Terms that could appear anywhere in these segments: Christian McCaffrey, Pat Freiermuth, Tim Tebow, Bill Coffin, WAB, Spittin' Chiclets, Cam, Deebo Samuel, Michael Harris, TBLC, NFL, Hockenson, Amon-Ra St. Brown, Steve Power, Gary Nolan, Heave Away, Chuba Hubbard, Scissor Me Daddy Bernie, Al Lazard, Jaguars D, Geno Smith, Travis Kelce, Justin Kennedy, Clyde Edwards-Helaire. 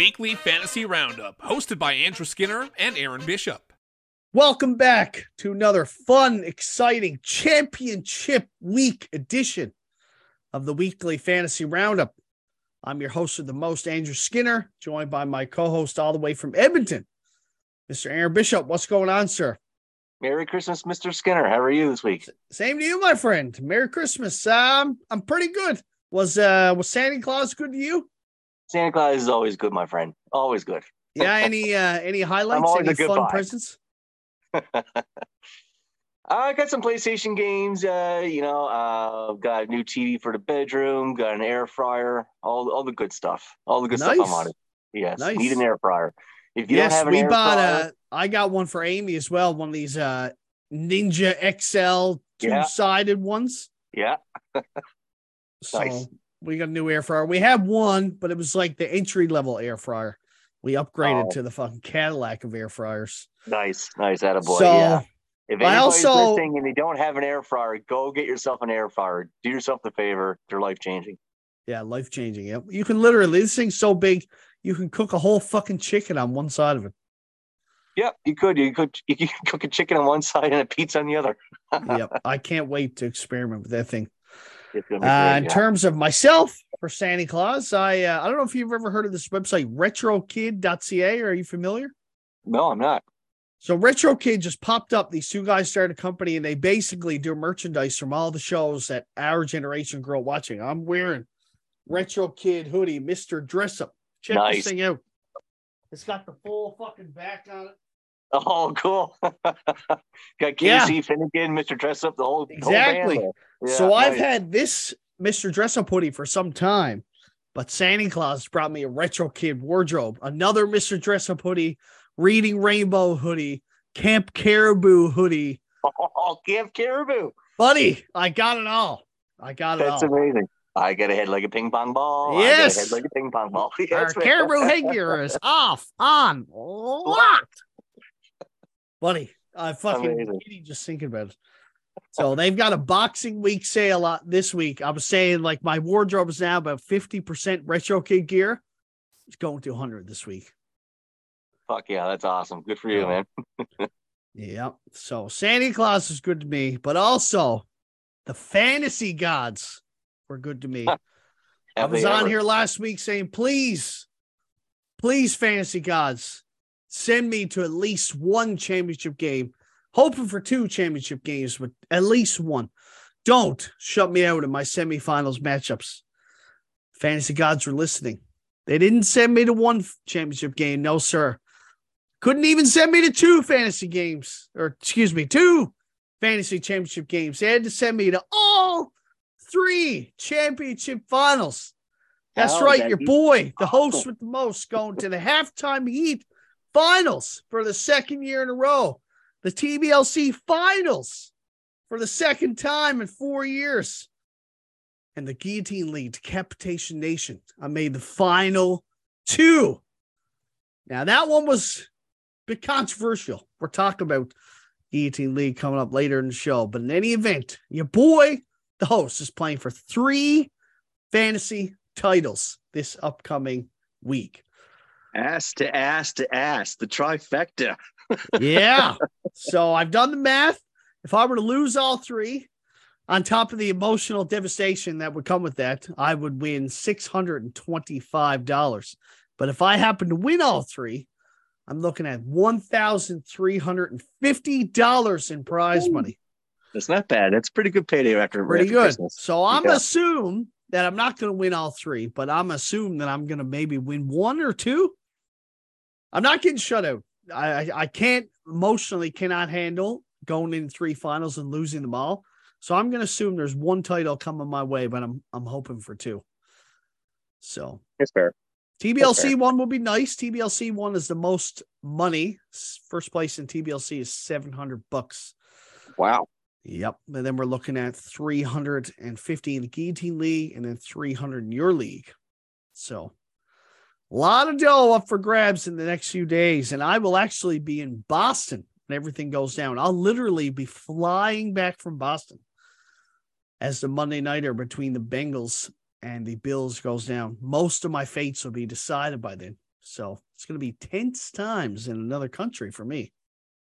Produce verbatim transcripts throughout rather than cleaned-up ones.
Weekly Fantasy Roundup, hosted by Andrew Skinner and Aaron Bishop. Welcome back to another fun, exciting championship week edition of the Weekly Fantasy Roundup. I'm your host of the most, Andrew Skinner, joined by my co-host all the way from Edmonton, Mister Aaron Bishop. What's going on, sir? Merry Christmas, Mister Skinner. How are you this week? Same to you, my friend. Merry Christmas. Um, I'm pretty good. Was uh, was Santa Claus good to you? Santa Claus is always good, my friend. Always good. Yeah. Any uh, any highlights? Any fun vibe. Presents? I got some PlayStation games. Uh, you know, uh, got a new T V for the bedroom. Got an air fryer. All all the good stuff. All the good nice. stuff. I'm on it. Yes. Nice. Need an air fryer. If you yes, don't have an we air bought fryer, a. I got one for Amy as well. One of these uh, Ninja X L two-sided yeah. ones. Yeah. So nice. We got a new air fryer. We had one, but it was like the entry-level air fryer. We upgraded oh. to the fucking Cadillac of air fryers. Nice. Nice. Attaboy. So, yeah. If anybody's also, listening and they don't have an air fryer, go get yourself an air fryer. Do yourself the favor. They're life-changing. Yeah, life-changing. Yep. You can literally, this thing's so big, you can cook a whole fucking chicken on one side of it. Yep, you could. You could. You could cook a chicken on one side and a pizza on the other. Yep, I can't wait to experiment with that thing. It's gonna be great, uh, in yeah. terms of myself for Santa Claus, I uh, I don't know if you've ever heard of this website, retro kid dot c a. Are you familiar? No, I'm not. So RetroKid just popped up. These two guys started a company, and they basically do merchandise from all the shows that our generation grew up watching. I'm wearing RetroKid hoodie, Mister Dress Up. Check nice. this thing out. It's got the full fucking back on it. Oh, cool. Got K C yeah. Finnegan, Mister Dress Up, the whole Exactly. Whole yeah, so nice. I've had this Mister Dress Up hoodie for some time, but Santa Claus brought me a RetroKid wardrobe, another Mister Dress Up hoodie, Reading Rainbow hoodie, Camp Caribou hoodie. Oh, Camp Caribou. Buddy, I got it all. I got it That's all. That's amazing. I get a head like a ping pong ball. Yes. I get a head like a ping pong ball. Yes. Our Caribou headgear is off, on, locked. Buddy, I fucking just thinking about it. So they've got a Boxing Week sale this week. I was saying like my wardrobe is now about fifty percent RetroKid gear. It's going to one hundred this week. Fuck yeah, that's awesome. Good for you, yeah. man. Yeah. So Santa Claus is good to me, but also the fantasy gods were good to me. I was on ever? here last week saying, please, please, fantasy gods, send me to at least one championship game, hoping for two championship games, but at least one. Don't shut me out in my semifinals matchups. Fantasy gods were listening. They didn't send me to one championship game. No, sir. Couldn't even send me to two fantasy games, or excuse me, two fantasy championship games. They had to send me to all three championship finals. That's oh, right. Your boy, the awesome. host with the most, going to the Halftime Heat finals for the second year in a row, the T B L C finals for the second time in four years, and the Guillotine League, Decapitation Nation. I made the final two. Now that one was a bit controversial. We're talking about Guillotine League coming up later in the show, but in any event, your boy, the host, is playing for three fantasy titles this upcoming week. Ass to ass to ass, the trifecta. Yeah. So I've done the math. If I were to lose all three, on top of the emotional devastation that would come with that, I would win six hundred twenty-five dollars. But if I happen to win all three, I'm looking at one thousand three hundred fifty dollars in prize money. That's not bad. That's pretty good payday after Pretty after good. Christmas. So I'm yeah. assume that I'm not going to win all three, but I'm assuming that I'm going to maybe win one or two. I'm not getting shut out. I, I, I can't emotionally cannot handle going in three finals and losing them all. So I'm going to assume there's one title coming my way, but I'm I'm hoping for two. So it's fair. T B L C fair. one will be nice. T B L C one is the most money. First place in T B L C is seven hundred bucks. Wow. Yep. And then we're looking at three hundred fifty in the Guillotine League and then three hundred in your league. So a lot of dough up for grabs in the next few days. And I will actually be in Boston when everything goes down. I'll literally be flying back from Boston as the Monday nighter between the Bengals and the Bills goes down. Most of my fates will be decided by then. So it's going to be tense times in another country for me.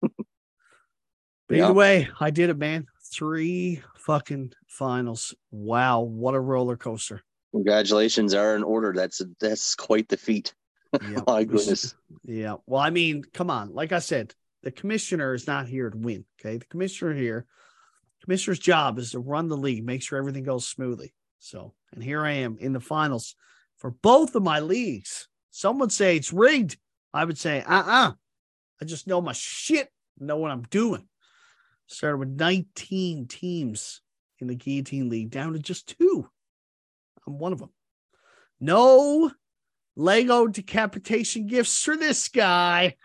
But yeah. Either way, I did it, man. Three fucking finals. Wow. What a roller coaster. Congratulations are in order. That's, that's quite the feat. Yeah. My goodness. Yeah. Well, I mean, come on. Like I said, the commissioner is not here to win. Okay. The commissioner here, commissioner's job is to run the league, make sure everything goes smoothly. So, and here I am in the finals for both of my leagues. Some would say it's rigged. I would say, uh-uh. I just know my shit, know what I'm doing. Started with nineteen teams in the Guillotine League, down to just two. I'm one of them. No Lego decapitation gifts for this guy.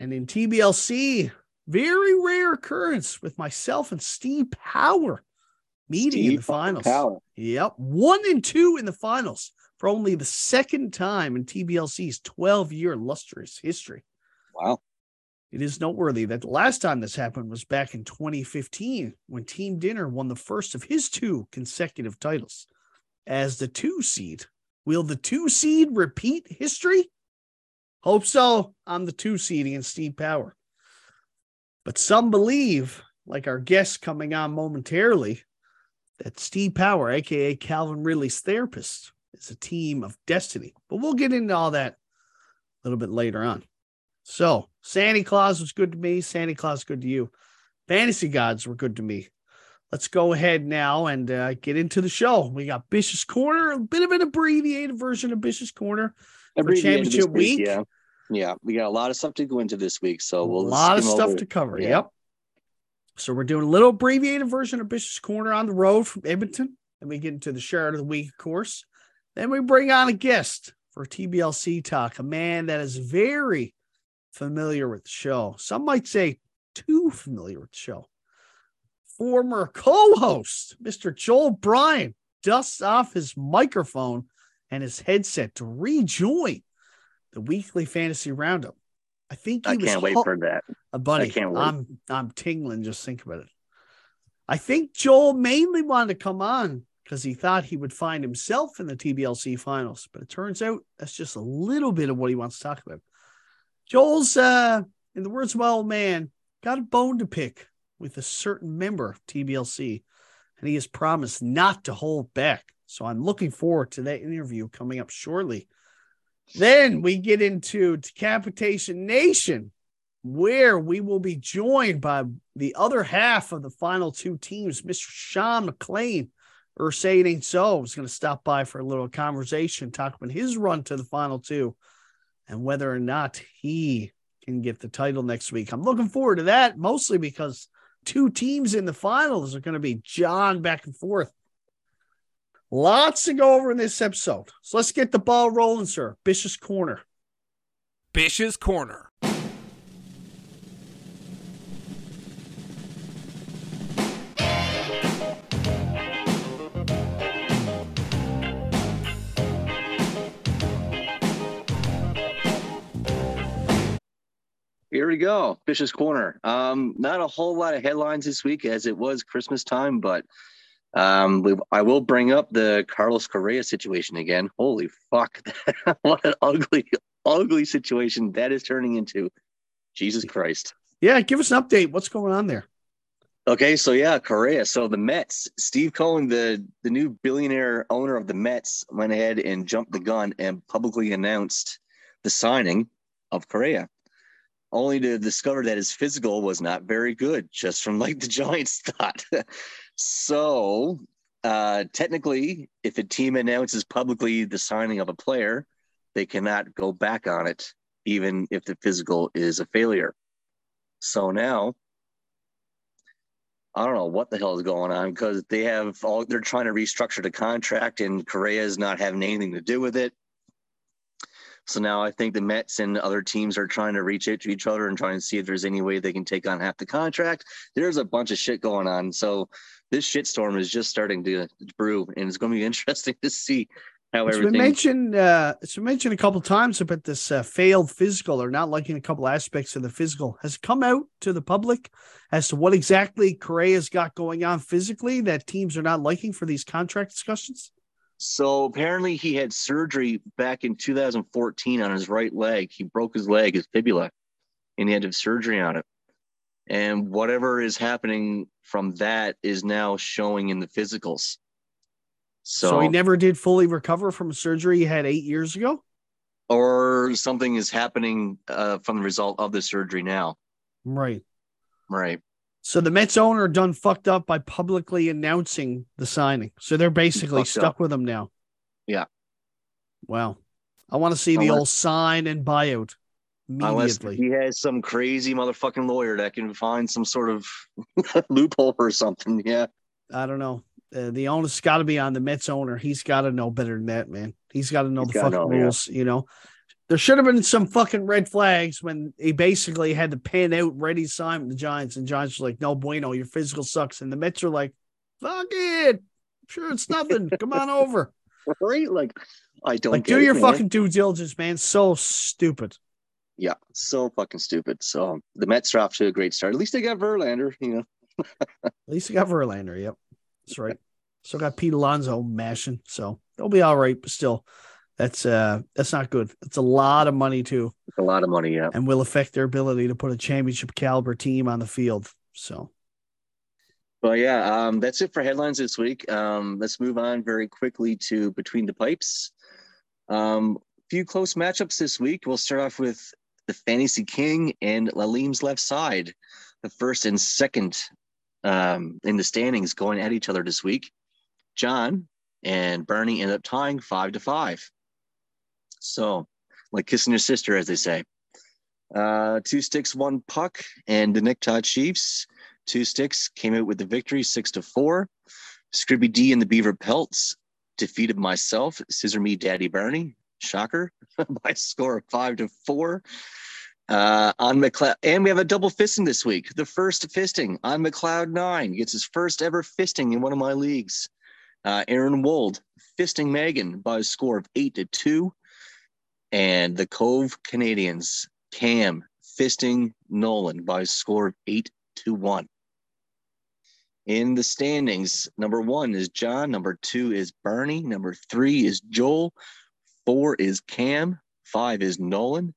And in T B L C, very rare occurrence with myself and Steve Power meeting Steve in the finals. Power. Yep. One and two in the finals for only the second time in T B L C's twelve-year lustrous history. Wow. It is noteworthy that the last time this happened was back in twenty fifteen when Team Dinner won the first of his two consecutive titles. As the two seed, will the two seed repeat history? Hope so. I'm the two seed against Steve Power. But some believe, like our guest coming on momentarily, that Steve Power, a k a. Calvin Ridley's Therapist, is a team of destiny. But we'll get into all that a little bit later on. So, Santa Claus was good to me. Santa Claus, good to you. Fantasy gods were good to me. Let's go ahead now and uh, get into the show. We got Bishop's Corner, a bit of an abbreviated version of Bishop's Corner for championship week. week. Yeah, yeah, we got a lot of stuff to go into this week, so we'll a lot of stuff over. to cover. Yeah. Yep. So we're doing a little abbreviated version of Bishop's Corner on the road from Edmonton, and we get into the Shard of the Week, of course. Then we bring on a guest for T B L C talk, a man that is very familiar with the show. Some might say too familiar with the show. Former co-host, Mister Joel Bryant, dusts off his microphone and his headset to rejoin the weekly fantasy roundup. I think he I was can't ho- wait for that. Uh, buddy, I can't wait. I'm, I'm tingling just think about it. I think Joel mainly wanted to come on because he thought he would find himself in the T B L C finals, but it turns out that's just a little bit of what he wants to talk about. Joel's, uh, in the words of my old man, got a bone to pick with a certain member of T B L C, and he has promised not to hold back. So I'm looking forward to that interview coming up shortly. Then we get into Decapitation Nation, where we will be joined by the other half of the final two teams, Mister Shaun MacLean, or Say It Ain't So, is going to stop by for a little conversation, talk about his run to the final two, and whether or not he can get the title next week. I'm looking forward to that, mostly because two teams in the finals are going to be John back and forth. Lots to go over in this episode. So let's get the ball rolling, sir. Bishop's Corner. Bishop's Corner. Here we go. Bishop's Corner. Um, not a whole lot of headlines this week as it was Christmas time, but um, we, I will bring up the Carlos Correa situation again. Holy fuck. What an ugly, ugly situation that is turning into. Jesus Christ. Yeah. Give us an update. What's going on there? Okay. So yeah, Correa. So the Mets, Steve Cohen, the, the new billionaire owner of the Mets, went ahead and jumped the gun and publicly announced the signing of Correa, only to discover that his physical was not very good, just from like the Giants thought. So uh, technically, if a team announces publicly the signing of a player, they cannot go back on it, even if the physical is a failure. So now, I don't know what the hell is going on because they have all, they're trying to restructure the contract and Correa's not having anything to do with it. So now I think the Mets and other teams are trying to reach out to each other and trying to see if there's any way they can take on half the contract. There's a bunch of shit going on. So this shitstorm is just starting to brew, and it's going to be interesting to see how it's everything. Been mentioned, uh, it's been mentioned a couple of times about this uh, failed physical or not liking a couple aspects of the physical. Has come out to the public as to what exactly Correa's got going on physically that teams are not liking for these contract discussions? So apparently he had surgery back in two thousand fourteen on his right leg. He broke his leg, his fibula, and he had to have surgery on it. And whatever is happening from that is now showing in the physicals. So, so he never did fully recover from surgery he had eight years ago? Or something is happening uh, from the result of the surgery now. Right. Right. So the Mets owner done fucked up by publicly announcing the signing. So they're basically stuck up with him now. Yeah. Wow. I want to see unless, the old sign and buyout immediately. He has some crazy motherfucking lawyer that can find some sort of loophole or something. Yeah. I don't know. Uh, the onus got to be on the Mets owner. He's got to know better than that, man. He's got to know He's the fucking know, rules, yeah. you know. There should have been some fucking red flags when he basically had to pan out ready sign with the Giants, and Giants were like, no bueno, your physical sucks. And the Mets are like, fuck it. I'm sure it's nothing. Come on over. Right? Like, I don't like, do it, your man. fucking due diligence, man. So stupid. Yeah, so fucking stupid. So the Mets are off to a great start. At least they got Verlander, you know. At least they got Verlander, yep. That's right. Still got Pete Alonso mashing, so they'll be all right, but still. That's uh, that's not good. It's a lot of money, too. It's a lot of money, yeah. And will affect their ability to put a championship caliber team on the field. So, well, yeah, um, that's it for headlines this week. Um, let's move on very quickly to Between the Pipes. A um, few close matchups this week. We'll start off with the Fantasy King and Lalim's Left Side, the first and second um, in the standings going at each other this week. John and Bernie end up tying five to five. So, like kissing your sister, as they say. Uh, two sticks, one puck, and the Nick Todd Chiefs. Two sticks came out with the victory, six to four. Scribby D and the Beaver Pelts defeated myself, Scissor Me, Daddy Bernie. Shocker. By score of five to four. Uh, on McLeod, and we have a double fisting this week. The first fisting on McLeod nine gets his first ever fisting in one of my leagues. Uh, Aaron Wold fisting Megan by a score of eight to two. And the Cove Canadians, Cam, fisting Nolan by a score of eight to one. In the standings, number one is John, number two is Bernie, number three is Joel, four is Cam, five is Nolan,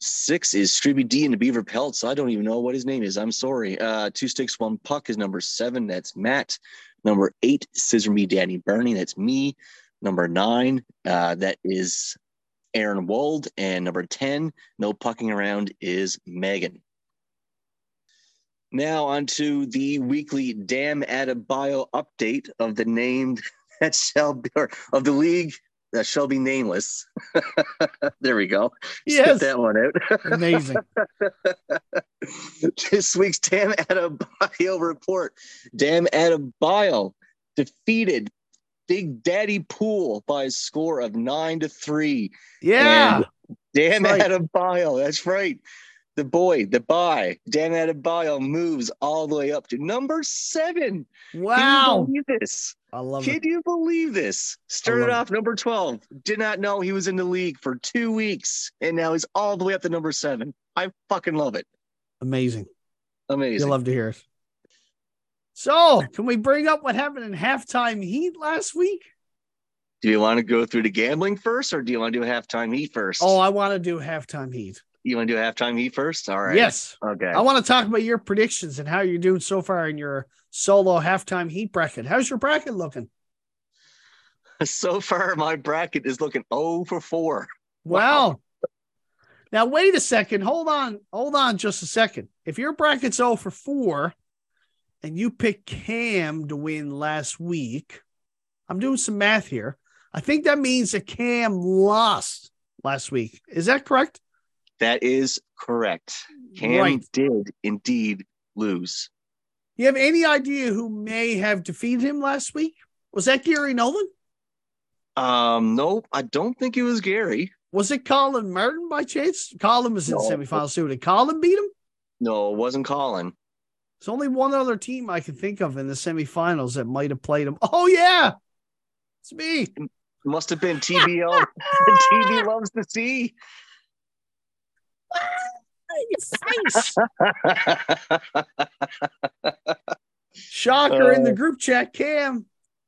six is Scribby D and the Beaver Pelts. I don't even know what his name is. I'm sorry. Uh, two Sticks, One Puck is number seven. That's Matt. Number eight, Scissor Me, Danny Bernie. That's me. Number nine, uh, that is Aaron Wold, and number ten, no pucking around, is Megan. Now on to the weekly Damn Atta Bio update of the named that shall be, or of the league that shall be nameless. There we go. Yes. Spit that one out. Amazing. This week's Damn Atta Bio report. Damn Atta Bio defeated Big Daddy Pool by a score of nine to three. Yeah. And Damn right. Atta Bio. That's right. The boy, the bye. Damn Atta Bio moves all the way up to number seven. Wow. Can you believe this? I love Can it. Can you believe this? Started off it. number twelve. Did not know he was in the league for two weeks. And now he's all the way up to number seven. I fucking love it. Amazing. Amazing. You love to hear it. So, can we bring up what happened in Halftime Heat last week? Do you want to go through the gambling first, or do you want to do Halftime Heat first? Oh, I want to do Halftime Heat. You want to do Halftime Heat first? All right. Yes. Okay. I want to talk about your predictions and how you're doing so far in your solo Halftime Heat bracket. How's your bracket looking? So far, my bracket is looking oh for four. Wow. wow. Now, wait a second. Hold on. Hold on just a second. If your bracket's oh for four... and you picked Cam to win last week. I'm doing some math here. I think that means that Cam lost last week. Is that correct? That is correct. Cam right. did indeed lose. You have any idea who may have defeated him last week? Was that Gary Nolan? Um, no, I don't think it was Gary. Was it Colin Martin by chance? Colin was in no. the semifinals too. Did Colin beat him? No, it wasn't Colin. There's only one other team I can think of in the semifinals that might have played him. Oh, yeah. It's me. It must have been T B L. T V loves to see. Your face. Shocker uh, in the group chat, Cam.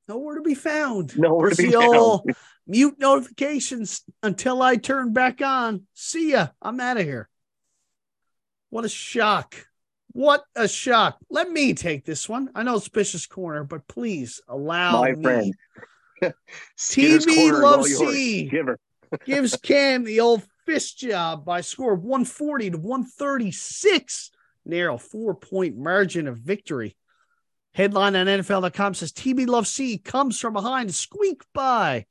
Nowhere to be found. Nowhere to be found. Mute notifications until I turn back on. See ya. I'm out of here. What a shock. What a shock. Let me take this one. I know it's Bishop's Corner, but please allow my me. Friend. T V Love C gives Cam the old fist job by a score of one forty to one thirty-six. Narrow four-point margin of victory. Headline on N F L dot com says T B Love C comes from behind, squeak by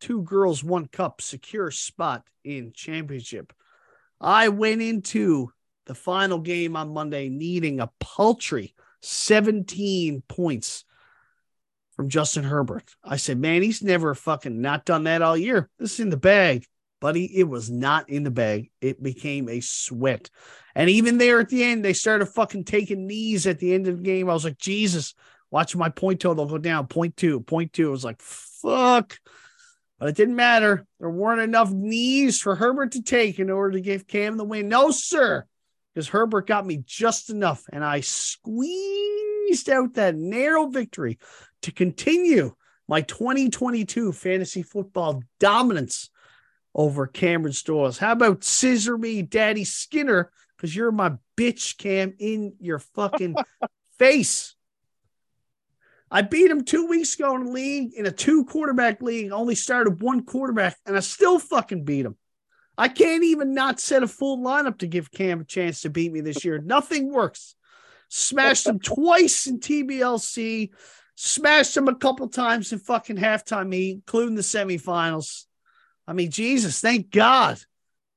two girls, one cup, secure spot in championship. I went into the final game on Monday needing a paltry seventeen points from Justin Herbert. I said, man, he's never fucking not done that all year. This is in the bag, buddy. It was not in the bag. It became a sweat. And even there at the end, they started fucking taking knees at the end of the game. I was like, Jesus, watching my point total go down, point two, point two. I was like, fuck. But it didn't matter. There weren't enough knees for Herbert to take in order to give Cam the win. No, sir, because Herbert got me just enough, and I squeezed out that narrow victory to continue my twenty twenty-two fantasy football dominance over Cameron Stores. How about scissor me, Daddy Skinner? Because you're my bitch, Cam, in your fucking face. I beat him two weeks ago in a league, in a two-quarterback league. Only started one quarterback, and I still fucking beat him. I can't even not set a full lineup to give Cam a chance to beat me this year. Nothing works. Smashed him twice in T B L C. Smashed him a couple times in fucking Halftime Heat, including the semifinals. I mean, Jesus, thank God.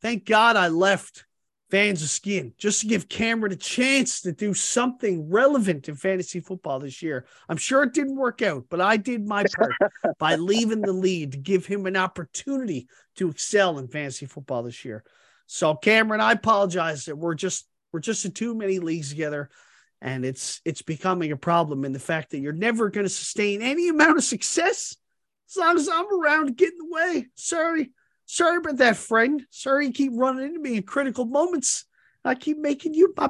Thank God I left Fans of Skin just to give Cameron a chance to do something relevant in fantasy football this year. I'm sure it didn't work out, but I did my part by leaving the lead to give him an opportunity to excel in fantasy football this year. So, Cameron, I apologize that we're just we're just in too many leagues together. And it's it's becoming a problem in the fact that you're never going to sustain any amount of success as long as I'm around getting in the way. Sorry. Sorry about that, friend. Sorry you keep running into me in critical moments. I keep making you my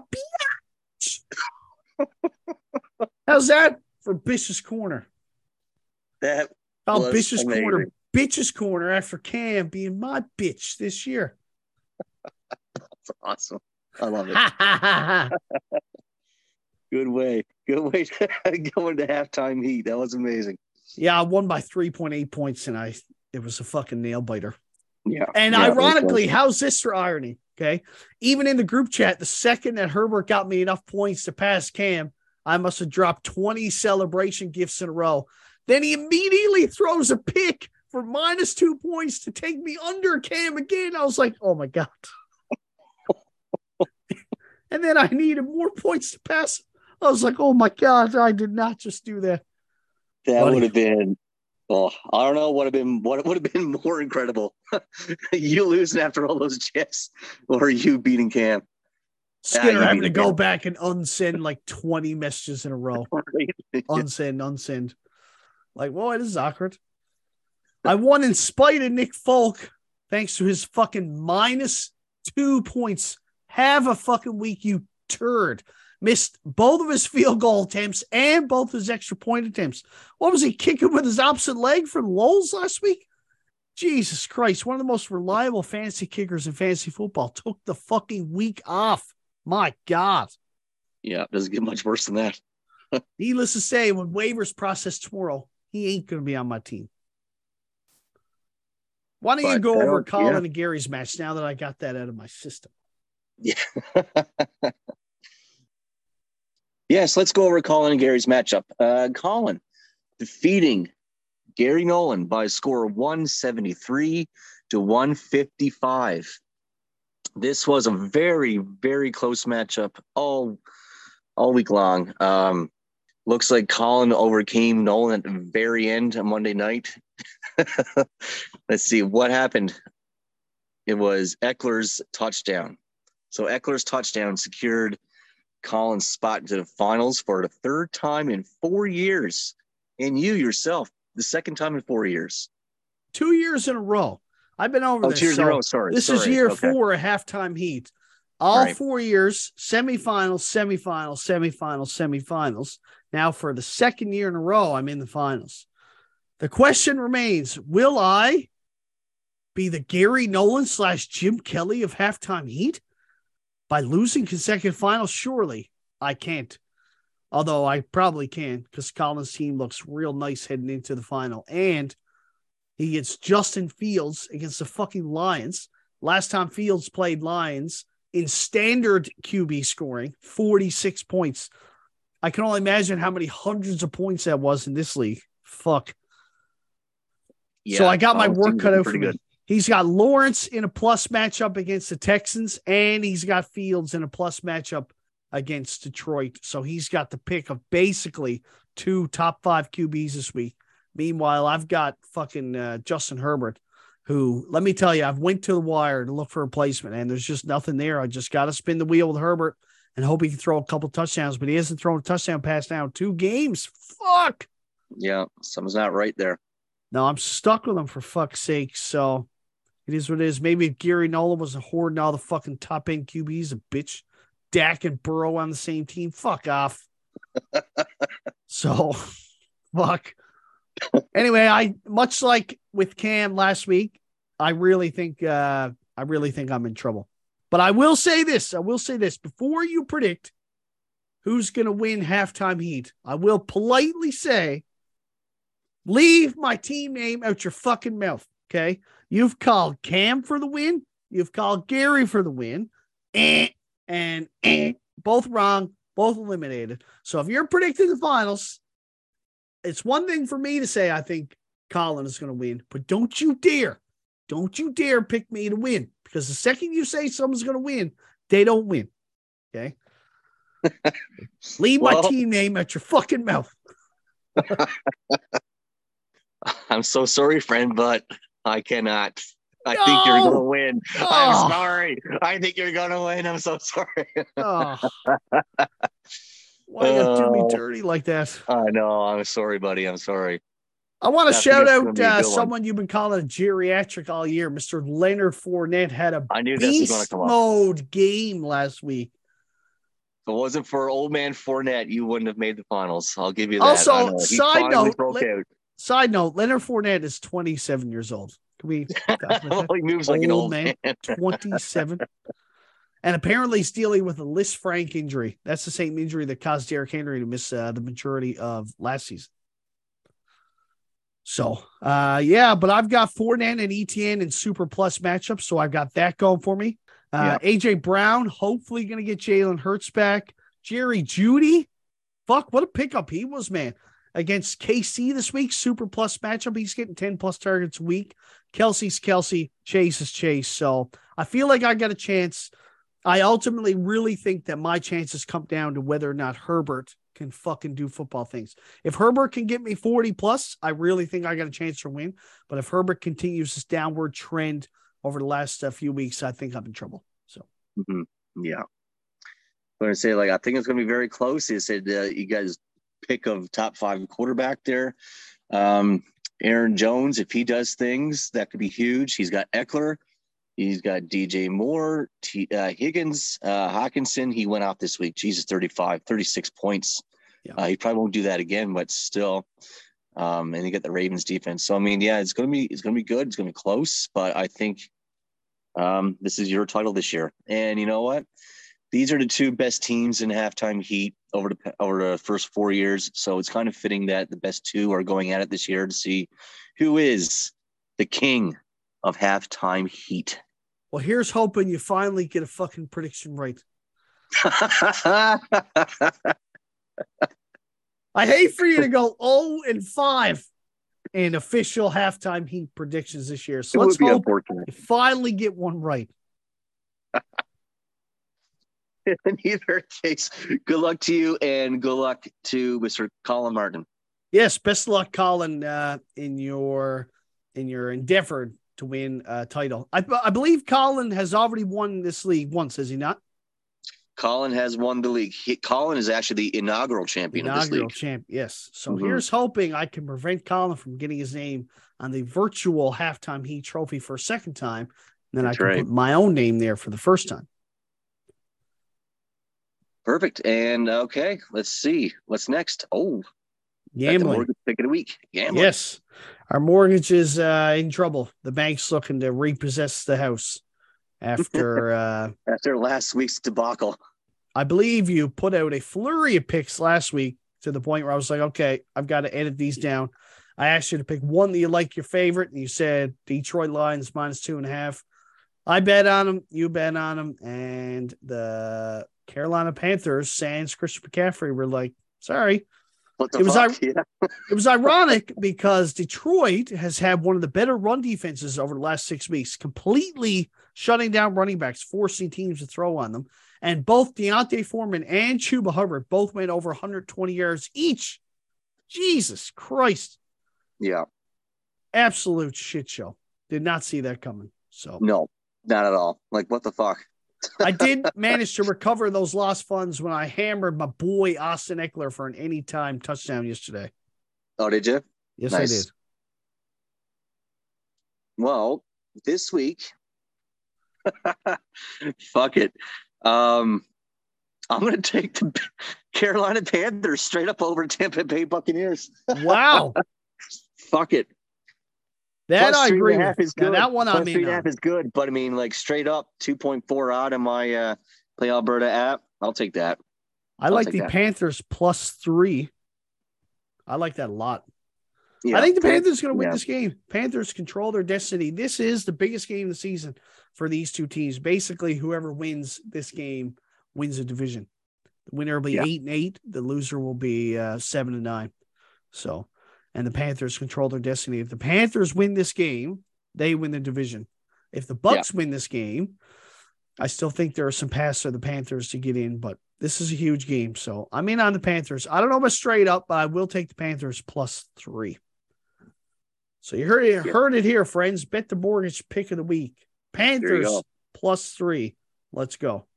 bitch. How's that for Bishop's Corner? That oh, Bishop's amazing. Corner. Bitch's Corner after Cam being my bitch this year. That's awesome. I love it. Good way. Good way to going to Halftime Heat. That was amazing. Yeah, I won by three point eight points, and I it was a fucking nail-biter. Yeah. And yeah, ironically, how's this for irony? Okay. Even in the group chat, the second that Herbert got me enough points to pass Cam, I must have dropped twenty celebration gifts in a row. Then he immediately throws a pick for minus two points to take me under Cam again. I was like, oh, my God. And then I needed more points to pass. I was like, oh, my God, I did not just do that. That Buddy. would have been, oh, I don't know what would have been, what would have been more incredible. You losing after all those chips or you beating Cam. Skinner ah, having to go Cam. back and unsend like twenty messages in a row. unsend, unsend. Like, well, it is awkward. I won in spite of Nick Folk thanks to his fucking minus two points. Have a fucking week, you turd. Missed both of his field goal attempts and both his extra point attempts. What was he kicking with his opposite leg from Lowell's last week? Jesus Christ. One of the most reliable fantasy kickers in fantasy football took the fucking week off. My God. Yeah, it doesn't get much worse than that. Needless to say, when waivers process tomorrow, he ain't going to be on my team. Why don't but you go over Colin yeah. and Gary's match now that I got that out of my system? Yeah. Yes, let's go over Colin and Gary's matchup. Uh, Colin defeating Gary Nolan by a score of one seventy-three to one fifty-five. This was a very, very close matchup all all week long. Um, looks like Colin overcame Nolan at the very end on Monday night. Let's see what happened. It was Eckler's touchdown. So Eckler's touchdown secured Colin's spot into the finals for the third time in four years. And you yourself, the second time in four years. Two years in a row. I've been over oh, this. Two years so in a row. Sorry. This Sorry. is year okay. four of Halftime Heat. All right. Four years, semifinals, semifinals, semifinals, semifinals. Now for the second year in a row, I'm in the finals. The question remains, will I be the Gary Nolan slash Jim Kelly of Halftime Heat? By losing consecutive finals, surely I can't. Although I probably can, because Colin's team looks real nice heading into the final. And he gets Justin Fields against the fucking Lions. Last time Fields played Lions in standard Q B scoring, forty-six points. I can only imagine how many hundreds of points that was in this league. Fuck. Yeah, so I got my work cut out for me. He's got Lawrence in a plus matchup against the Texans, and he's got Fields in a plus matchup against Detroit. So he's got the pick of basically two top five Q Bs this week. Meanwhile, I've got fucking uh, Justin Herbert, who, let me tell you, I've went to the wire to look for a replacement, and there's just nothing there. I just got to spin the wheel with Herbert and hope he can throw a couple touchdowns, but he hasn't thrown a touchdown pass now in two games. Fuck. Yeah, something's not right there. No, I'm stuck with him for fuck's sake, so it is what it is. Maybe if Gary Nolan wasn't hoarding all the fucking top-end Q Bs, a bitch. Dak and Burrow on the same team. Fuck off. So, fuck. Anyway, I much like with Cam last week, I really think uh, I really think I'm in trouble. But I will say this. I will say this. Before you predict who's going to win Halftime Heat, I will politely say, leave my team name out your fucking mouth, okay? You've called Cam for the win. You've called Gary for the win. Eh, and eh, both wrong, both eliminated. So if you're predicting the finals, it's one thing for me to say I think Colin is going to win, but don't you dare, don't you dare pick me to win, because the second you say someone's going to win, they don't win, okay? Leave well, my team name out your fucking mouth. I'm so sorry, friend, but I cannot. I no! think you're going to win. Oh. I'm sorry. I think you're going to win. I'm so sorry. Oh. Why uh, you do me dirty like that? I know. I'm sorry, buddy. I'm sorry. I want to shout out uh, someone you've been calling a geriatric all year. Mister Leonard Fournette had a I knew beast this was come mode up. game last week. If it wasn't for old man Fournette, you wouldn't have made the finals. I'll give you that. Also, side note, le- side note, Leonard Fournette is twenty-seven years old. Can we? Well, he moves old like an old man. man. twenty-seven. And apparently he's dealing with a Lisfranc Frank injury. That's the same injury that caused Derrick Henry to miss uh, the majority of last season. So, uh, yeah, but I've got Fournette and E T N in super plus matchups, so I've got that going for me. Uh, yeah. A J Brown, hopefully going to get Jalen Hurts back. Jerry Jeudy, fuck, what a pickup he was, man. Against K C this week, super plus matchup. He's getting ten plus targets a week. Kelsey's Kelce, Chase is Chase. So I feel like I got a chance. I ultimately really think that my chances come down to whether or not Herbert can fucking do football things. If Herbert can get me forty plus, I really think I got a chance to win. But if Herbert continues this downward trend over the last uh, few weeks, I think I'm in trouble. So, mm-hmm. yeah. I'm going to say, like, I think it's going to be very close. He said, uh, you guys pick of top five quarterback there. Um, Aaron Jones, if he does things, that could be huge. He's got Eckler. He's got D J Moore, T, uh, Higgins, uh, Hockenson. He went out this week. Jesus, thirty-five, thirty-six points. Yeah. Uh, he probably won't do that again, but still. Um, and they get the Ravens defense. So, I mean, yeah, it's going to be, it's going to be good. It's going to be close, but I think um, this is your title this year. And you know what? These are the two best teams in Halftime Heat over the, over the first four years. So it's kind of fitting that the best two are going at it this year to see who is the king of Halftime Heat. Well, here's hoping you finally get a fucking prediction right. I hate for you to go oh and five in official Halftime Heat predictions this year. So it let's hope you finally get one right. In either case, good luck to you and good luck to Mister Colin Martin. Yes, best of luck, Colin, uh, in your in your endeavor to win a title. I, I believe Colin has already won this league once, has he not? Colin has won the league. He, Colin is actually the inaugural champion inaugural of this league. Champ, yes. So mm-hmm. here's hoping I can prevent Colin from getting his name on the virtual Halftime Heat trophy for a second time. And then That's I can right. put my own name there for the first time. Perfect. And okay, let's see what's next. Oh, Gambling. That's the pick of the week. Gambling. Yes. Our mortgage is uh, in trouble. The bank's looking to repossess the house after uh, after last week's debacle. I believe you put out a flurry of picks last week to the point where I was like, okay, I've got to edit these down. I asked you to pick one that you like, your favorite, and you said Detroit Lions minus two and a half. I bet on them. You bet on them. And the Carolina Panthers, sans Christian McCaffrey, were like, sorry. What the it, was fuck? Ir- yeah. It was ironic because Detroit has had one of the better run defenses over the last six weeks, completely shutting down running backs, forcing teams to throw on them. And both Deontay Foreman and Chuba Hubbard both went over one hundred twenty yards each. Jesus Christ. Yeah. Absolute shit show. Did not see that coming. So no, not at all. Like, what the fuck? I did manage to recover those lost funds when I hammered my boy Austin Eckler for an anytime touchdown yesterday. Oh, did you? Yes, nice. I did. Well, this week, fuck it. Um, I'm going to take the Carolina Panthers straight up over Tampa Bay Buccaneers. Wow. Fuck it. That I agree with. Is good. Now, that one, plus I mean, three and a half is good, but I mean, like straight up two point four out of my uh, Play Alberta app. I'll take that. I I'll like the that. Panthers plus three. I like that a lot. Yeah. I think the Panthers are going to win yeah. this game. Panthers control their destiny. This is the biggest game of the season for these two teams. Basically, whoever wins this game wins a division. The winner will be yeah. eight and eight. The loser will be uh, seven and nine. So. And the Panthers control their destiny. If the Panthers win this game, they win the division. If the Bucks yeah. win this game, I still think there are some paths for the Panthers to get in, but this is a huge game. So I'm in on the Panthers. I don't know about straight up, but I will take the Panthers plus three. So you heard it, yeah. heard it here, friends. Bet the mortgage pick of the week. Panthers plus three. Let's go.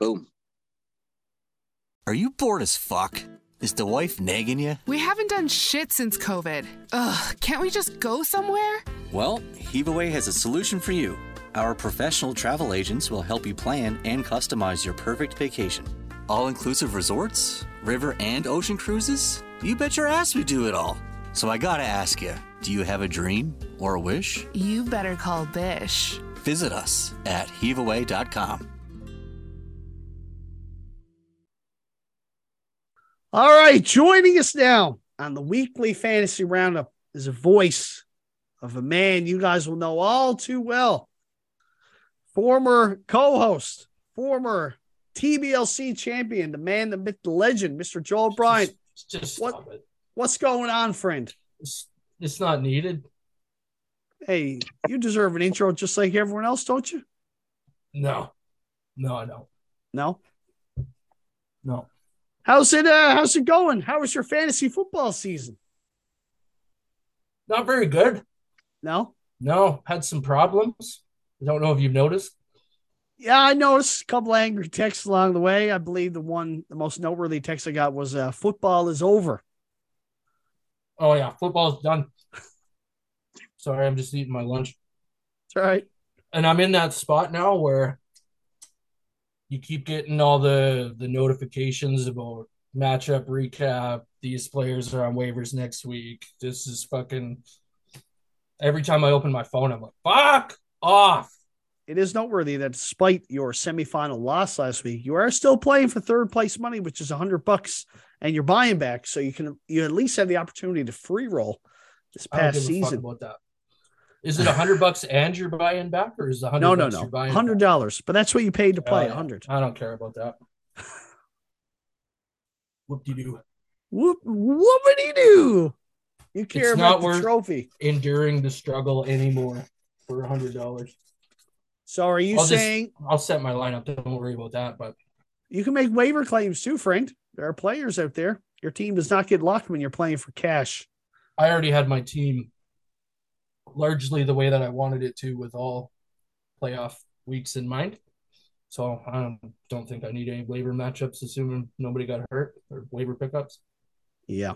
Boom. Are you bored as fuck? Is the wife nagging you? We haven't done shit since COVID. Ugh, can't we just go somewhere? Well, HeavAway has a solution for you. Our professional travel agents will help you plan and customize your perfect vacation. All-inclusive resorts, river and ocean cruises? You bet your ass we do it all. So I gotta ask you, do you have a dream or a wish? You better call Bish. Visit us at heave away dot com. All right, joining us now on the weekly fantasy roundup is a voice of a man you guys will know all too well. Former co-host, former T B L C champion, the man, the myth, the legend, Mister Joel Bryant. Just, just what, stop it. What's going on, friend? It's, it's not needed. Hey, you deserve an intro just like everyone else, don't you? No. No, I don't. No? No. How's it? Uh, how's it going? How was your fantasy football season? Not very good. No? No. Had some problems. I don't know if you've noticed. Yeah, I noticed a couple angry texts along the way. I believe the one, the most noteworthy text I got was uh, football is over. Oh, yeah. Football's done. Sorry, I'm just eating my lunch. It's all right. And I'm in that spot now where you keep getting all the, the notifications about matchup recap. These players are on waivers next week. This is fucking – every time I open my phone, I'm like, fuck off. It is noteworthy that despite your semifinal loss last week, you are still playing for third-place money, which is one hundred bucks, and you're buying back. So you can you at least have the opportunity to free roll this past season. I don't give a fuck about that. Is it a hundred bucks and you're buying back, or is it a hundred? No, no, no, a hundred dollars. But that's what you paid to play. A uh, hundred. I don't care about that. Whoop de doo. Whoop whoopity doo. You care it's about not the worth trophy? Enduring the struggle anymore for a hundred dollars. So are you I'll saying? Just, I'll set my lineup. Don't worry about that. But you can make waiver claims too, friend. There are players out there. Your team does not get locked when you're playing for cash. I already had my team largely the way that I wanted it to, with all playoff weeks in mind. So I don't, don't think I need any waiver matchups, assuming nobody got hurt, or waiver pickups. Yeah.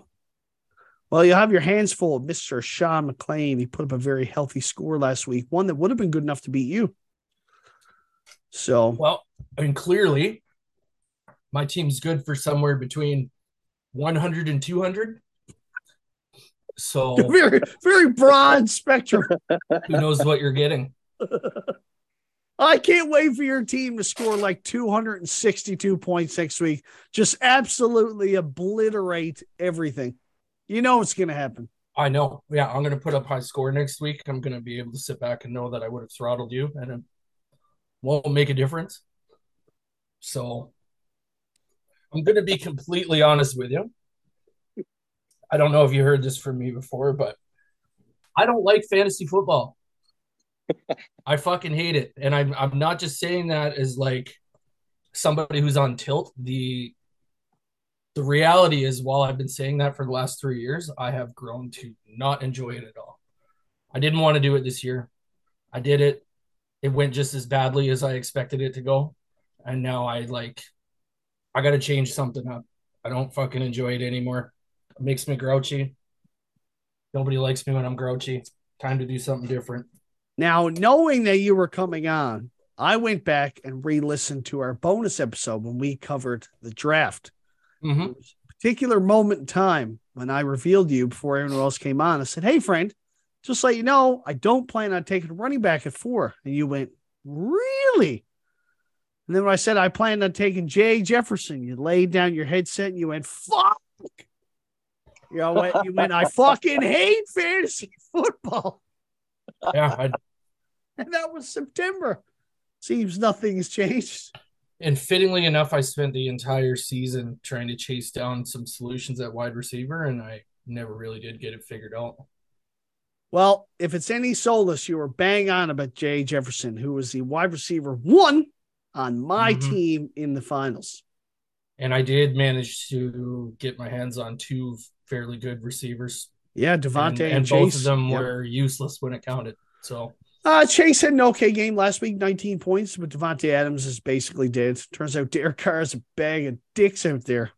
Well, you'll have your hands full of Mister Shaun MacLean. He put up a very healthy score last week, one that would have been good enough to beat you. So, well, I mean, clearly my team's good for somewhere between one hundred and two hundred. So very, very broad spectrum. Who knows what you're getting? I can't wait for your team to score like two hundred sixty-two points next week. Just absolutely obliterate everything. You know it's going to happen. I know. Yeah, I'm going to put up high score next week. I'm going to be able to sit back and know that I would have throttled you, and it won't make a difference. So I'm going to be completely honest with you. I don't know if you heard this from me before, but I don't like fantasy football. I fucking hate it. And I'm I'm not just saying that as like somebody who's on tilt. The the reality is, while I've been saying that for the last three years, I have grown to not enjoy it at all. I didn't want to do it this year. I did it. It went just as badly as I expected it to go. And now I like, I got to change something up. I don't fucking enjoy it anymore. It makes me grouchy. Nobody likes me when I'm grouchy. Time to do something different. Now, knowing that you were coming on, I went back and re-listened to our bonus episode when we covered the draft. Mm-hmm. There was a particular moment in time when I revealed you before everyone else came on. I said, hey, friend, just let you know, I don't plan on taking a running back at four. And you went, really? And then when I said I planned on taking Jay Jefferson, you laid down your headset and you went, fuck. You know what? You went, I fucking hate fantasy football. Yeah, I... And that was September. Seems nothing's changed. And fittingly enough, I spent the entire season trying to chase down some solutions at wide receiver, and I never really did get it figured out. Well, if it's any solace, you were bang on about Jay Jefferson, who was the wide receiver one on my mm-hmm. team in the finals. And I did manage to get my hands on two fairly good receivers. Yeah, Devontae and, and, and Chase. Both of them yep. were useless when it counted. So uh, Chase had an okay game last week, nineteen points, but Devontae Adams is basically dead. Turns out Derek Carr is a bag of dicks out there.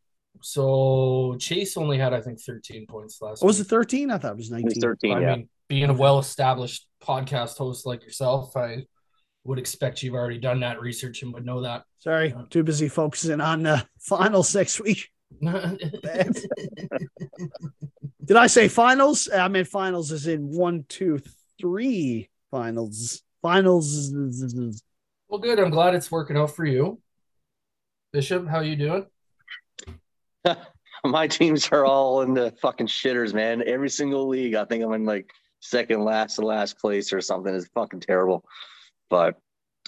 So Chase only had, I think, thirteen points last oh, week. Was it thirteen? I thought it was nineteen. It was thirteen, I yeah. mean, being a well-established podcast host like yourself, I would expect you've already done that research and would know that. Sorry, I'm too busy focusing on the uh, finals next week. Did I say finals? I meant finals as in one, two, three finals. Finals. Well, good. I'm glad it's working out for you. Bishop, how you doing? My teams are all in the fucking shitters, man. Every single league, I think I'm in like second last to last place or something. It's fucking terrible. But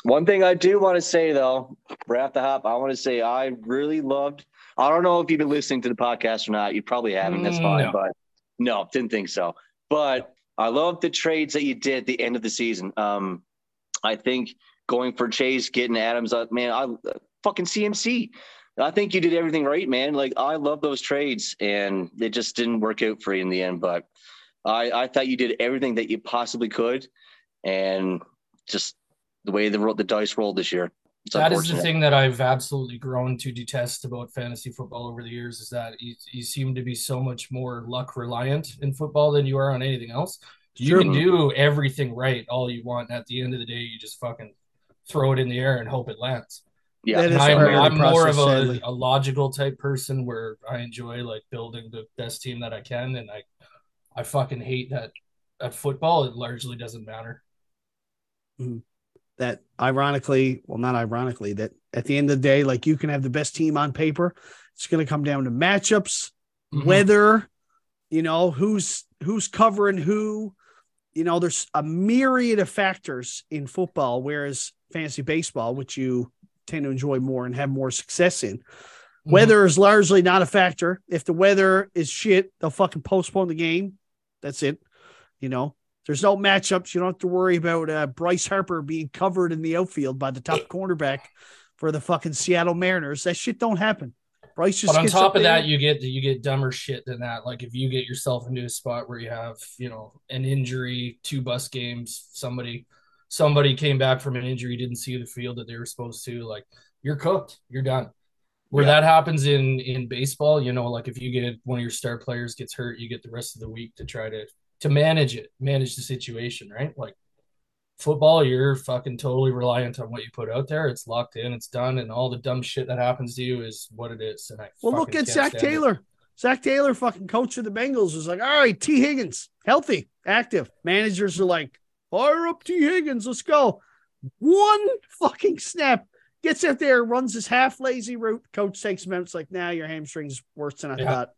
one thing I do want to say, though, right off the hop, I want to say I really loved – I don't know if you've been listening to the podcast or not. You probably haven't. That's fine. No. But no, didn't think so. But I love the trades that you did at the end of the season. Um, I think going for Chase, getting Adams up, man, I uh, fucking C M C. I think you did everything right, man. Like, I love those trades, and it just didn't work out for you in the end. But I, I thought you did everything that you possibly could, and just the way the, the dice rolled this year. That is the thing that I've absolutely grown to detest about fantasy football over the years, is that you, you seem to be so much more luck reliant in football than you are on anything else. You sure. can do everything right all you want. At the end of the day, you just fucking throw it in the air and hope it lands. Yeah, I'm, I'm process, more of a, a logical type person where I enjoy like building the best team that I can. And I, I fucking hate that at football. It largely doesn't matter. Mm-hmm. That ironically, well, not ironically, that at the end of the day, like you can have the best team on paper. It's going to come down to matchups, mm-hmm. weather, you know, who's, who's covering who, you know, there's a myriad of factors in football. Whereas fantasy baseball, which you tend to enjoy more and have more success in, mm-hmm. weather is largely not a factor. If the weather is shit, they'll fucking postpone the game. That's it. You know, there's no matchups. You don't have to worry about uh, Bryce Harper being covered in the outfield by the top cornerback for the fucking Seattle Mariners. That shit don't happen. Bryce just. But on gets top of there. That, you get you get dumber shit than that. Like if you get yourself into a spot where you have, you know, an injury, two bus games, somebody somebody came back from an injury, didn't see the field that they were supposed to. Like you're cooked. You're done. Where yeah. that happens in in baseball, you know, like if you get one of your star players gets hurt, you get the rest of the week to try to. To manage it, manage the situation, right? Like football, you're fucking totally reliant on what you put out there. It's locked in, it's done, and all the dumb shit that happens to you is what it is. And I well, look at Zach Taylor. It. Zach Taylor, fucking coach of the Bengals, was like, all right, T. Higgins, healthy, active. Managers are like, fire up T. Higgins, let's go. One fucking snap. Gets out there, runs his half lazy route. Coach takes him out. It's like, now nah, your hamstring's worse than I yeah. thought.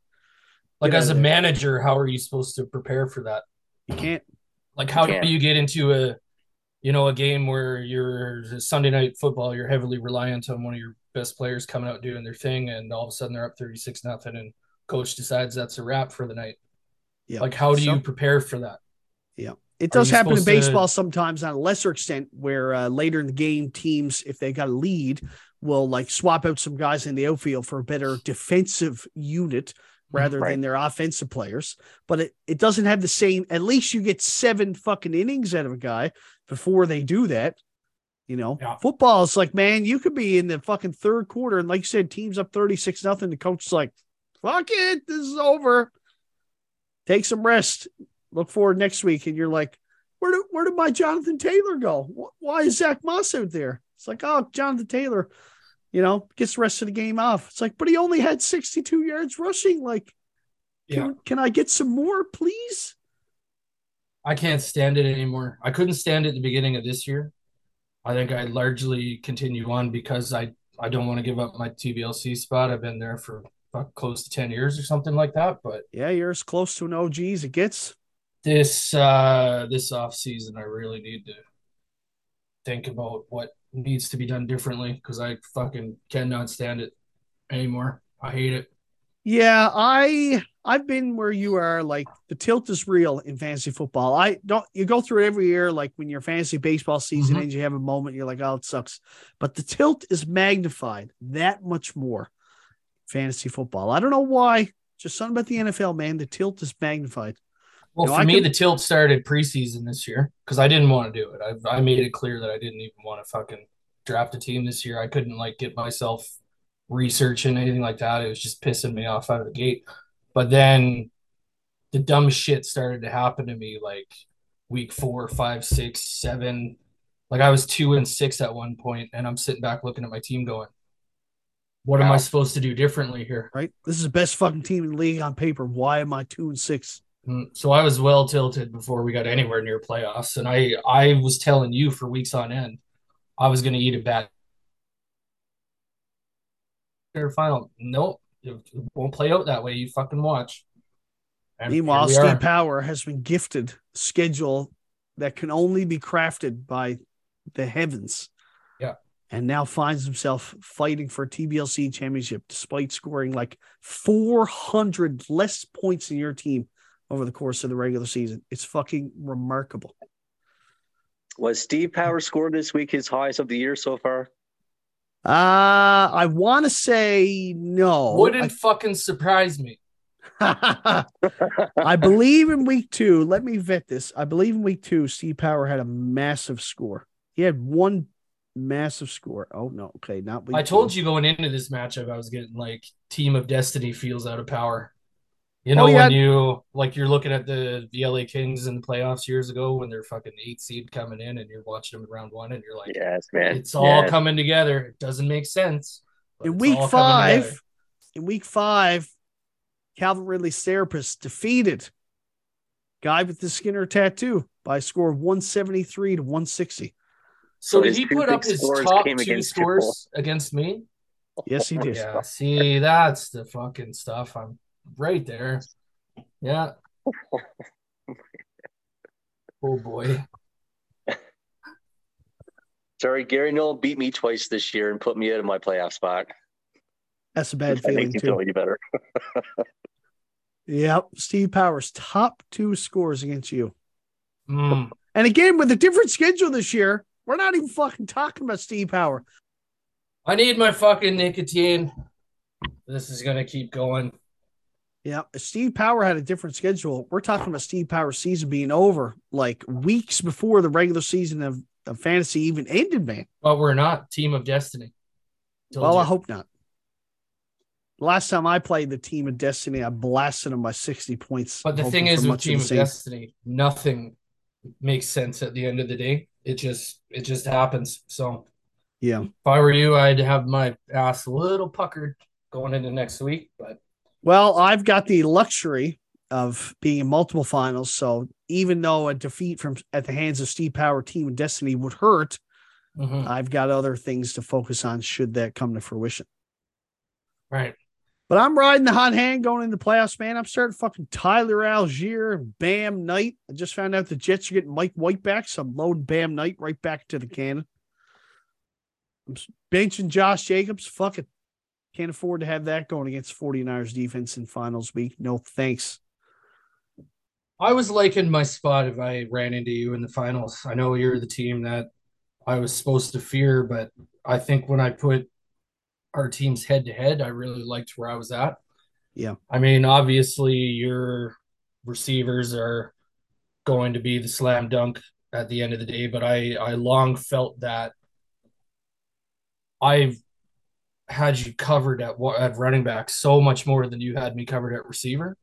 Like, get as a manager, how are you supposed to prepare for that? You can't. Like, how can't. do you get into a, you know, a game where you're Sunday night football, you're heavily reliant on one of your best players coming out doing their thing, and all of a sudden they're up thirty-six nothing, and coach decides that's a wrap for the night. Yeah. Like, how do so, you prepare for that? Yeah. It does happen in baseball to... sometimes on a lesser extent where uh, later in the game, teams, if they got a lead, will like swap out some guys in the outfield for a better defensive unit rather right. than their offensive players. But it, it doesn't have the same, at least you get seven fucking innings out of a guy before they do that. You know, yeah. football is like, man, you could be in the fucking third quarter. And like you said, teams up thirty-six nothing. The coach's like, fuck it, this is over. Take some rest. Look forward next week, and you're like, where did where did my Jonathan Taylor go? Why is Zach Moss out there? It's like, oh, Jonathan Taylor, you know, gets the rest of the game off. It's like, but he only had sixty-two yards rushing. Like, can, yeah. can I get some more, please? I can't stand it anymore. I couldn't stand it at the beginning of this year. I think I largely continue on because I, I don't want to give up my T B L C spot. I've been there for close to ten years or something like that. But yeah, you're as close to an O G as it gets. This uh, this offseason, I really need to think about what needs to be done differently because I fucking cannot stand it anymore. I hate it. Yeah, I, I've been where you are. Like, the tilt is real in fantasy football. I don't. You go through it every year, like when your fantasy baseball season mm-hmm. ends, you have a moment, you're like, oh, it sucks. But the tilt is magnified that much more. Fantasy football. I don't know why. Just something about the N F L, man. The tilt is magnified. Well, you know, for I me, could... the tilt started preseason this year because I didn't want to do it. I, I made it clear that I didn't even want to fucking draft a team this year. I couldn't, like, get myself researching anything like that. It was just pissing me off out of the gate. But then the dumb shit started to happen to me, like, week four, five, six, seven. Like, I was two and six at one point, and I'm sitting back looking at my team going, what wow. am I supposed to do differently here? Right? This is the best fucking team in the league on paper. Why am I two and six? So I was well tilted before we got anywhere near playoffs. And I, I was telling you for weeks on end, I was going to eat a bad final. Nope. It won't play out that way. You fucking watch. And meanwhile, Steve Power has been gifted a schedule that can only be crafted by the heavens. Yeah. And now finds himself fighting for a T B L C championship despite scoring like four hundred less points than your team over the course of the regular season. It's fucking remarkable. Was Steve Power scored this week his highest of the year so far? Uh, I want to say no. Wouldn't I, fucking surprise me. I believe in week two, let me vet this. I believe in week two, Steve Power had a massive score. He had one massive score. Oh, no. Okay, not week I told two. You going into this matchup, I was getting, like, Team of Destiny feels out of Power. You know, oh, yeah. when you, like, you're looking at the, the L A Kings in the playoffs years ago when they're fucking eight seed coming in and you're watching them in round one and you're like, yes, man. It's yes. all coming together. It doesn't make sense. In week five, in week five, Calvin Ridley's Therapist defeated guy with the Skinner tattoo by a score of one seventy-three to one sixty. So, so did he put up his top two scores against me? Yes, he did. Yeah, see, that's the fucking stuff I'm right there. Yeah. Oh, boy. Sorry, Gary Nolan beat me twice this year and put me out of my playoff spot. That's a bad that feeling, makes you too. Feel any better. Yep. Steve Powers, top two scores against you. Mm. And again, with a different schedule this year, we're not even fucking talking about Steve Power. I need my fucking nicotine. This is going to keep going. Yeah, Steve Power had a different schedule. We're talking about Steve Power's season being over like weeks before the regular season of, of fantasy even ended, man. Well, we're not Team of Destiny. Told well, you. I hope not. Last time I played the Team of Destiny, I blasted them by sixty points. But the thing is with Team of Destiny, nothing makes sense at the end of the day. It just it just happens. So yeah, if I were you, I'd have my ass a little puckered going into next week, but Well, I've got the luxury of being in multiple finals, so even though a defeat from at the hands of Steve Power, Team of Destiny would hurt, mm-hmm. I've got other things to focus on should that come to fruition. Right. But I'm riding the hot hand going into the playoffs, man. I'm starting fucking Tyler Allgeier and Bam Knight. I just found out the Jets are getting Mike White back, so I'm loading Bam Knight right back to the cannon. I'm benching Josh Jacobs. Fuck it. Can't afford to have that going against forty-niners defense in finals week. No thanks. I was liking my spot if I ran into you in the finals. I know you're the team that I was supposed to fear, but I think when I put our teams head-to-head, I really liked where I was at. Yeah. I mean, obviously, your receivers are going to be the slam dunk at the end of the day, but I, I long felt that I've had you covered at at running back so much more than you had me covered at receiver.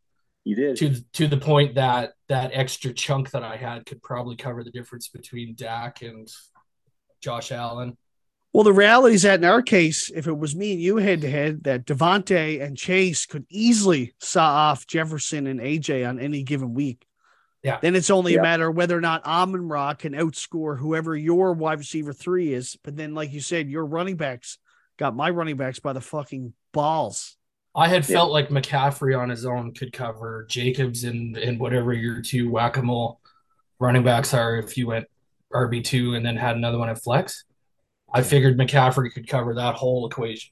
You did. To to the point that that extra chunk that I had could probably cover the difference between Dak and Josh Allen. Well, the reality is that in our case, if it was me and you head-to-head, that Devontae and Chase could easily saw off Jefferson and A J on any given week. Yeah. Then it's only yeah. a matter of whether or not Amon-Ra can outscore whoever your wide receiver three is. But then, like you said, your running backs got my running backs by the fucking balls. I had felt yeah. like McCaffrey on his own could cover Jacobs and, and whatever your two whack-a-mole running backs are if you went R B two and then had another one at flex. I figured McCaffrey could cover that whole equation.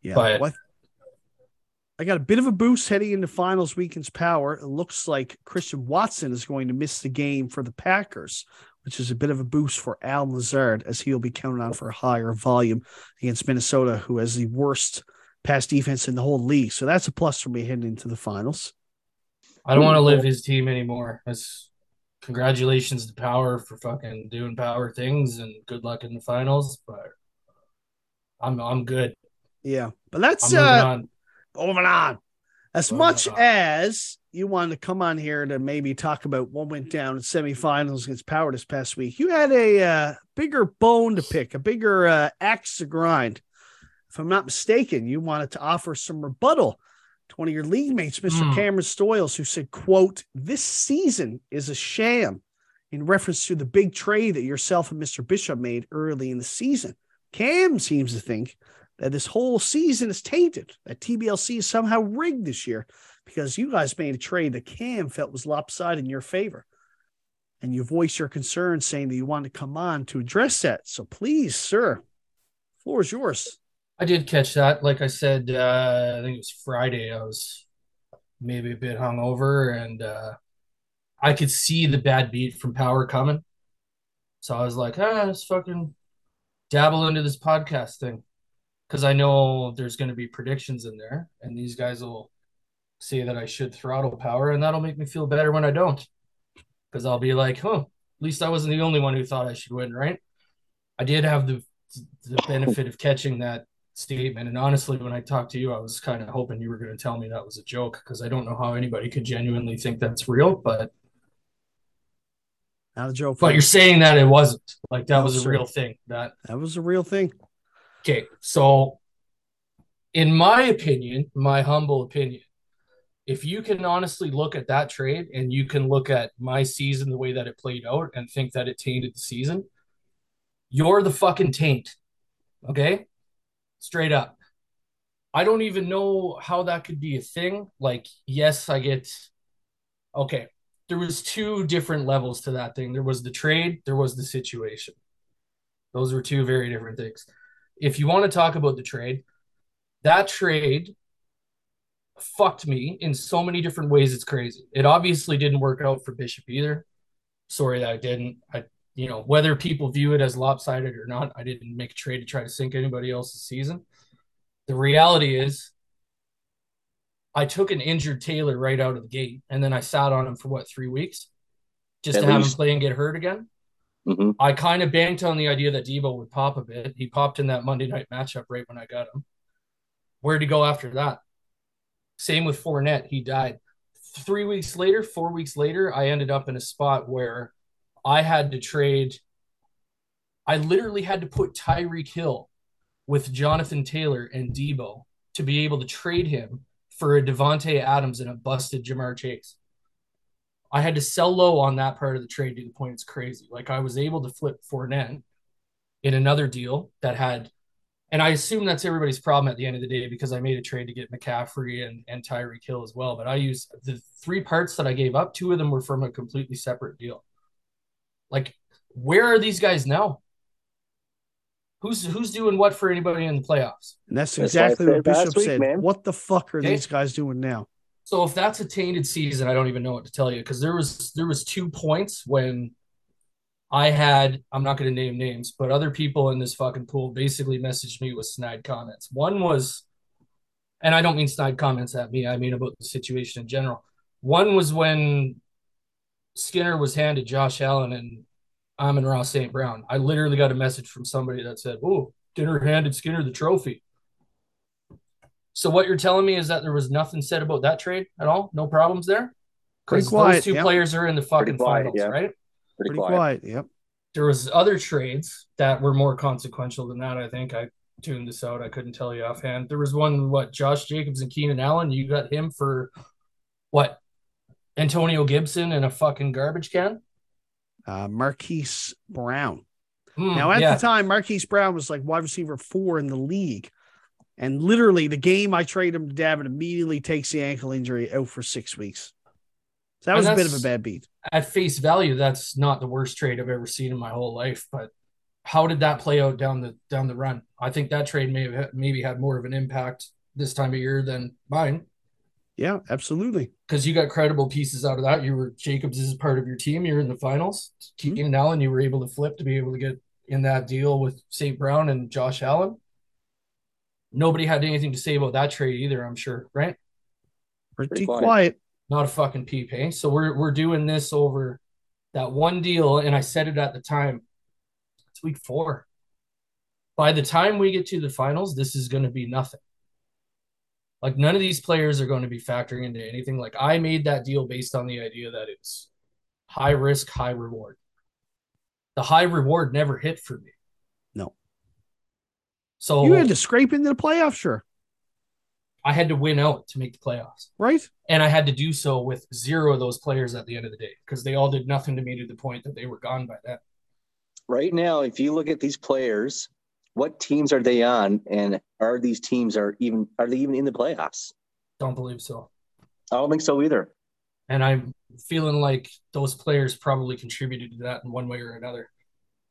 Yeah. But what? I got a bit of a boost heading into finals weekend's power. It looks like Christian Watson is going to miss the game for the Packers, which is a bit of a boost for Al Lazard as he'll be counted on for a higher volume against Minnesota, who has the worst pass defense in the whole league. So that's a plus for me heading into the finals. I don't want to live his team anymore. That's Congratulations to Power for fucking doing Power things, and good luck in the finals. But I'm I'm good. Yeah, but let's moving uh, on. moving on. As moving much on. as you wanted to come on here to maybe talk about what went down in semifinals against Power this past week, you had a uh, bigger bone to pick, a bigger uh, axe to grind. If I'm not mistaken, you wanted to offer some rebuttal. To one of your league mates, Mister Mm. Cameron Stoyles, who said, quote, "This season is a sham," in reference to the big trade that yourself and Mister Bishop made early in the season. Cam seems to think that this whole season is tainted, that T B L C is somehow rigged this year because you guys made a trade that Cam felt was lopsided in your favor. And you voiced your concern saying that you wanted to come on to address that. So please, sir, the floor is yours. I did catch that. Like I said, uh, I think it was Friday. I was maybe a bit hungover, and uh, I could see the bad beat from Power coming. So I was like, ah, let's fucking dabble into this podcast thing, because I know there's going to be predictions in there, and these guys will say that I should throttle Power, and that'll make me feel better when I don't, because I'll be like, huh, at least I wasn't the only one who thought I should win, right? I did have the the benefit of catching that statement, and honestly, when I talked to you, I was kind of hoping you were going to tell me that was a joke, because I don't know how anybody could genuinely think that's real. But not a joke. But you're saying that it wasn't, like, that was a real thing. That that was a real thing. Okay, so in my opinion, my humble opinion, if you can honestly look at that trade and you can look at my season the way that it played out and think that it tainted the season, you're the fucking taint. Okay. Straight up. I don't even know how that could be a thing. Like, yes, I get... Okay, there was two different levels to that thing. There was the trade, there was the situation. Those were two very different things. If you want to talk about the trade, that trade fucked me in so many different ways, it's crazy. It obviously didn't work out for Bishop either. Sorry that I didn't. I You know, whether people view it as lopsided or not, I didn't make a trade to try to sink anybody else's season. The reality is I took an injured Taylor right out of the gate, and then I sat on him for, what, three weeks? Just at to least. have him play and get hurt again. Mm-hmm. I kind of banked on the idea that Debo would pop a bit. He popped in that Monday night matchup right when I got him. Where'd he go after that? Same with Fournette. He died. Three weeks later, four weeks later, I ended up in a spot where – I had to trade. I literally had to put Tyreek Hill with Jonathan Taylor and Debo to be able to trade him for a Devontae Adams and a busted Ja'Marr Chase. I had to sell low on that part of the trade to the point it's crazy. Like, I was able to flip Fournette in another deal that had, and I assume that's everybody's problem at the end of the day, because I made a trade to get McCaffrey and, and Tyreek Hill as well. But I used the three parts that I gave up. Two of them were from a completely separate deal. Like, where are these guys now? Who's who's doing what for anybody in the playoffs? And that's exactly that's what, what Bishop week, said. Man. What the fuck are okay. these guys doing now? So if that's a tainted season, I don't even know what to tell you, because there was there was two points when I had, I'm not going to name names, but other people in this fucking pool basically messaged me with snide comments. One was, and I don't mean snide comments at me, I mean about the situation in general. One was when Skinner was handed Josh Allen and Amon-Ra Saint Brown. I literally got a message from somebody that said, oh, Skinner handed Skinner the trophy. So what you're telling me is that there was nothing said about that trade at all? No problems there? Because those two yep. players are in the fucking quiet, finals, yeah. right? Pretty, Pretty quiet. quiet, yep. There was other trades that were more consequential than that, I think. I tuned this out. I couldn't tell you offhand. There was one, what, Josh Jacobs and Keenan Allen. You got him for, what, Antonio Gibson and a fucking garbage can? Uh, Marquise Brown. Mm, now, at yeah. the time, Marquise Brown was like wide receiver four in the league. And literally, the game I trade him to Davin immediately takes the ankle injury out for six weeks. So that was a bit of a bad beat. At face value, that's not the worst trade I've ever seen in my whole life. But how did that play out down the down the run? I think that trade may have maybe had more of an impact this time of year than mine. Yeah, absolutely. Because you got credible pieces out of that. You were Jacobs is part of your team. You're in the finals. Keegan mm-hmm. Allen, you were able to flip to be able to get in that deal with Saint Brown and Josh Allen. Nobody had anything to say about that trade either, I'm sure, right? Pretty, Pretty quiet. quiet. Not a fucking peep, eh? So we're we're doing this over that one deal, and I said it at the time. It's week four. By the time we get to the finals, this is going to be nothing. Like, none of these players are going to be factoring into anything. Like, I made that deal based on the idea that it's high risk, high reward. The high reward never hit for me. No. So you had to scrape into the playoffs, sure. I had to win out to make the playoffs. Right. And I had to do so with zero of those players at the end of the day, because they all did nothing to me to the point that they were gone by then. Right now, if you look at these players, what teams are they on? And are these teams are even are they even in the playoffs? Don't believe so. I don't think so either. And I'm feeling like those players probably contributed to that in one way or another.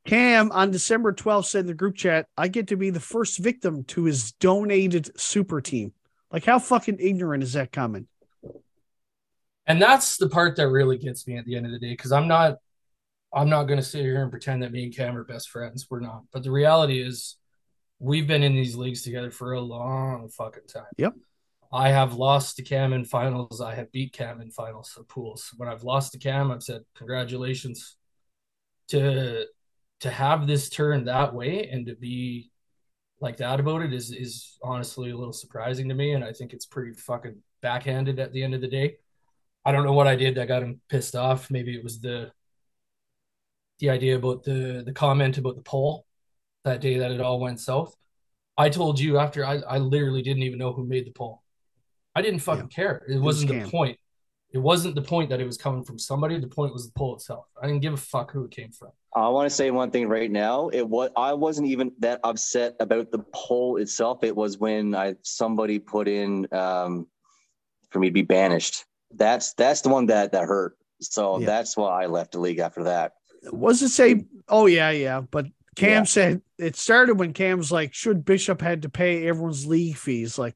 Cam on December twelfth said in the group chat, I get to be the first victim to his donated super team. Like, how fucking ignorant is that comment? And that's the part that really gets me at the end of the day, because I'm not I'm not going to sit here and pretend that me and Cam are best friends. We're not. But the reality is we've been in these leagues together for a long fucking time. Yep. I have lost to Cam in finals. I have beat Cam in finals for pools. When I've lost to Cam, I've said, congratulations. To... To have this turn that way and to be like that about it is is honestly a little surprising to me, and I think it's pretty fucking backhanded at the end of the day. I don't know what I did that got him pissed off. Maybe it was the the idea about the the comment about the poll that day that it all went south. I told you after I, I literally didn't even know who made the poll. I didn't fucking yeah. care. It, it wasn't was the point. It wasn't the point that it was coming from somebody. The point was the poll itself. I didn't give a fuck who it came from. I want to say one thing right now. It was I wasn't even that upset about the poll itself. It was when I somebody put in um, for me to be banished. That's that's the one that that hurt. So yeah. that's why I left the league after that. Was it say? Oh yeah, yeah. But Cam yeah. said it started when Cam was like, "Should Bishop had to pay everyone's league fees?" Like,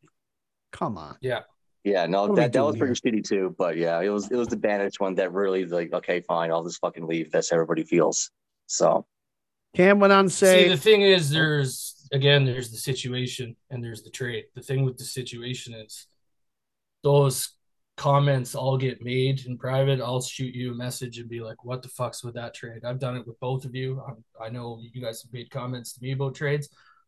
come on. Yeah. Yeah, no, that, that was pretty shitty too, but yeah, it was it was the banished one that really like, okay, fine, I'll just fucking leave. That's how everybody feels. So Cam went on to say, see, the thing is, there's again, there's the situation and there's the trade. The thing with the situation is those comments all get made in private. I'll shoot you a message and be like, what the fuck's with that trade? I've done it with both of you. I'm, I know you guys have made comments to me about trades.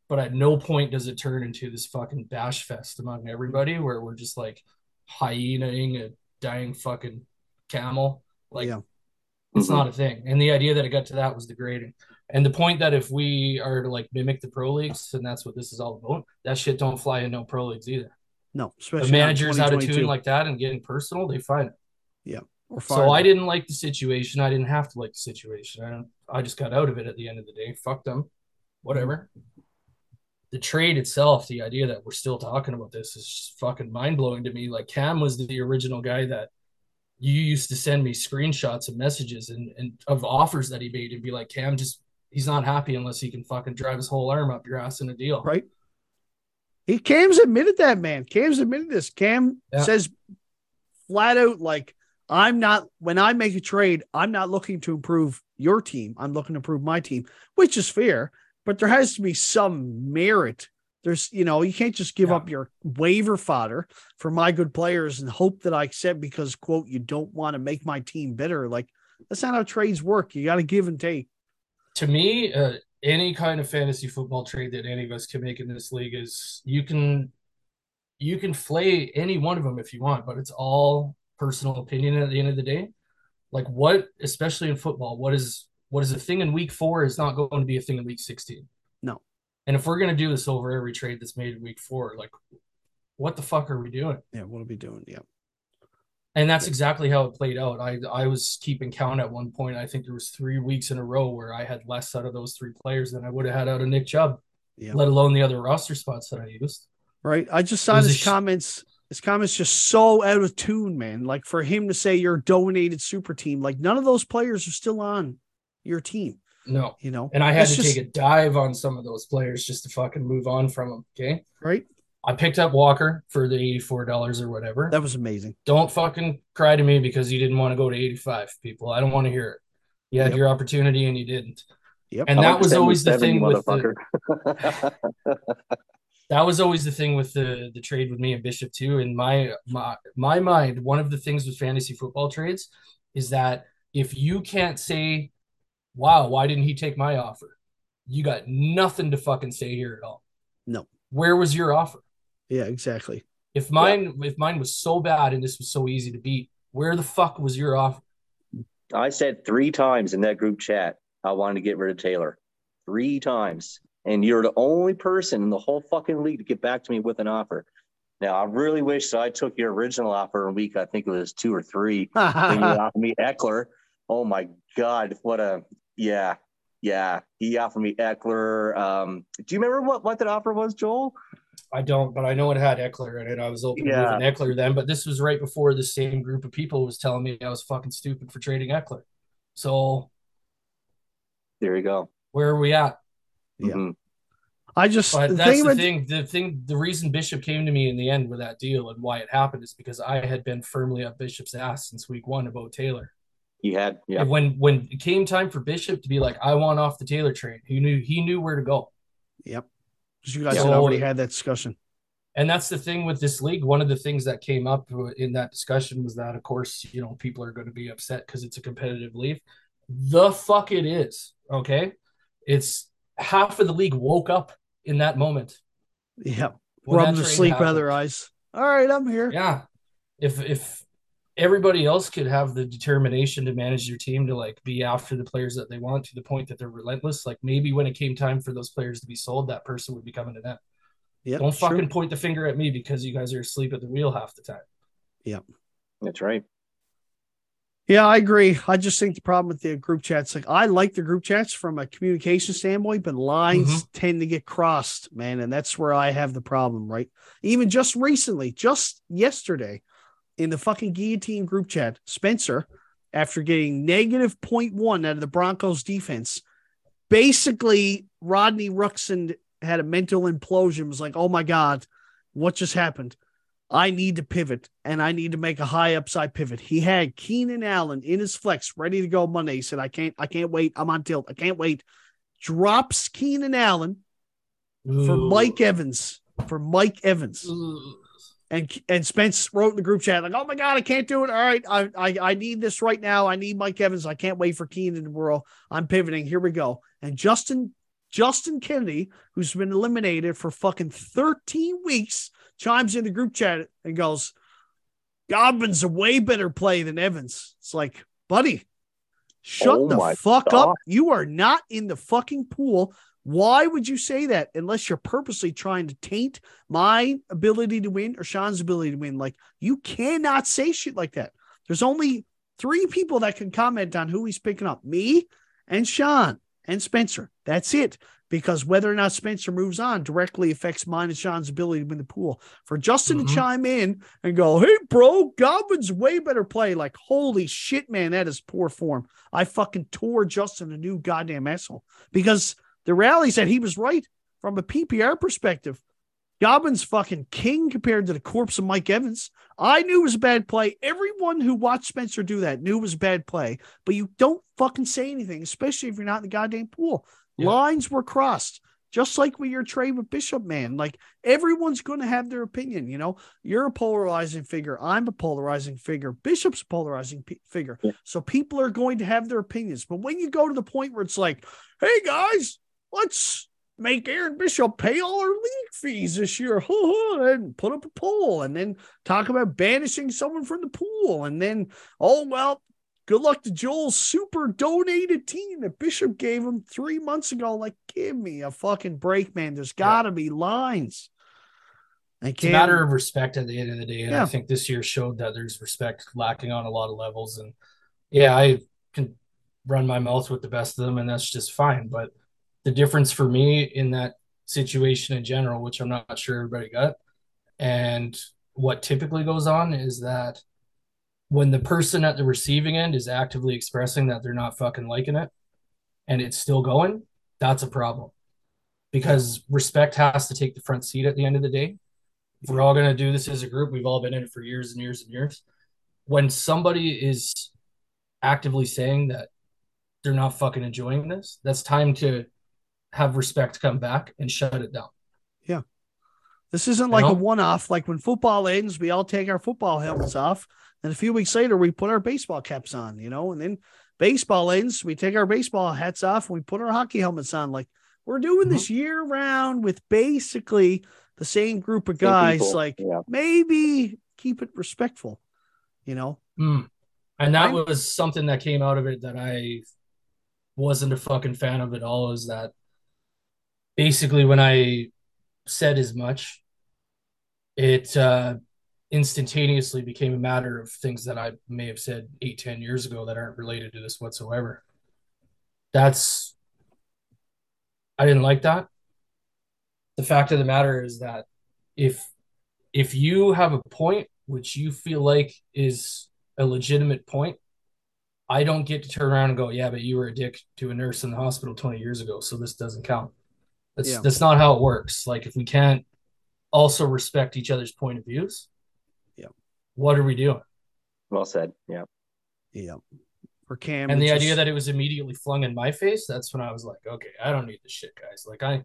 But at no point does it turn into this fucking bash fest among everybody where we're just like hyenaing a dying fucking camel. Like, yeah. it's not a thing. And the idea that it got to that was degrading. And the point that if we are to like mimic the pro leagues, and that's what this is all about, that shit don't fly in no pro leagues either. No, especially the manager's out of tune like that and getting personal, they fight it. Yeah. Or so I didn't like the situation. I didn't have to like the situation. I don't, I just got out of it at the end of the day. Fuck them. Whatever. The trade itself, the idea that we're still talking about this is just fucking mind-blowing to me. Like, Cam was the original guy that you used to send me screenshots and messages and, and of offers that he made and be like, Cam, just he's not happy unless he can fucking drive his whole arm up your ass in a deal. Right. He Cam's admitted that, man. Cam's admitted this. Cam yeah. says flat out, like, I'm not, when I make a trade, I'm not looking to improve your team. I'm looking to improve my team, which is fair, but there has to be some merit. There's, you know, you can't just give yeah. up your waiver fodder for my good players and hope that I accept because, quote, you don't want to make my team bitter. Like, that's not how trades work. You got to give and take. To me, uh, any kind of fantasy football trade that any of us can make in this league is you can, you can flay any one of them if you want, but it's all personal opinion at the end of the day. Like, what, especially in football, what is, what is a thing in week four is not going to be a thing in week sixteen. No. And if we're going to do this over every trade that's made in week four, like, what the fuck are we doing? Yeah. What are we doing? Yeah. And that's exactly how it played out. I I was keeping count at one point. I think there was three weeks in a row where I had less out of those three players than I would have had out of Nick Chubb, yeah. let alone the other roster spots that I used. Right. I just saw his comments. His comments just so out of tune, man. Like, for him to say you're a donated super team, like, none of those players are still on your team. No. You know? And I had that's to just... take a dive on some of those players just to fucking move on from them, okay? Right. I picked up Walker for the eighty-four dollars or whatever. That was amazing. Don't fucking cry to me because you didn't want to go to eighty-five, people. I don't want to hear it. You had yep. your opportunity and you didn't. Yep. And that was always the thing with the, that was always the thing with the, the trade with me and Bishop too. In my, my my mind, one of the things with fantasy football trades is that if you can't say, wow, why didn't he take my offer? You got nothing to fucking say here at all. No. Where was your offer? Yeah, exactly. If mine yeah. if mine was so bad and this was so easy to beat, where the fuck was your offer? I said three times in that group chat I wanted to get rid of Taylor. Three times. And you're the only person in the whole fucking league to get back to me with an offer. Now, I really wish that I took your original offer in week, I think it was two or three, when you offered me Eckler. Oh, my God. What a – yeah. Yeah. He offered me Eckler. Um, do you remember what, what that offer was, Joel? I don't, but I know it had Eckler in it. I was open yeah. to moving Eckler then, but this was right before the same group of people was telling me I was fucking stupid for trading Eckler. So there you go. Where are we at? Yeah. Mm-hmm. I just, but the that's thing the thing, the thing, the reason Bishop came to me in the end with that deal and why it happened is because I had been firmly up Bishop's ass since week one about Taylor. He had, yeah. And when, when it came time for Bishop to be like, I want off the Taylor train, he knew, he knew where to go. Yep. Because you guys so, had already had that discussion. And that's the thing with this league. One of the things that came up in that discussion was that, of course, you know, people are going to be upset because it's a competitive league. The fuck it is. Okay. It's half of the league woke up in that moment. Yeah. Rubbing the sleep out of their eyes. All right. I'm here. Yeah. If, if, everybody else could have the determination to manage their team to like be after the players that they want to the point that they're relentless. Like, maybe when it came time for those players to be sold, that person would be coming to them. Yep, Don't fucking true. point the finger at me because you guys are asleep at the wheel half the time. Yeah. That's right. Yeah, I agree. I just think the problem with the group chats, like, I like the group chats from a communication standpoint, but lines mm-hmm. tend to get crossed, man. And that's where I have the problem, right? Even just recently, just yesterday, in the fucking guillotine group chat, Spencer, after getting negative zero point one out of the Broncos defense, basically Rodney Ruxin had a mental implosion. It was like, oh my God, what just happened? I need to pivot and I need to make a high upside pivot. He had Keenan Allen in his flex ready to go Monday. He said, I can't, I can't wait. I'm on tilt. I can't wait. Drops Keenan Allen Ooh. for Mike Evans, for Mike Evans. Ooh. And and Spence wrote in the group chat, like, oh, my God, I can't do it. All right, I I, I need this right now. I need Mike Evans. I can't wait for Keenan tomorrow. I'm pivoting. Here we go. And Justin Justin Kennedy, who's been eliminated for fucking thirteen weeks, chimes in the group chat and goes, Godwin's a way better play than Evans. It's like, buddy, shut oh the fuck God. up. You are not in the fucking pool Why would you say that unless you're purposely trying to taint my ability to win or Sean's ability to win? Like, you cannot say shit like that. There's only three people that can comment on who he's picking up: me and Sean and Spencer. That's it. Because whether or not Spencer moves on directly affects mine and Sean's ability to win the pool. For Justin mm-hmm. to chime in and go, "Hey, bro, Godwin's way better play." Like, holy shit, man, that is poor form. I fucking tore Justin a new goddamn asshole, because the rally said he was right from a P P R perspective. Godwin's fucking king compared to the corpse of Mike Evans. I knew it was a bad play. Everyone who watched Spencer do that knew it was a bad play, but you don't fucking say anything, especially if you're not in the goddamn pool. Yeah. Lines were crossed, just like with your trade with Bishop, man. Like, everyone's going to have their opinion. You know, you're a polarizing figure. I'm a polarizing figure. Bishop's a polarizing p- figure. Yeah. So people are going to have their opinions. But when you go to the point where it's like, "Hey guys, let's make Aaron Bishop pay all our league fees this year," and put up a poll, and then talk about banishing someone from the pool, and then, "Oh, well, good luck to Joel's super donated team that Bishop gave him three months ago." Like, give me a fucking break, man. There's got to yeah. be lines. It's a matter of respect at the end of the day. And yeah. I think this year showed that there's respect lacking on a lot of levels. And yeah, I can run my mouth with the best of them, and that's just fine. But the difference for me in that situation in general, which I'm not sure everybody got, and what typically goes on, is that when the person at the receiving end is actively expressing that they're not fucking liking it and it's still going, that's a problem, because respect has to take the front seat at the end of the day. If we're all going to do this as a group, we've all been in it for years and years and years. When somebody is actively saying that they're not fucking enjoying this, that's time to have respect come back and shut it down. Yeah. This isn't like a one-off. Like, when football ends, we all take our football helmets off, and a few weeks later, we put our baseball caps on, you know, and then baseball ends, we take our baseball hats off, and we put our hockey helmets on. Like, we're doing this year round with basically the same group of guys. Like, yeah. maybe keep it respectful, you know? Mm. And that I'm, was something that came out of it that I wasn't a fucking fan of at all, is that basically when I said as much, it uh, instantaneously became a matter of things that I may have said eight, ten years ago that aren't related to this whatsoever. That's, I didn't like that. The fact of the matter is that if if you have a point which you feel like is a legitimate point, I don't get to turn around and go, "Yeah, but you were a dick to a nurse in the hospital twenty years ago, so this doesn't count." That's yeah. that's not how it works. Like, if we can't also respect each other's point of views, yeah, what are we doing? Well said. Yeah, yeah. For Cam, and the just... idea that it was immediately flung in my face—that's when I was like, "Okay, I don't need this shit, guys." Like, I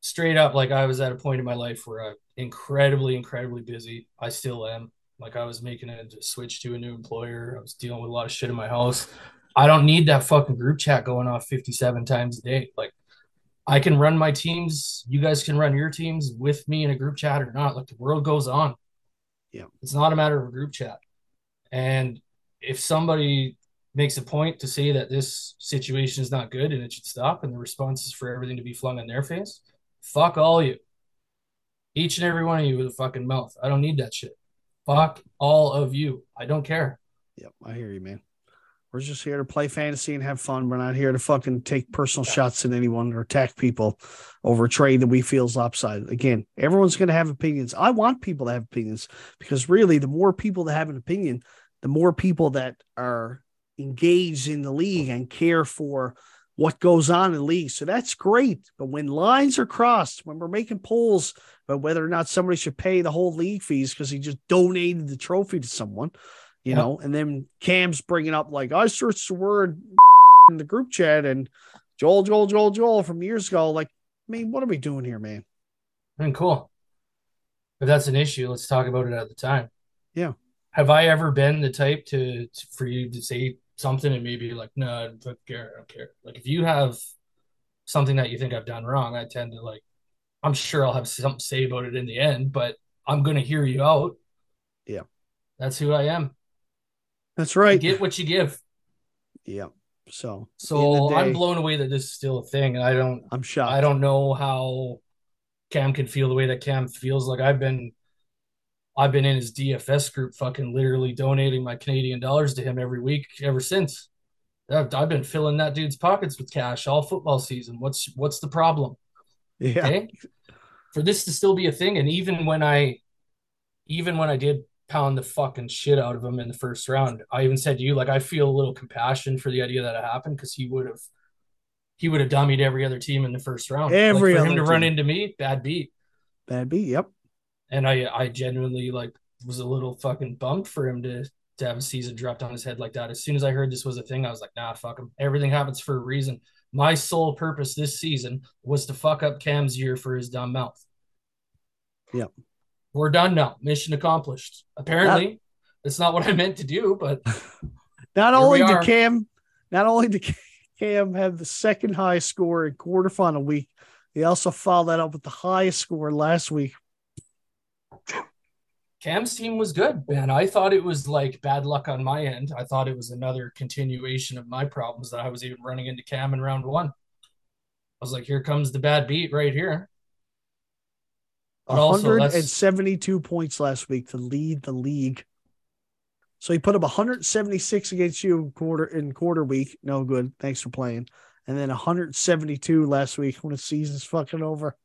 straight up, like, I was at a point in my life where I'm incredibly, incredibly busy. I still am. Like, I was making a switch to a new employer. I was dealing with a lot of shit in my house. I don't need that fucking group chat going off fifty-seven times a day. Like, I can run my teams. You guys can run your teams with me in a group chat or not. Like, the world goes on. Yeah. It's not a matter of a group chat. And if somebody makes a point to say that this situation is not good and it should stop, and the response is for everything to be flung in their face, fuck all you. Each and every one of you with a fucking mouth. I don't need that shit. Fuck all of you. I don't care. Yep, I hear you, man. We're just here to play fantasy and have fun. We're not here to fucking take personal yeah. shots at anyone or attack people over a trade that we feel is lopsided. Again, everyone's going to have opinions. I want people to have opinions, because really the more people that have an opinion, the more people that are engaged in the league and care for what goes on in the league. So that's great. But when lines are crossed, when we're making polls about whether or not somebody should pay the whole league fees because he just donated the trophy to someone, you yep. know, and then Cam's bringing up, like, "I searched the word in the group chat and Joel, Joel, Joel, Joel from years ago." Like, I mean, what are we doing here, man? And cool. If that's an issue, let's talk about it at the time. Yeah. Have I ever been the type to, to for you to say something and maybe like, "No, I don't care. I don't care." Like, if you have something that you think I've done wrong, I tend to, like, I'm sure I'll have something to say about it in the end, but I'm going to hear you out. Yeah. That's who I am. That's right. You get what you give. Yeah. So, so day, I'm blown away that this is still a thing. And I don't, I'm shocked. I don't know how Cam can feel the way that Cam feels. Like I've been, I've been in his D F S group, fucking literally donating my Canadian dollars to him every week ever since. I've, I've been filling that dude's pockets with cash all football season. What's, what's the problem? Yeah. Okay? For this to still be a thing. And even when I, even when I did pound the fucking shit out of him in the first round, I even said to you, like, I feel a little compassion for the idea that it happened. Cause he would have, he would have dummied every other team in the first round. Every like for him to team. Run into me, bad beat, bad beat. Yep. And I, I genuinely like was a little fucking bummed for him to, to have a season dropped on his head like that. As soon as I heard this was a thing, I was like, nah, fuck him. Everything happens for a reason. My sole purpose this season was to fuck up Cam's year for his dumb mouth. Yep. We're done now. Mission accomplished. Apparently, not, it's not what I meant to do, but not only did Cam, not only did Cam have the second highest score in quarterfinal week, he also followed that up with the highest score last week. Cam's team was good, man. I thought it was like bad luck on my end. I thought it was another continuation of my problems that I was even running into Cam in round one. I was like, here comes the bad beat right here. But one hundred seventy-two also, points last week to lead the league. So he put up one hundred seventy-six against you in quarter, in quarter week. No good. Thanks for playing. And then one hundred seventy-two last week when the season's fucking over.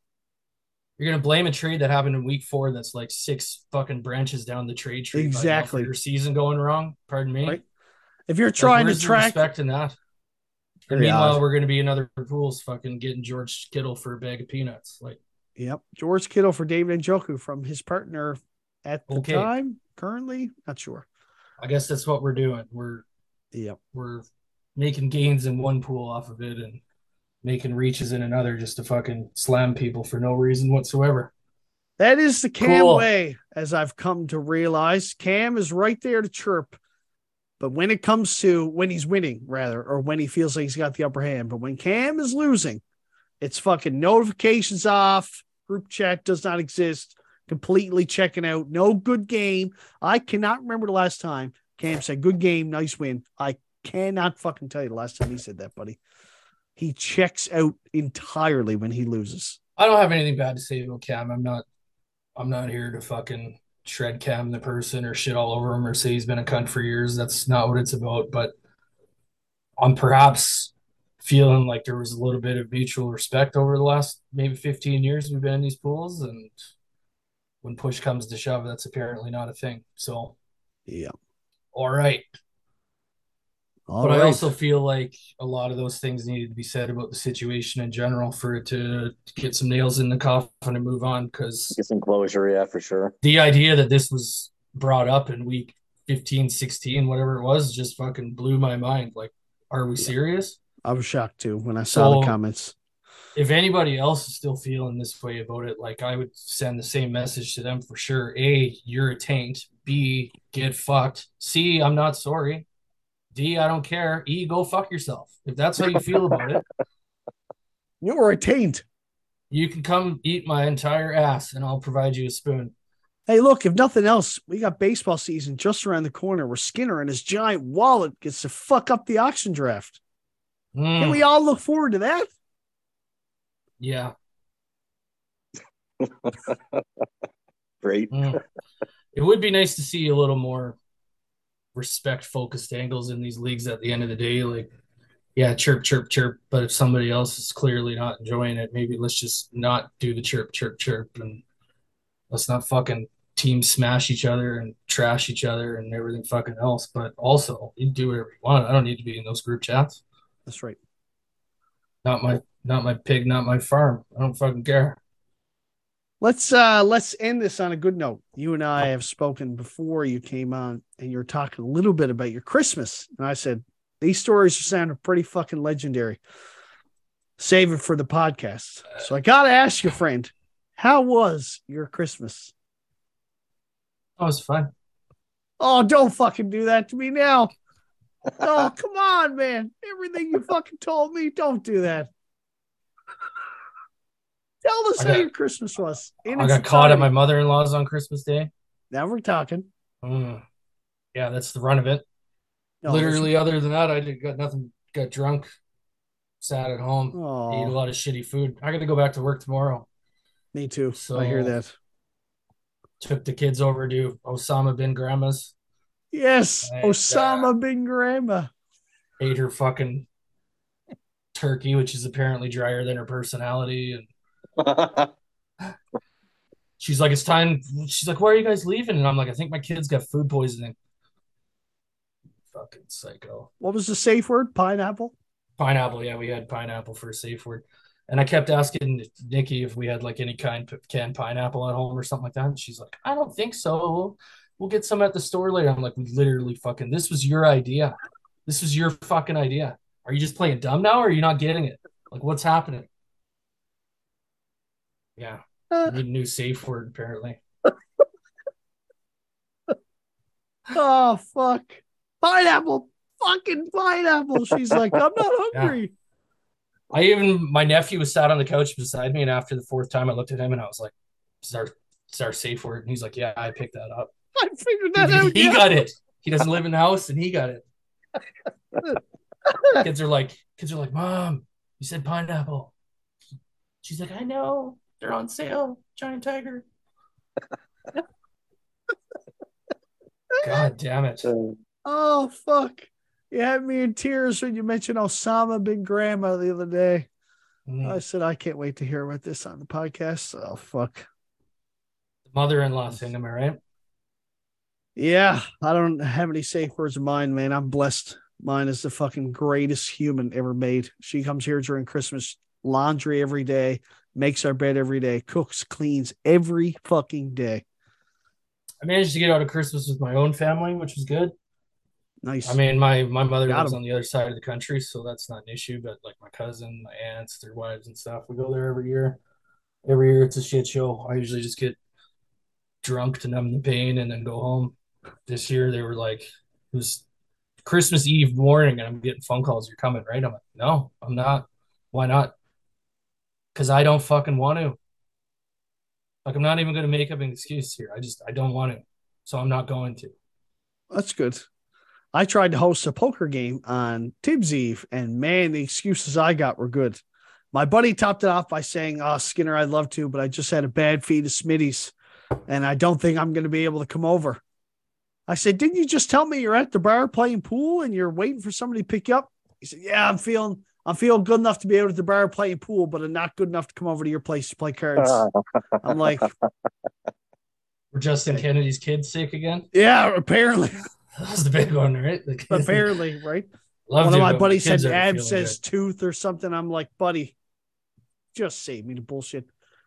You're going to blame a trade that happened in week four that's like six fucking branches down the trade tree. Exactly. Your season going wrong. Pardon me. Right. If you're trying like, to track. Respecting that. And yeah. Meanwhile, we're going to be another Bulls fucking getting George Kittle for a bag of peanuts. Like. Yep. George Kittle for David Njoku from his partner at the okay. time. Currently, not sure. I guess that's what we're doing. We're yep. we're making gains in one pool off of it and making reaches in another just to fucking slam people for no reason whatsoever. That is the Cam cool. way, as I've come to realize. Cam is right there to chirp. But when it comes to when he's winning, rather, or when he feels like he's got the upper hand, but when Cam is losing, it's fucking notifications off. Group chat does not exist. Completely checking out. No good game. I cannot remember the last time Cam said, good game, nice win. I cannot fucking tell you the last time he said that, buddy. He checks out entirely when he loses. I don't have anything bad to say about Cam. I'm not I'm not here to fucking shred Cam the person or shit all over him or say he's been a cunt for years. That's not what it's about. But I'm perhaps feeling like there was a little bit of mutual respect over the last maybe fifteen years we've been in these pools. And when push comes to shove, that's apparently not a thing. So, yeah. All right. All but right. I also feel like a lot of those things needed to be said about the situation in general for it to get some nails in the coffin and move on. Because get some closure, yeah, for sure. The idea that this was brought up in week fifteen, sixteen, whatever it was, just fucking blew my mind. Like, are we yeah. serious? I was shocked, too, when I saw so, the comments. If anybody else is still feeling this way about it, like, I would send the same message to them for sure. A, you're a taint. B, get fucked. C, I'm not sorry. D, I don't care. E, go fuck yourself. If that's how you feel about it. You're a taint. You can come eat my entire ass, and I'll provide you a spoon. Hey, look, if nothing else, we got baseball season just around the corner where Skinner and his giant wallet gets to fuck up the auction draft. Mm. Can we all look forward to that? Yeah. Great. Mm. It would be nice to see a little more respect-focused angles in these leagues at the end of the day. Like, yeah, chirp, chirp, chirp. But if somebody else is clearly not enjoying it, maybe let's just not do the chirp, chirp, chirp. And let's not fucking team smash each other and trash each other and everything fucking else. But also, you do whatever you want. I don't need to be in those group chats. That's right. Not my, not my pig, not my farm. I don't fucking care. Let's uh, let's end this on a good note. You and I have spoken before you came on, and you were talking a little bit about your Christmas. And I said these stories are sounding pretty fucking legendary. Save it for the podcast. So I gotta ask you, friend, how was your Christmas? Oh, it was fun. Oh, don't fucking do that to me now. Oh, come on, man. Everything you fucking told me, don't do that. Tell us got, how your Christmas was. I got time. Caught at my mother-in-law's on Christmas Day. Now we're talking. Mm. Yeah, that's the run of it. No, literally, other than that, I did, got nothing got drunk, sat at home, Aww. ate a lot of shitty food. I got to go back to work tomorrow. Me too. So I hear that. Took the kids over to Osama bin Grandma's. Yes, and, Osama uh, bin Grandma. Ate her fucking turkey, which is apparently drier than her personality. And she's like, it's time. She's like, where are you guys leaving? And I'm like, I think my kids got food poisoning. Fucking psycho. What was the safe word? Pineapple? Pineapple, yeah. We had pineapple for a safe word. And I kept asking Nikki if we had like any kind of canned pineapple at home or something like that. And she's like, I don't think so. We'll get some at the store later. I'm like, we literally fucking, this was your idea. This was your fucking idea. Are you just playing dumb now or are you not getting it? Like, what's happening? Yeah. Uh, need a new safe word, apparently. Oh, fuck. Pineapple. Fucking pineapple. She's like, I'm not hungry. Yeah. I even, my nephew was sat on the couch beside me, and after the fourth time, I looked at him, and I was like, this is our, this is our safe word. And he's like, yeah, I picked that up. I figured that he, out. He yeah. got it. He doesn't live in the house, and he got it. Kids are like, kids are like, Mom, you said pineapple. She's like, I know. They're on sale. Giant tiger. God damn it. Oh, fuck. You had me in tears when you mentioned Osama bin Grandma the other day. Mm. I said, I can't wait to hear about this on the podcast. Oh, fuck. Mother-in-law thing, am I right? Yeah. I don't have any safe words of mine, man. I'm blessed. Mine is the fucking greatest human ever made. She comes here during Christmas, laundry every day, makes our bed every day, cooks, cleans every fucking day. I managed to get out of Christmas with my own family, which was good. Nice. I mean, my, my mother Got lives him. on the other side of the country, so that's not an issue. But like my cousin, my aunts, their wives and stuff, we go there every year. Every year it's a shit show. I usually just get drunk to numb the pain and then go home. This year they were like, it was Christmas Eve morning and I'm getting phone calls. You're coming, right? I'm like, no, I'm not. Why not? Because I don't fucking want to. Like, I'm not even going to make up an excuse here. I just, I don't want to. So I'm not going to. That's good. I tried to host a poker game on Tibbs Eve, and man, the excuses I got were good. My buddy topped it off by saying, oh, Skinner, I'd love to, but I just had a bad feed of Smitty's, and I don't think I'm going to be able to come over. I said, didn't you just tell me you're at the bar playing pool and you're waiting for somebody to pick you up? He said, yeah, I'm feeling I'm feeling good enough to be out at the bar playing pool, but I'm not good enough to come over to your place to play cards. I'm like. Were Justin Kennedy's kids sick again? Yeah, apparently. That was the big one, right? Apparently, right? Loved one of my buddies said Ab says good. tooth or something. I'm like, buddy, just save me the bullshit.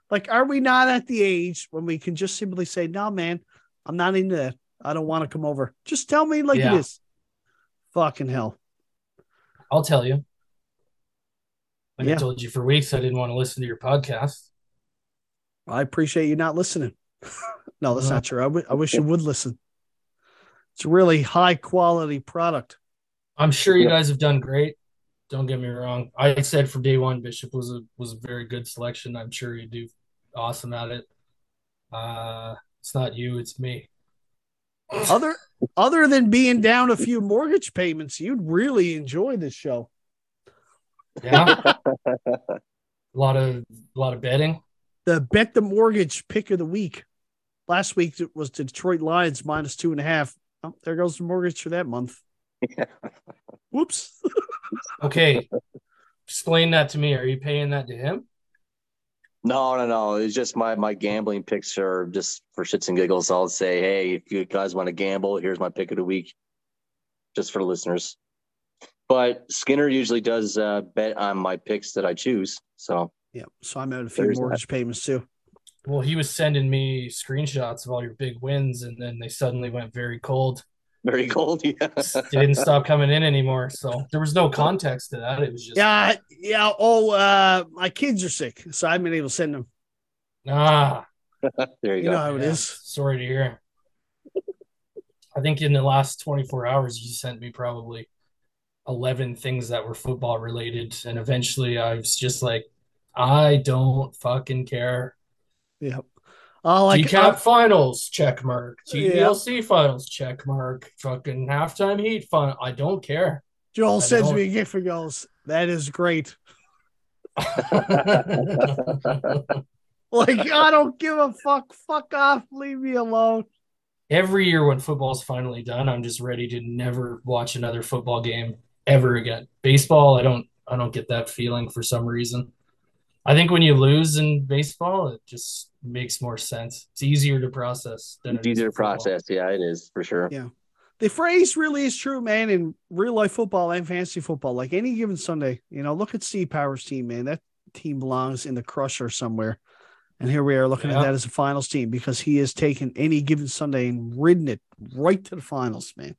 Like, are we not at the age when we can just simply say, no, nah, man, I'm not into that. I don't want to come over. Just tell me like yeah. it is. Fucking hell. I'll tell you. Like yeah. I told you for weeks, I didn't want to listen to your podcast. I appreciate you not listening. No, that's uh, not true. I, w- I wish you would listen. It's a really high quality product. I'm sure you guys have done great. Don't get me wrong. I said from day one, Bishop was a was a very good selection. I'm sure you do awesome at it. Uh, it's not you, it's me. Other other than being down a few mortgage payments, you'd really enjoy this show. Yeah. a lot of a lot of betting. The bet the mortgage pick of the week. Last week it was the Detroit Lions minus two and a half. Oh, there goes the mortgage for that month. Yeah. Whoops. Okay. Explain that to me. Are you paying that to him? No, no, no. It's just my, my gambling picks are just for shits and giggles. I'll say, hey, if you guys want to gamble, here's my pick of the week. Just for listeners. But Skinner usually does uh, bet on my picks that I choose. So yeah. So I'm out a few There's mortgage that. payments too. Well, he was sending me screenshots of all your big wins, and then they suddenly went very cold. Very cold, yeah. They didn't stop coming in anymore, so there was no context to that. It was just yeah, yeah. Oh, uh, my kids are sick, so I've been able to send them. Ah, there you, you go. You know how yeah. it is. Sorry to hear. I think in the last twenty-four hours, you sent me probably eleven things that were football related, and eventually, I was just like, I don't fucking care. Yep. Oh, like Decap uh, finals check mark. T B L C yeah. finals check mark. Fucking halftime heat final. I don't care. Joel sends me a gift and goes, that is great. Like, I don't give a fuck. Fuck off. Leave me alone. Every year when football's finally done, I'm just ready to never watch another football game ever again. Baseball, I don't I don't get that feeling for some reason. I think when you lose in baseball, it just makes more sense. It's easier to process. Than it's easier to process. Yeah, it is for sure. Yeah. The phrase really is true, man, in real life football and fantasy football. Like any given Sunday, you know, look at Steve Power's team, man. That team belongs in the crusher somewhere. And here we are looking yeah. at that as a finals team because he has taken any given Sunday and ridden it right to the finals, man.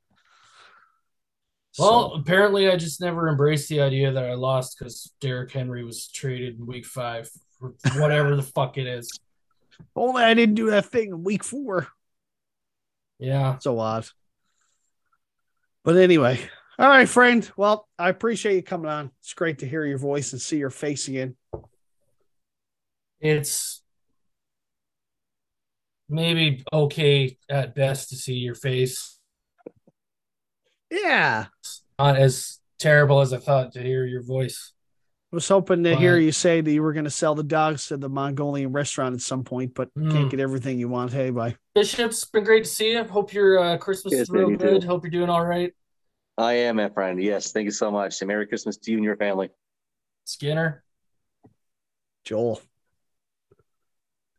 Well, so. Apparently I just never embraced the idea that I lost because Derrick Henry was traded in week five, or whatever the fuck it is. Only I didn't do that thing in week four. Yeah. So odd. But anyway, all right, friend. Well, I appreciate you coming on. It's great to hear your voice and see your face again. It's maybe okay at best to see your face. Yeah. It's not as terrible as I thought to hear your voice. I was hoping to but, hear you say that you were going to sell the dogs to the Mongolian restaurant at some point, but mm. can't get everything you want. Hey, bye. Bishop's been great to see you. Hope your uh, Christmas yes, is real good. Too. Hope you're doing all right. I am, my friend. Yes, thank you so much. And Merry Christmas to you and your family. Skinner. Joel.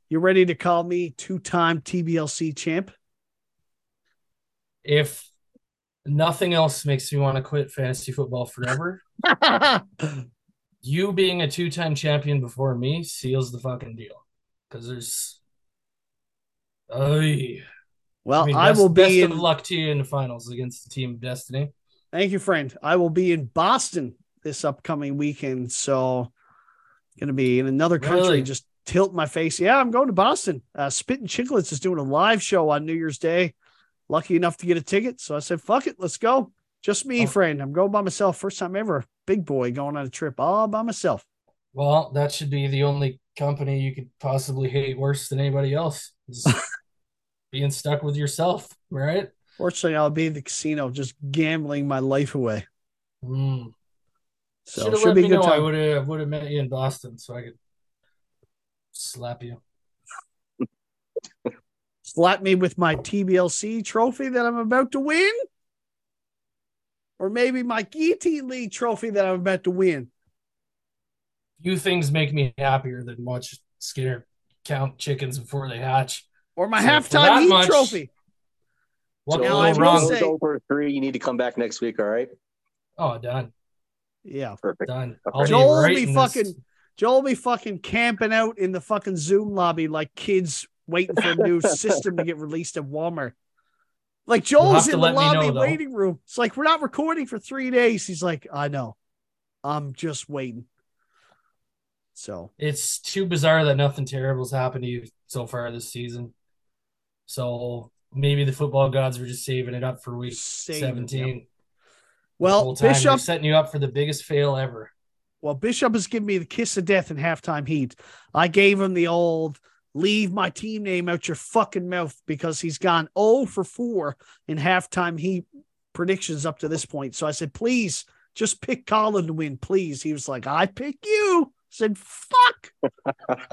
You ready to call me two-time T B L C champ? If nothing else makes me want to quit fantasy football forever, you being a two-time champion before me seals the fucking deal. Because there's... Oy. Well, I, mean, best, I will be best in... of luck to you in the finals against the team of destiny. Thank you, friend. I will be in Boston this upcoming weekend, so going to be in another country really? just tilt my face. Yeah, I'm going to Boston. Uh, Spittin' Chicklets is doing a live show on New Year's Day. Lucky enough to get a ticket. So I said, fuck it, let's go. Just me, oh. friend. I'm going by myself. First time ever. Big boy going on a trip all by myself. Well, that should be the only company you could possibly hate worse than anybody else. Being stuck with yourself, right? Fortunately, I'll be in the casino just gambling my life away. Mm. So should have let me know. Time. I would have would have met you in Boston so I could slap you. Slap me with my T B L C trophy that I'm about to win? Or maybe my Guillotine League trophy that I'm about to win? Few things make me happier than watch Skinner count chickens before they hatch. Or my so halftime heat much, trophy. What well, now? So I will say, over three. You need to come back next week, all right? Oh, done. Yeah. Perfect. Done. I'll Joel be, right be fucking... This- Joel be fucking camping out in the fucking Zoom lobby like kids waiting for a new system to get released at Walmart. Like Joel's in the lobby know, waiting room. It's like, we're not recording for three days. He's like, I know. I'm just waiting. So it's too bizarre that nothing terrible's happened to you so far this season. So maybe the football gods were just saving it up for week saving seventeen. Them. Well, Bishop setting you up for the biggest fail ever. Well, Bishop has given me the kiss of death in halftime heat. I gave him the old leave my team name out your fucking mouth because he's gone oh for four in halftime heat predictions up to this point. So I said, please just pick Colin to win, please. He was like, I pick you. I said, fuck.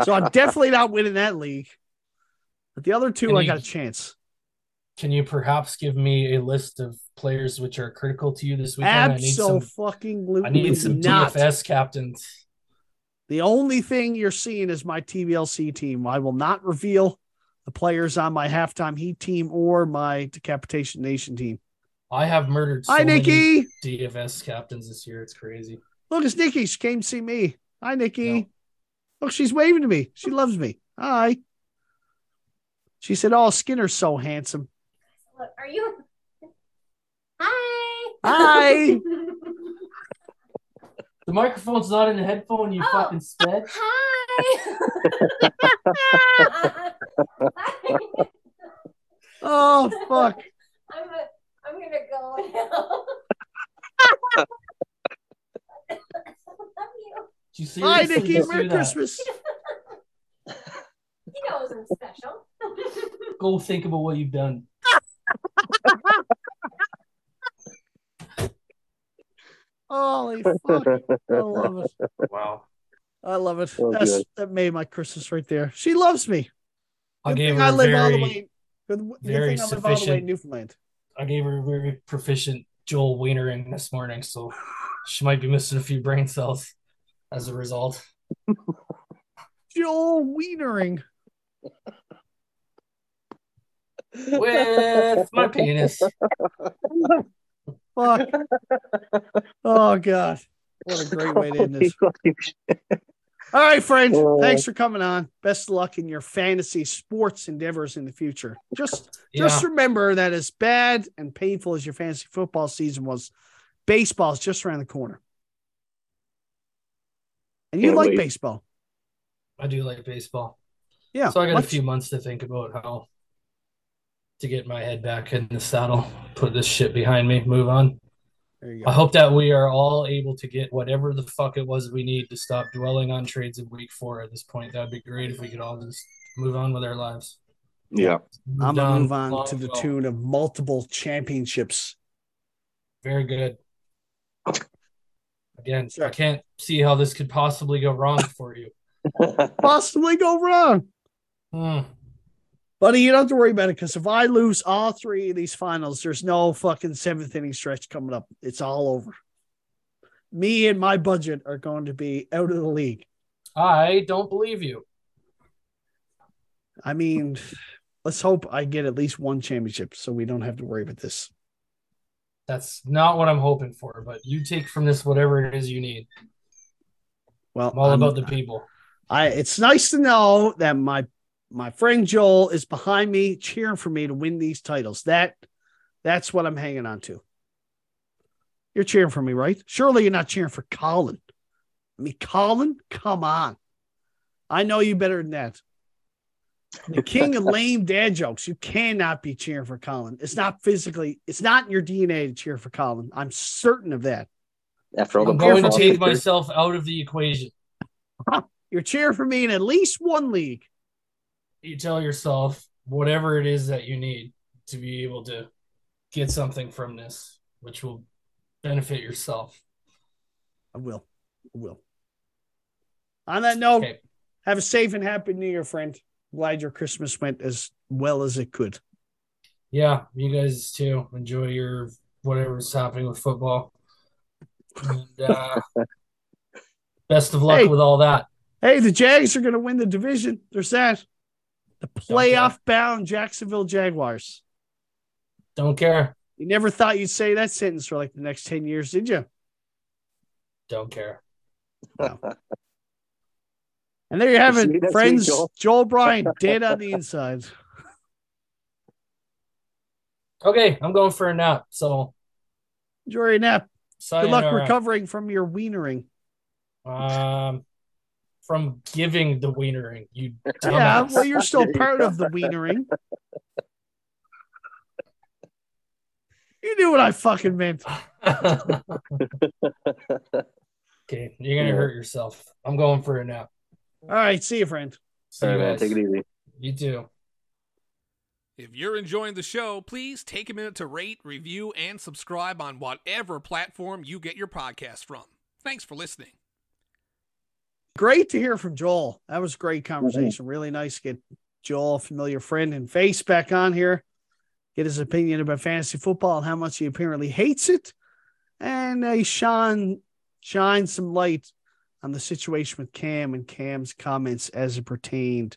So I'm definitely not winning that league. But the other two, can I you, got a chance. Can you perhaps give me a list of players which are critical to you this weekend? Absolutely I need some, I need some T F S captains. The only thing you're seeing is my T B L C team. I will not reveal the players on my halftime heat team or my Decapitation Nation team. I have murdered so Hi, Nikki. many D F S captains this year. It's crazy. Look, it's Nikki. She came to see me. Hi, Nikki. No. Look, she's waving to me. She loves me. Hi. She said, oh, Skinner's so handsome. Are you... Hi. Hi. The microphone's not in the headphone, you oh. fucking sped. Hi. Oh, fuck. I'm, a, I'm going to go now. I love you. Do you Hi, Nikki. Merry Christmas. You know it wasn't special. Go think about what you've done. Holy fuck. I love it. Wow. I love it. So That's, that made my Christmas right there. She loves me. I good gave her I live very, all the way, good, very I live all the way in Newfoundland. I gave her a very proficient Joel Wiener in this morning, so she might be missing a few brain cells as a result. Joel Wienering. With my penis. Fuck. Oh, God. What a great way to end this. All right, friends. Thanks for coming on. Best of luck in your fantasy sports endeavors in the future. Just, yeah. just remember that as bad and painful as your fantasy football season was, baseball is just around the corner. And you Can't like wait. baseball. I do like baseball. Yeah. So I got let's... a few months to think about how to get my head back in the saddle, put this shit behind me, move on. There you go. I hope that we are all able to get whatever the fuck it was we need to stop dwelling on trades in week four at this point. That'd be great if we could all just move on with our lives. Yeah. I'm going to move on to the goal. tune of multiple championships. Very good. Again, sure. I can't see how this could possibly go wrong for you. Possibly go wrong. Hmm. Buddy, you don't have to worry about it, because if I lose all three of these finals, there's no fucking seventh inning stretch coming up. It's all over. Me and my budget are going to be out of the league. I don't believe you. I mean, let's hope I get at least one championship so we don't have to worry about this. That's not what I'm hoping for, but you take from this whatever it is you need. Well, I'm all I'm, about the people. I. It's nice to know that my My friend Joel is behind me, cheering for me to win these titles. That, that's what I'm hanging on to. You're cheering for me, right? Surely you're not cheering for Colin. I mean, Colin, come on. I know you better than that. The king of lame dad jokes. You cannot be cheering for Colin. It's not physically, it's not in your D N A to cheer for Colin. I'm certain of that. After all, I'm going to take myself out of the equation. You're cheering for me in at least one league. You tell yourself whatever it is that you need to be able to get something from this, which will benefit yourself. I will. I will. On that note, okay. Have a safe and happy new year, friend. Glad your Christmas went as well as it could. Yeah, you guys too. Enjoy your whatever's happening with football. And, uh, best of luck hey. with all that. Hey, the Jags are going to win the division. There's that. The playoff-bound Jacksonville Jaguars. Don't care. You never thought you'd say that sentence for like the next ten years, did you? Don't care. No. And there you have it, you friends. Me, Joel. Joel Bryant, dead on the inside. Okay, I'm going for a nap. So enjoy your nap. Good luck recovering out. from your wienering. Um. From giving the wienering, you dumbass. Yeah, well, you're still part of the wienering. You knew what I fucking meant. Okay, you're going to hurt yourself. I'm going for a nap. All right, see you, friend. See All right, you man, take it easy. You too. If you're enjoying the show, please take a minute to rate, review, and subscribe on whatever platform you get your podcast from. Thanks for listening. Great to hear from Joel. That was a great conversation. Mm-hmm. Really nice to get Joel, familiar friend and face, back on here. Get his opinion about fantasy football and how much he apparently hates it. And uh, he shone, shine some light on the situation with Cam and Cam's comments as it pertained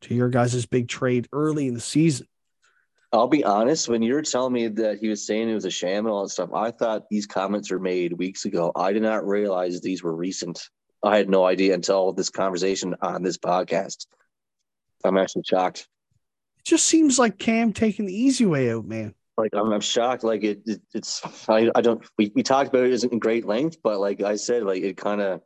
to your guys' big trade early in the season. I'll be honest. When you were telling me that he was saying it was a sham and all that stuff, I thought these comments were made weeks ago. I did not realize these were recent. I had no idea until this conversation on this podcast. I'm actually shocked. It just seems like Cam taking the easy way out, man. Like I'm, I'm shocked. Like it, it it's, I, I don't, we, we talked about it in great length, but like I said, like it kind of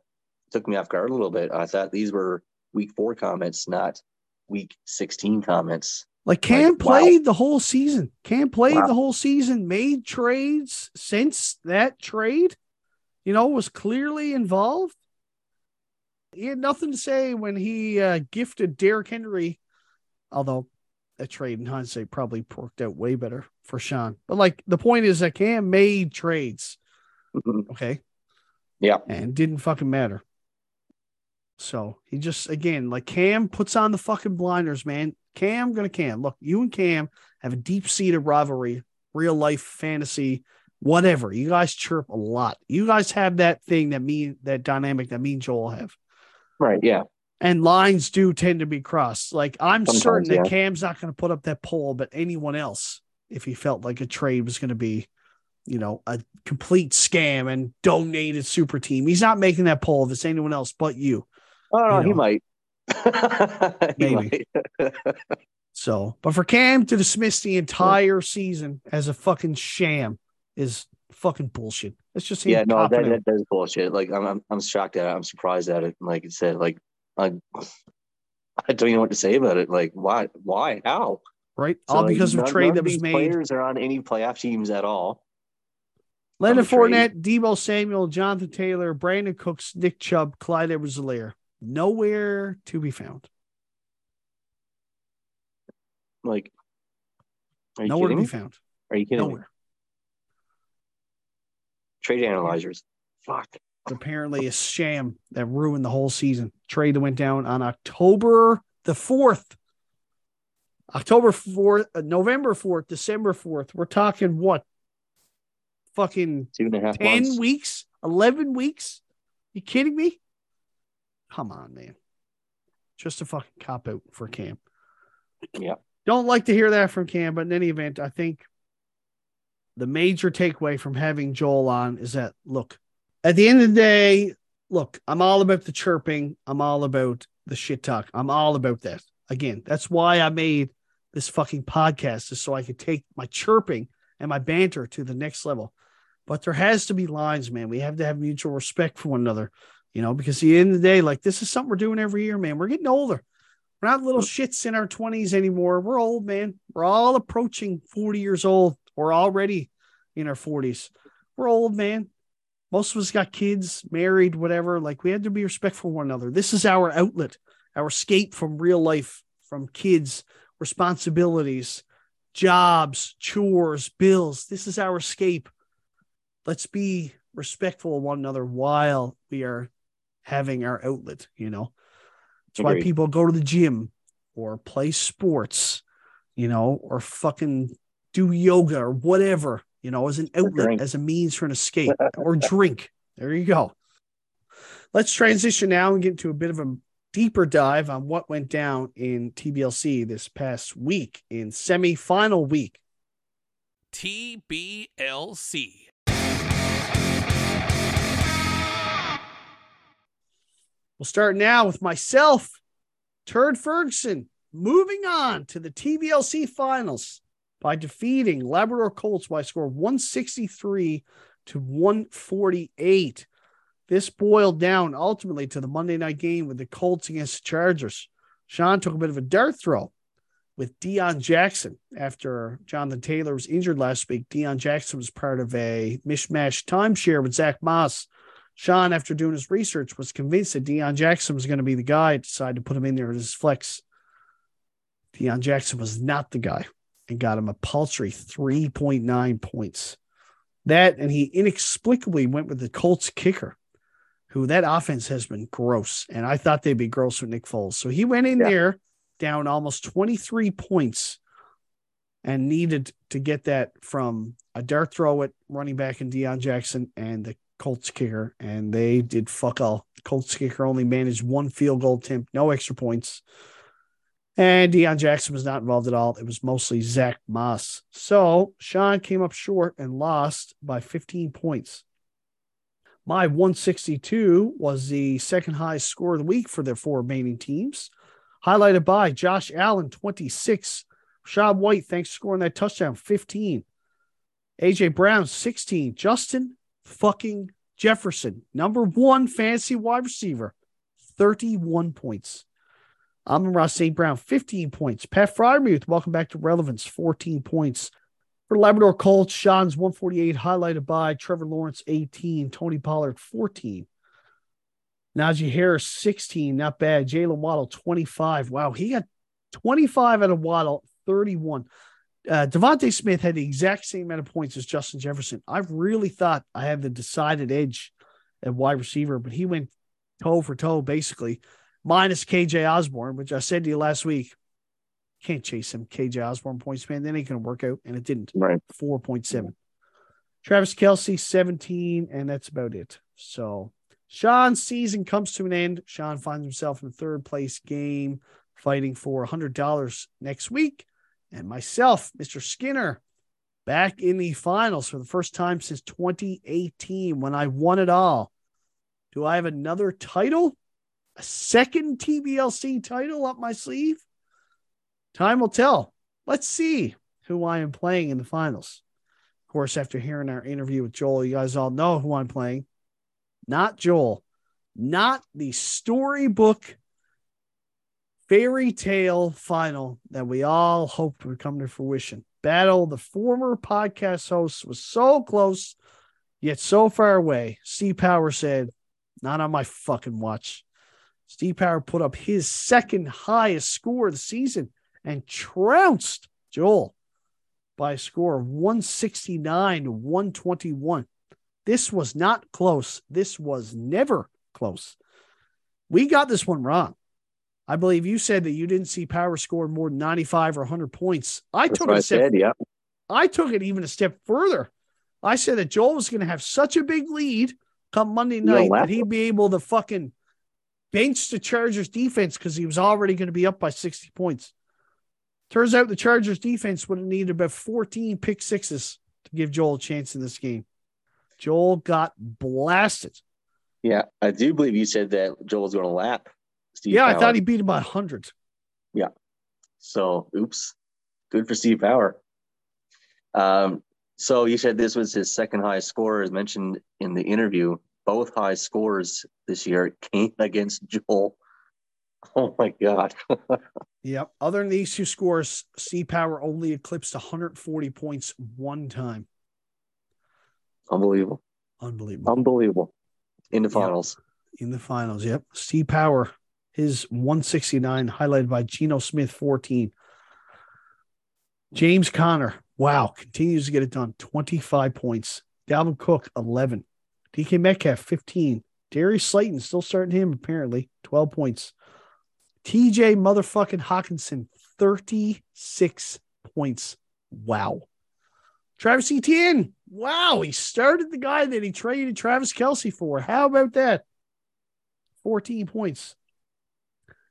took me off guard a little bit. I thought these were week four comments, not week sixteen comments. Like Cam like, played wow. the whole season. Cam played wow. the whole season, made trades since that trade, you know, was clearly involved. He had nothing to say when he uh, gifted Derrick Henry, although that trade in hindsight probably worked out way better for Shaun. But, like, the point is that Cam made trades. Mm-hmm. Okay. Yeah. And it didn't fucking matter. So he just, again, like Cam puts on the fucking blinders, man. Cam gonna Cam. Look, you and Cam have a deep-seated rivalry, real life, fantasy, whatever. You guys chirp a lot. You guys have that thing that me, that dynamic that me and Joel have. Right, yeah. And lines do tend to be crossed. Like, I'm Sometimes, certain that yeah. Cam's not going to put up that poll, but anyone else, if he felt like a trade was going to be, you know, a complete scam and donated super team, he's not making that poll if it's anyone else but you. Oh, you know? He might. Maybe. He might. So, but for Cam to dismiss the entire yeah. season as a fucking sham is fucking bullshit. It's just yeah, no, that, that, that is bullshit. Like, I'm, I'm, I'm shocked at it. I'm surprised at it. Like I said, like I, I don't even know what to say about it. Like, why, why, how? Right, so, all because like, of none, trade none that was these made. Players are on any playoff teams at all. Leonard Fournette, Deebo Samuel, Jonathan Taylor, Brandon Cooks, Nick Chubb, Clyde Edwards-Helaire. Nowhere to be found. Like, are you nowhere kidding to be me? Found. Are you kidding Nowhere. Me? Trade analyzers. Fuck. It's apparently a sham that ruined the whole season. Trade that went down on October the fourth. October fourth, uh, November fourth, December fourth. We're talking what? Fucking two and a half ten months. Weeks? eleven weeks? You kidding me? Come on, man. Just a fucking cop out for Cam. Yeah. Don't like to hear that from Cam, but in any event, I think the major takeaway from having Joel on is that, look, at the end of the day, look, I'm all about the chirping. I'm all about the shit talk. I'm all about that. Again, that's why I made this fucking podcast, is so I could take my chirping and my banter to the next level. But there has to be lines, man. We have to have mutual respect for one another, you know, because at the end of the day, like, this is something we're doing every year, man. We're getting older. We're not little shits in our twenties anymore. We're old, man. We're all approaching forty years old. We're already in our forties. We're old, man. Most of us got kids, married, whatever. Like, we had to be respectful of one another. This is our outlet, our escape from real life, from kids, responsibilities, jobs, chores, bills. This is our escape. Let's be respectful of one another while we are having our outlet, you know. That's why people go to the gym or play sports, you know, or fucking do yoga or whatever, you know, as an outlet, as a means for an escape, or drink. There you go. Let's transition now and get into a bit of a deeper dive on what went down in T B L C this past week, in semifinal week. T B L C. We'll start now with myself, Turd Ferguson, moving on to the T B L C finals by defeating Labrador Colts by a score of one sixty-three to one forty-eight. This boiled down ultimately to the Monday night game with the Colts against the Chargers. Shaun took a bit of a dart throw with Deion Jackson after Jonathan Taylor was injured last week. Deion Jackson was part of a mishmash timeshare with Zach Moss. Shaun, after doing his research, was convinced that Deion Jackson was going to be the guy. Decided to put him in there as his flex. Deion Jackson was not the guy, and got him a paltry three point nine points. That, and he inexplicably went with the Colts kicker, who that offense has been gross, and I thought they'd be gross with Nick Foles. So he went in yeah. there down almost twenty-three points and needed to get that from a dart throw at running back and Deion Jackson and the Colts kicker, and they did fuck all. Colts kicker only managed one field goal attempt, no extra points. And Deion Jackson was not involved at all. It was mostly Zach Moss. So Shaun came up short and lost by fifteen points. My one sixty-two was the second highest score of the week for their four remaining teams, highlighted by Josh Allen, twenty-six. Rashad White, thanks for scoring that touchdown, fifteen. A J Brown, sixteen. Justin fucking Jefferson, number one fantasy wide receiver, thirty-one points. Amon-Ra Saint Brown, fifteen points. Pat Fryermuth, welcome back to Relevance, fourteen points. For Labrador Colts, Shaun's one forty-eight, highlighted by Trevor Lawrence, eighteen. Tony Pollard, fourteen. Najee Harris, sixteen. Not bad. Jalen Waddle, twenty-five. Wow, he got twenty-five out of Waddle, thirty-one. Uh, Devontae Smith had the exact same amount of points as Justin Jefferson. I really thought I had the decided edge at wide receiver, but he went toe for toe, basically, minus K J Osborne, which I said to you last week, can't chase him. K J Osborne points, man, that ain't going to work out, and it didn't. Right. four point seven. Travis Kelce, seventeen, and that's about it. So Sean's season comes to an end. Sean finds himself in a third-place game, fighting for one hundred dollars next week. And myself, Mister Skinner, back in the finals for the first time since twenty eighteen when I won it all. Do I have another title? A second T B L C title up my sleeve? Time will tell. Let's see who I am playing in the finals. Of course, after hearing our interview with Joel, you guys all know who I'm playing. Not Joel. Not the storybook fairy tale final that we all hoped would come to fruition. Battle the former podcast host was so close, yet so far away. Steve Power said, not on my fucking watch. Steve Power put up his second highest score of the season and trounced Joel by a score of one sixty-nine to one twenty-one. This was not close. This was never close. We got this one wrong. I believe you said that you didn't see Power score more than ninety-five or one hundred points. I That's took it I, step, said, yeah. I took it even a step further. I said that Joel was going to have such a big lead come Monday night that he'd be able to fucking bench the Chargers defense because he was already going to be up by sixty points. Turns out the Chargers defense would have needed about fourteen pick sixes to give Joel a chance in this game. Joel got blasted. Yeah, I do believe you said that Joel was going to lap Steve yeah, Power. I thought he beat him by one hundred. Yeah. So, oops. Good for Steve Power. Um, so, you said this was his second highest score, as mentioned in the interview. Both high scores this year came against Joel. Oh, my God. Yep. Other than these two scores, Steve Power only eclipsed one hundred forty points one time. Unbelievable. Unbelievable. Unbelievable. In the finals. Yep. In the finals, yep. Steve Power. His one sixty-nine highlighted by Geno Smith, fourteen. James Conner, wow, continues to get it done, twenty-five points. Dalvin Cook, eleven. D K Metcalf, fifteen. Darius Slayton, still starting him, apparently, twelve points. T J motherfucking Hockenson, thirty-six points. Wow. Travis Etienne, wow, he started the guy that he traded Travis Kelce for. How about that? fourteen points.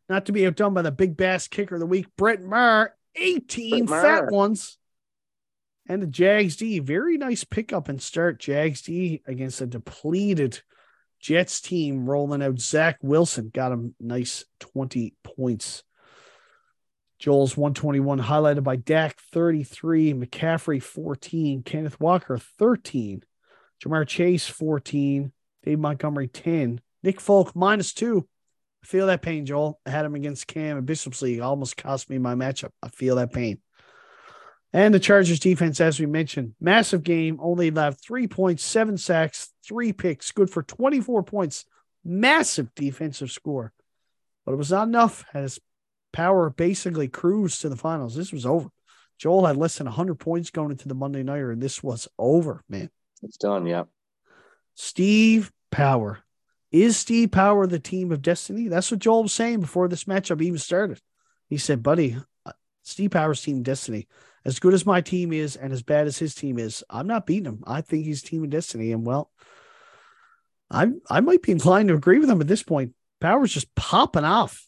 Not to be outdone by the big bass kicker of the week, Brett Maher, eighteen Brett Maher. Fat ones. And the Jags D, very nice pickup and start. Jags D against a depleted Jets team rolling out Zach Wilson. Got him nice twenty points. Joel's one twenty-one highlighted by Dak, thirty-three. McCaffrey, fourteen. Kenneth Walker, thirteen. Ja'Marr Chase, fourteen. Dave Montgomery, ten. Nick Folk, minus two. I feel that pain, Joel. I had him against Cam and Bishop's League. It almost cost me my matchup. I feel that pain. And the Chargers defense, as we mentioned, massive game. Only allowed three points, seven sacks, three picks. Good for twenty-four points. Massive defensive score. But it was not enough as Power basically cruised to the finals. This was over. Joel had less than one hundred points going into the Monday Nighter, and this was over, man. It's done, yeah. Steve Power. Is Steve Power the team of destiny? That's what Joel was saying before this matchup even started. He said, buddy, Steve Power's team destiny. As good as my team is and as bad as his team is, I'm not beating him. I think he's team of destiny. And, well, I I might be inclined to agree with him at this point. Power's just popping off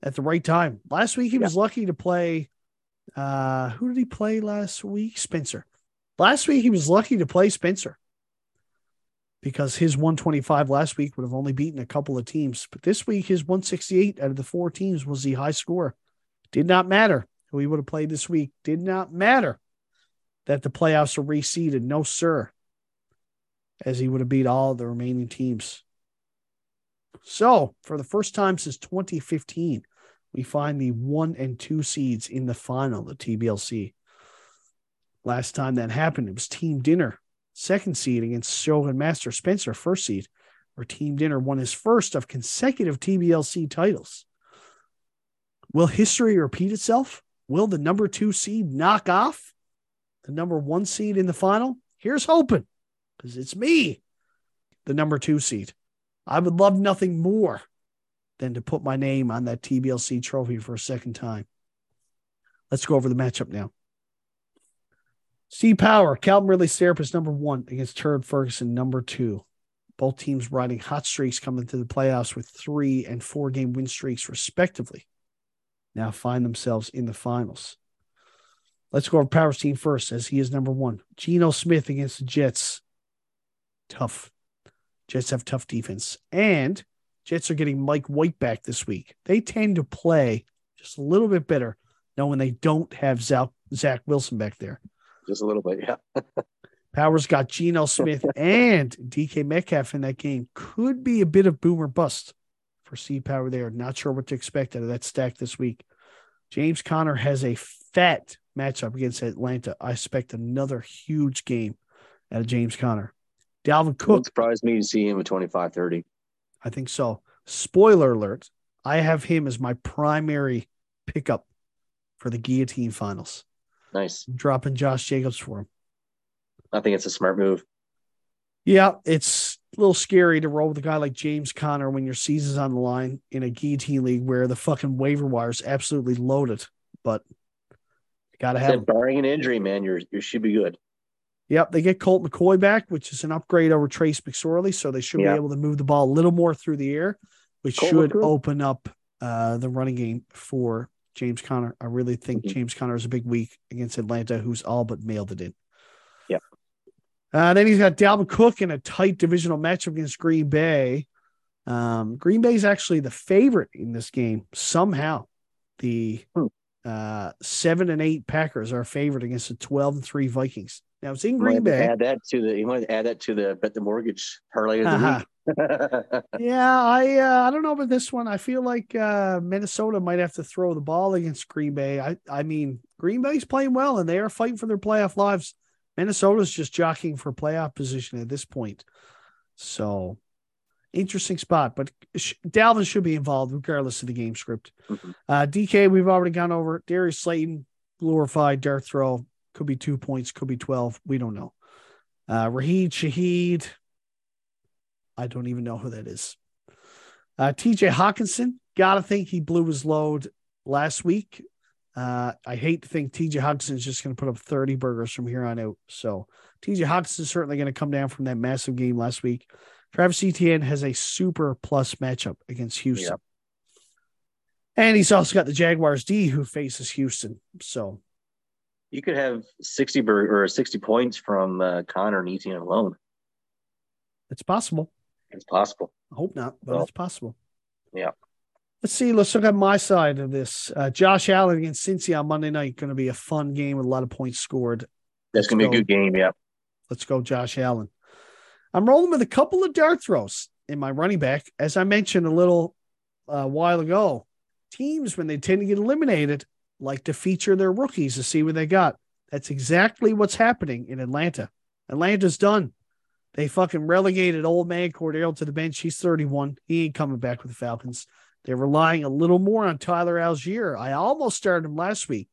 at the right time. Last week he yeah. was lucky to play uh, – who did he play last week? Spencer. Last week he was lucky to play Spencer, because his one twenty-five last week would have only beaten a couple of teams. But this week, his one sixty-eight out of the four teams was the high score. Did not matter who he would have played this week. Did not matter that the playoffs are reseeded. No, sir. As he would have beat all the remaining teams. So, for the first time since twenty fifteen, we find the one and two seeds in the final, the T B L C. Last time that happened, it was team dinner. Second seed against Shogun Master Spencer, first seed, where Team Dinner won his first of consecutive T B L C titles. Will history repeat itself? Will the number two seed knock off the number one seed in the final? Here's hoping, because it's me. the number two seed. I would love nothing more than to put my name on that T B L C trophy for a second time. Let's go over the matchup now. C Power, Calvin Ridley's Therapist, number one, against Turd Ferguson, number two. Both teams riding hot streaks coming to the playoffs with three and four game win streaks, respectively. Now find themselves in the finals. Let's go over Power's team first, as he is number one. Geno Smith against the Jets. Tough. Jets have tough defense. And Jets are getting Mike White back this week. They tend to play just a little bit better knowing they don't have Zach Wilson back there. Just a little bit, yeah. Powers got Geno Smith and D K Metcalf in that game. Could be a bit of boom or bust for C Power there. Not sure what to expect out of that stack this week. James Conner has a fat matchup against Atlanta. I expect another huge game out of James Conner. Dalvin Cook. It would surprise me to see him at twenty-five thirty. I think so. Spoiler alert, I have him as my primary pickup for the Guillotine Finals. Nice. I'm dropping Josh Jacobs for him. I think it's a smart move. Yeah, it's a little scary to roll with a guy like James Conner when your season's on the line in a Guillotine League where the fucking waiver wire is absolutely loaded. But gotta have him. Barring an injury, man, you're, you should be good. Yep, they get Colt McCoy back, which is an upgrade over Trace McSorley, so they should yeah. be able to move the ball a little more through the air, which Colt should McCoy. open up uh, the running game for James Conner. I really think mm-hmm. James Conner is a big week against Atlanta, who's all but mailed it in. Yeah. Uh, then he's got Dalvin Cook in a tight divisional matchup against Green Bay. Um, Green Bay is actually the favorite in this game somehow. The mm. uh, seven and eight Packers are favored against the twelve and three Vikings. Now it's in Green Bay. Add that to the. You might add that to the bet the mortgage parlay of the week. yeah, I uh, I don't know about this one. I feel like uh, Minnesota might have to throw the ball against Green Bay. I I mean, Green Bay's playing well and they are fighting for their playoff lives. Minnesota's just jockeying for playoff position at this point. So interesting spot, but Dalvin should be involved regardless of the game script. Mm-hmm. Uh, D K we've already gone over. Darius Slayton glorified dart throw. Could be two points, could be twelve. We don't know. Uh, Raheed Shaheed. I don't even know who that is. Uh, T J Hockenson. Got to think he blew his load last week. Uh, I hate to think T J Hockenson is just going to put up thirty burgers from here on out. So T J Hockenson is certainly going to come down from that massive game last week. Travis Etienne has a super plus matchup against Houston. Yep. And he's also got the Jaguars D who faces Houston. So you could have sixty or sixty points from uh, Connor and Etienne alone. It's possible. It's possible. I hope not, but well, it's possible. Yeah. Let's see. Let's look at my side of this. Uh, Josh Allen against Cincy on Monday night. Going to be a fun game with a lot of points scored. That's going to be a good game. Yeah. Let's go, Josh Allen. I'm rolling with a couple of dart throws in my running back. As I mentioned a little uh, while ago, teams, when they tend to get eliminated, like to feature their rookies to see what they got. That's exactly what's happening in Atlanta. Atlanta's done. They fucking relegated old man Cordero to the bench. He's thirty-one. He ain't coming back with the Falcons. They're relying a little more on Tyler Allgeier. I almost started him last week,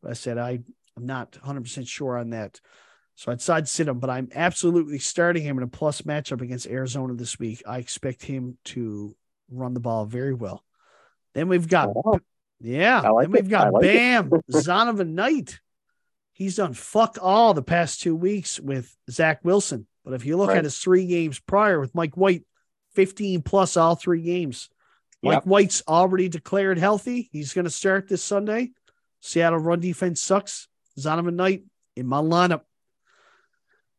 but I said I, I'm not one hundred percent sure on that. So I decided to sit him, but I'm absolutely starting him in a plus matchup against Arizona this week. I expect him to run the ball very well. Then we've got... Oh. Yeah, like and we've got like Bam, Zonovan Knight. He's done fuck all the past two weeks with Zach Wilson. But if you look right. at his three games prior with Mike White, fifteen plus all three games. Yep. Mike White's already declared healthy. He's going to start this Sunday. Seattle run defense sucks. Zonovan Knight in my lineup.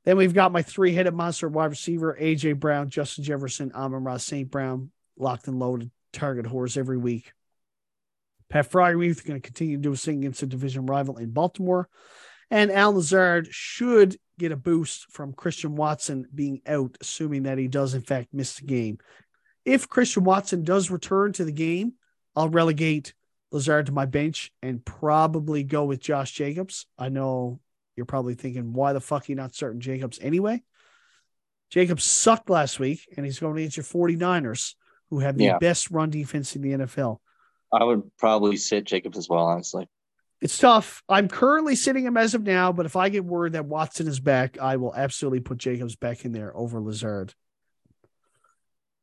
Then we've got my three-headed monster wide receiver, A J Brown, Justin Jefferson, Amon-Ra Saint Brown, locked and loaded, target whores every week. Pat Fryermuth is going to continue to do his thing against a division rival in Baltimore. And Al Lazard should get a boost from Christian Watson being out, assuming that he does, in fact, miss the game. If Christian Watson does return to the game, I'll relegate Lazard to my bench and probably go with Josh Jacobs. I know you're probably thinking, why the fuck are you not starting Jacobs anyway? Jacobs sucked last week, and he's going against your forty-niners, who have the yeah. best run defense in the N F L. I would probably sit Jacobs as well, honestly. It's tough. I'm currently sitting him as of now, but if I get word that Watson is back, I will absolutely put Jacobs back in there over Lazard.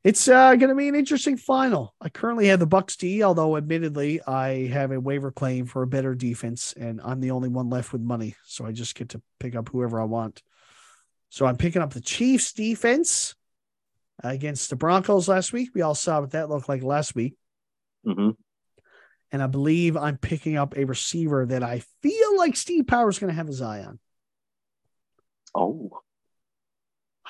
It's uh, going to be an interesting final. I currently have the Bucks D, although admittedly I have a waiver claim for a better defense, and I'm the only one left with money, so I just get to pick up whoever I want. So I'm picking up the Chiefs defense against the Broncos last week. We all saw what that looked like last week. Mm-hmm. And I believe I'm picking up a receiver that I feel like Steve Powers is going to have his eye on. Oh.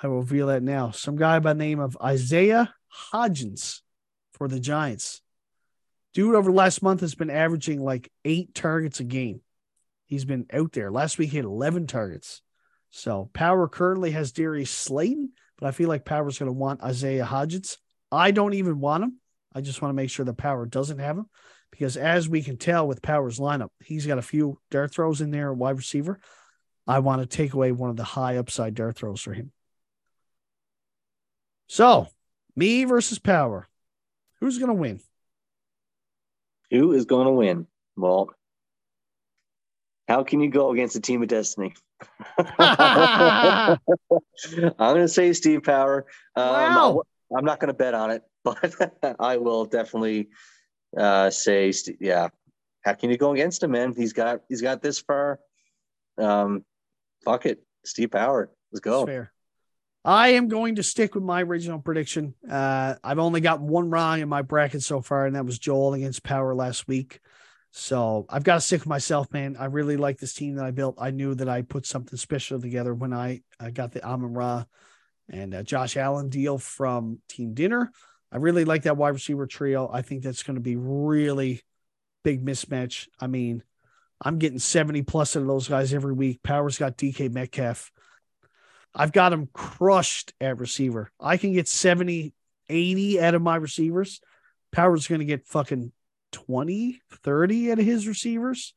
I will reveal that now. Some guy by the name of Isaiah Hodgins for the Giants. Dude over the last month has been averaging like eight targets a game. He's been out there. Last week he had eleven targets. So Power currently has Darius Slayton, but I feel like Power's going to want Isaiah Hodgins. I don't even want him. I just want to make sure that Power doesn't have him, because as we can tell with Power's lineup, he's got a few dart throws in there, wide receiver. I want to take away one of the high upside dart throws for him. So, me versus Power. Who's going to win? Who is going to win? Well, how can you go against a team of destiny? I'm going to say Steve Power. Um, wow. I'm not going to bet on it, but I will definitely uh, say, yeah. How can you go against him, man? He's got he's got this far. Um, fuck it, Steve Power. Let's go. That's fair. I am going to stick with my original prediction. Uh, I've only got one wrong in my bracket so far, and that was Joel against Power last week. So I've got to stick with myself, man. I really like this team that I built. I knew that I put something special together when I, I got the Amon-Ra and uh, Josh Allen deal from Team Dinner. I really like that wide receiver trio. I think that's going to be really big mismatch. I mean, I'm getting seventy plus of those guys every week. Power's got D K Metcalf. I've got them crushed at receiver. I can get seventy, eighty out of my receivers. Power's going to get fucking twenty, thirty out of his receivers.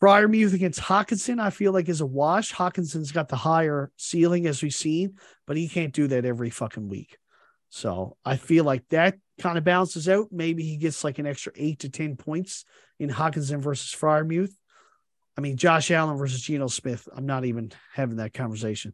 Fryermuth against Hockenson, I feel like, is a wash. Hawkinson's got the higher ceiling, as we've seen, but he can't do that every fucking week. So I feel like that kind of balances out. Maybe he gets like an extra eight to ten points in Hockenson versus Fryermuth. I mean, Josh Allen versus Geno Smith, I'm not even having that conversation.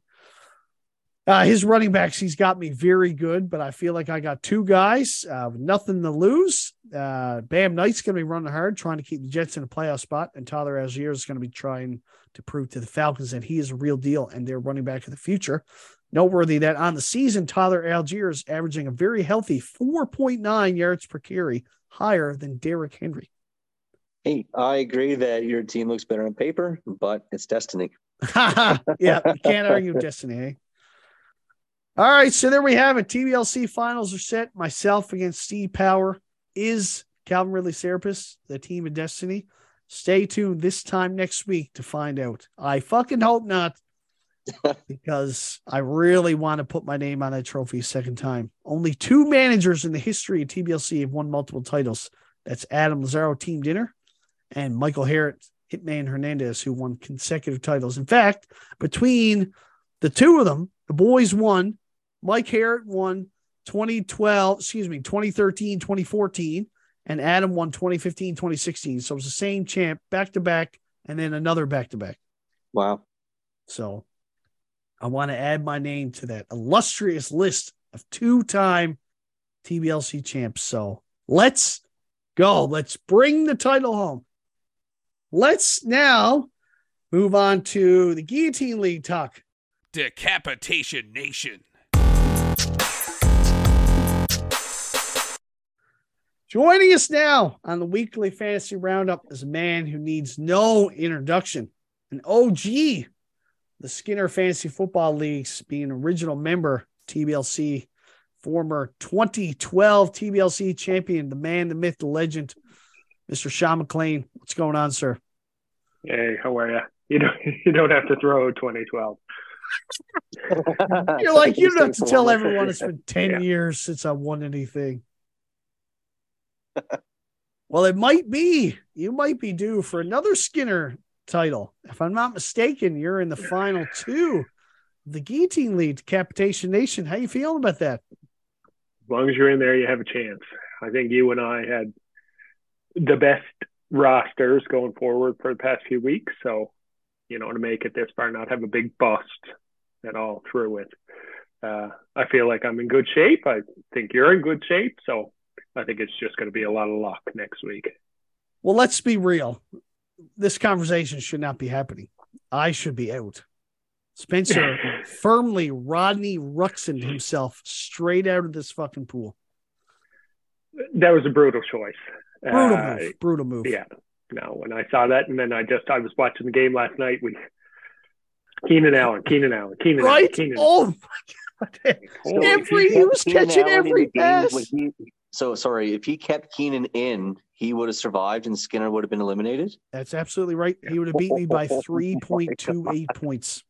Uh, his running backs, he's got me very good, but I feel like I got two guys, uh, with nothing to lose. Uh, Bam Knight's going to be running hard, trying to keep the Jets in a playoff spot, and Tyler Allgeier is going to be trying to prove to the Falcons that he is a real deal and they're running back of the future. Noteworthy that on the season, Tyler Allgeier is averaging a very healthy four point nine yards per carry, higher than Derrick Henry. Hey, I agree that your team looks better on paper, but it's destiny. Yeah, you can't argue with destiny, eh? All right, so there we have it. T B L C finals are set. Myself against Steve Power is Calvin Ridley's Therapist, the team of destiny. Stay tuned this time next week to find out. I fucking hope not, because I really want to put my name on that trophy a second time. Only two managers in the history of T B L C have won multiple titles. That's Adam Lazaro, Team Dinner, and Michael Harrett, Hitman Hernandez, who won consecutive titles. In fact, between the two of them, the boys won. Mike Harrett won twenty twelve, excuse me, twenty thirteen, twenty fourteen, and Adam won twenty fifteen, twenty sixteen. So it was the same champ back-to-back and then another back-to-back. Wow. So I want to add my name to that illustrious list of two-time T B L C champs. So let's go. Let's bring the title home. Let's now move on to the Guillotine League talk. Decapitation Nation. Joining us now on the weekly fantasy roundup is a man who needs no introduction, an O G, the Skinner Fantasy Football League's being an original member, T B L C, former twenty twelve T B L C champion, the man, the myth, the legend, Mister Shaun MacLean. What's going on, sir? Hey, how are you? You don't, you don't have to throw twenty twelve. You're like, you don't have to tell everyone it's been ten yeah. years since I won anything. Well, it might be. You might be due for another Skinner title. If I'm not mistaken, you're in the final two. The Guillotine League, Decapitation Nation. How you feeling about that? As long as you're in there, you have a chance. I think you and I had the best rosters going forward for the past few weeks, so you know, to make it this far, not have a big bust at all through it uh, I feel like I'm in good shape. I think you're in good shape. So I think it's just going to be a lot of luck next week. Well, let's be real. This conversation should not be happening. I should be out. Spencer firmly Rodney Ruxin'd himself straight out of this fucking pool. That was a brutal choice. Brutal uh, move. Brutal move. Yeah. No, when I saw that, and then I just, I was watching the game last night. We, Keenan Allen, Keenan Allen, Keenan Allen. Right? Keenan Allen. Oh, my God. Every, he was catching every pass. So, sorry, if he kept Keenan in, he would have survived and Skinner would have been eliminated? That's absolutely right. He would have beat me by three point two eight oh points.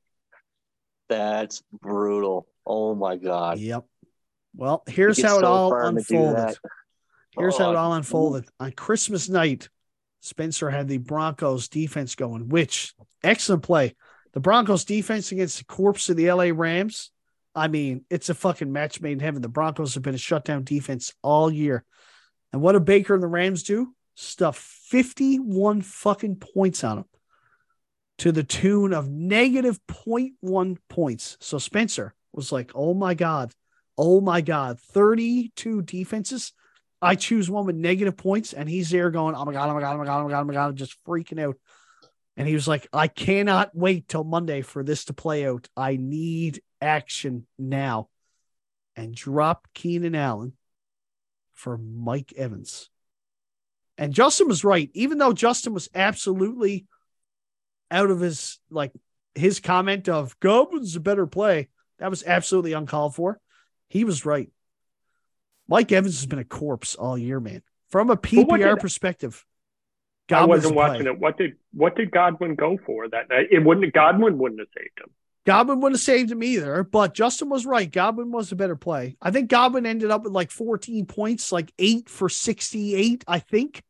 That's brutal. Oh, my God. Yep. Well, here's how it so all unfolded. Here's oh, how it all unfolded. On Christmas night, Spencer had the Broncos defense going, which, excellent play. The Broncos defense against the corpse of the L A Rams, I mean, it's a fucking match made in heaven. The Broncos have been a shutdown defense all year. And what do Baker and the Rams do? Stuff fifty-one fucking points on them to the tune of negative zero point one points. So Spencer was like, oh, my God. Oh, my God. thirty-two defenses. I choose one with negative points, and he's there going, oh, my God, oh, my God, oh, my God, oh, my God, oh, my God, just freaking out. And he was like, I cannot wait till Monday for this to play out. I need action now. And dropped Keenan Allen for Mike Evans. And Justin was right. Even though Justin was absolutely out of his, like, his comment of, Goblin's a better play, that was absolutely uncalled for. He was right. Mike Evans has been a corpse all year, man. From a P P R perspective, Godwin I wasn't watching play. it. What did what did Godwin go for that night? It wouldn't Godwin wouldn't have saved him. Godwin wouldn't have saved him either. But Justin was right. Godwin was a better play. I think Godwin ended up with like fourteen points, like eight for sixty-eight. I think.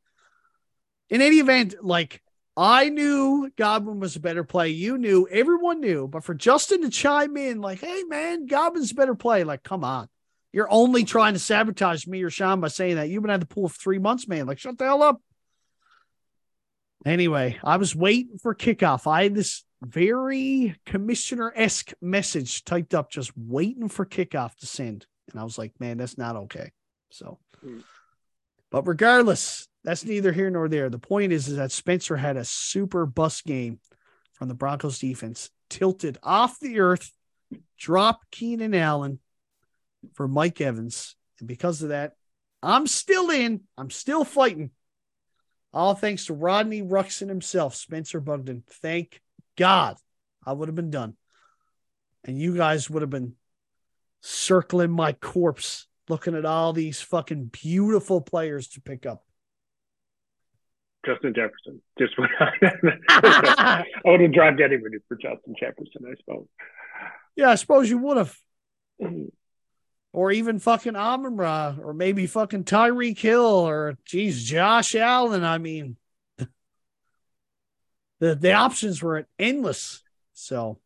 In any event, like I knew Godwin was a better play. You knew, everyone knew. But for Justin to chime in, like, "Hey, man, Godwin's a better play," like, come on. You're only trying to sabotage me or Shaun by saying that. You've been out of the pool for three months, man. Like, shut the hell up. Anyway, I was waiting for kickoff. I had this very commissioner-esque message typed up, just waiting for kickoff to send. And I was like, man, that's not okay. So, but regardless, that's neither here nor there. The point is, is that Spencer had a super bust game from the Broncos defense, tilted off the earth, dropped Keenan Allen for Mike Evans. And because of that, I'm still in. I'm still fighting. All thanks to Rodney Ruxin himself, Spencer Bugden. Thank God I would have been done. And you guys would have been circling my corpse, looking at all these fucking beautiful players to pick up. Justin Jefferson. Just I would have dropped anybody for Justin Jefferson, I suppose. Yeah, I suppose you would have. Or even fucking Amon-Ra, or maybe fucking Tyreek Hill, or, geez, Josh Allen. I mean, the, the options were endless. So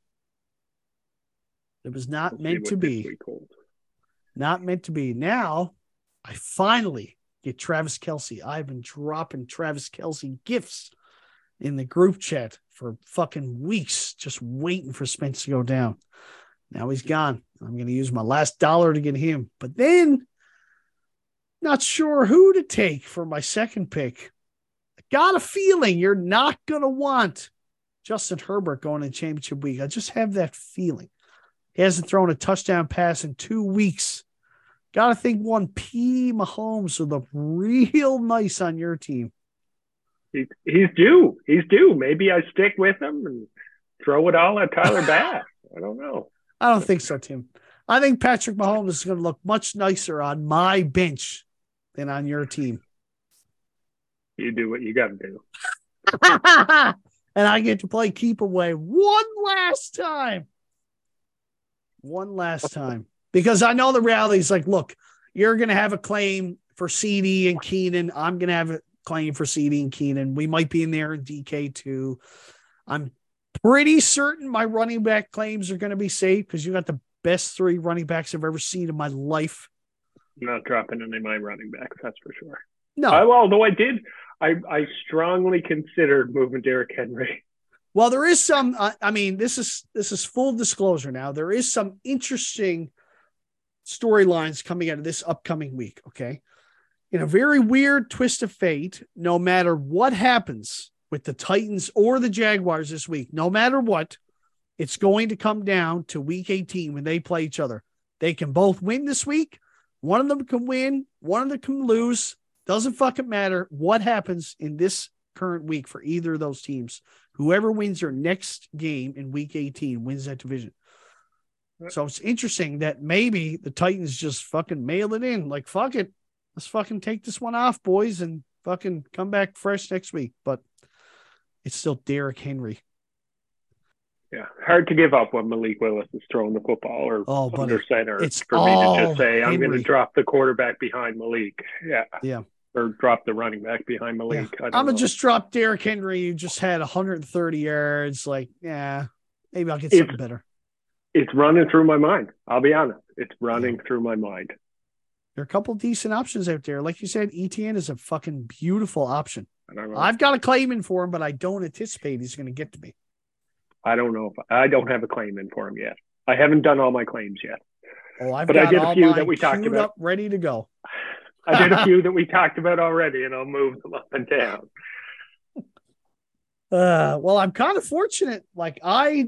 it was not meant to be. Not meant to be. Now, I finally get Travis Kelce. I've been dropping Travis Kelce gifts in the group chat for fucking weeks, just waiting for Spence to go down. Now he's gone. I'm going to use my last dollar to get him. But then, not sure who to take for my second pick. I got a feeling you're not going to want Justin Herbert going in championship week. I just have that feeling. He hasn't thrown a touchdown pass in two weeks. Got to think one P. Mahomes will look real nice on your team. He, he's due. He's due. Maybe I stick with him and throw it all at Tyler Bass. I don't know. I don't think so, Tim. I think Patrick Mahomes is going to look much nicer on my bench than on your team. You do what you got to do. And I get to play keep away one last time. One last time. Because I know the reality is like, look, you're going to have a claim for C D and Keenan. I'm going to have a claim for C D and Keenan. We might be in there in D K too. I'm pretty certain my running back claims are going to be safe because you got the best three running backs I've ever seen in my life. I'm not dropping any of my running backs, that's for sure. No. I, although I did, I, I strongly considered moving Derrick Henry. Well, there is some, uh, I mean, this is this is full disclosure now. There is some interesting storylines coming out of this upcoming week. Okay. In a very weird twist of fate, no matter what happens with the Titans or the Jaguars this week, no matter what, it's going to come down to week eighteen when they play each other. They can both win this week. One of them can win. One of them can lose. Doesn't fucking matter what happens in this current week for either of those teams. Whoever wins their next game in week eighteen wins that division. So it's interesting that maybe the Titans just fucking mail it in. Like, fuck it. Let's fucking take this one off, boys, and fucking come back fresh next week. But it's still Derrick Henry. Yeah, hard to give up when Malik Willis is throwing the football or oh, under center. It's for me to just say, Henry. I'm going to drop the quarterback behind Malik. Yeah. Yeah. Or drop the running back behind Malik. Yeah. I'm going to just drop Derrick Henry. You just had one hundred thirty yards. Like, yeah, maybe I'll get something it's, better. It's running through my mind. I'll be honest. It's running yeah. through my mind. There are a couple decent options out there. Like you said, E T N is a fucking beautiful option. I don't know. I've got a claim in for him, but I don't anticipate he's going to get to me. I don't know. If I don't have a claim in for him yet. I haven't done all my claims yet. Oh, I've but got I did all a few that we talked about. Up, ready to go. I did a few that we talked about already, and I'll move them up and down. Uh, well, I'm kind of fortunate. Like I,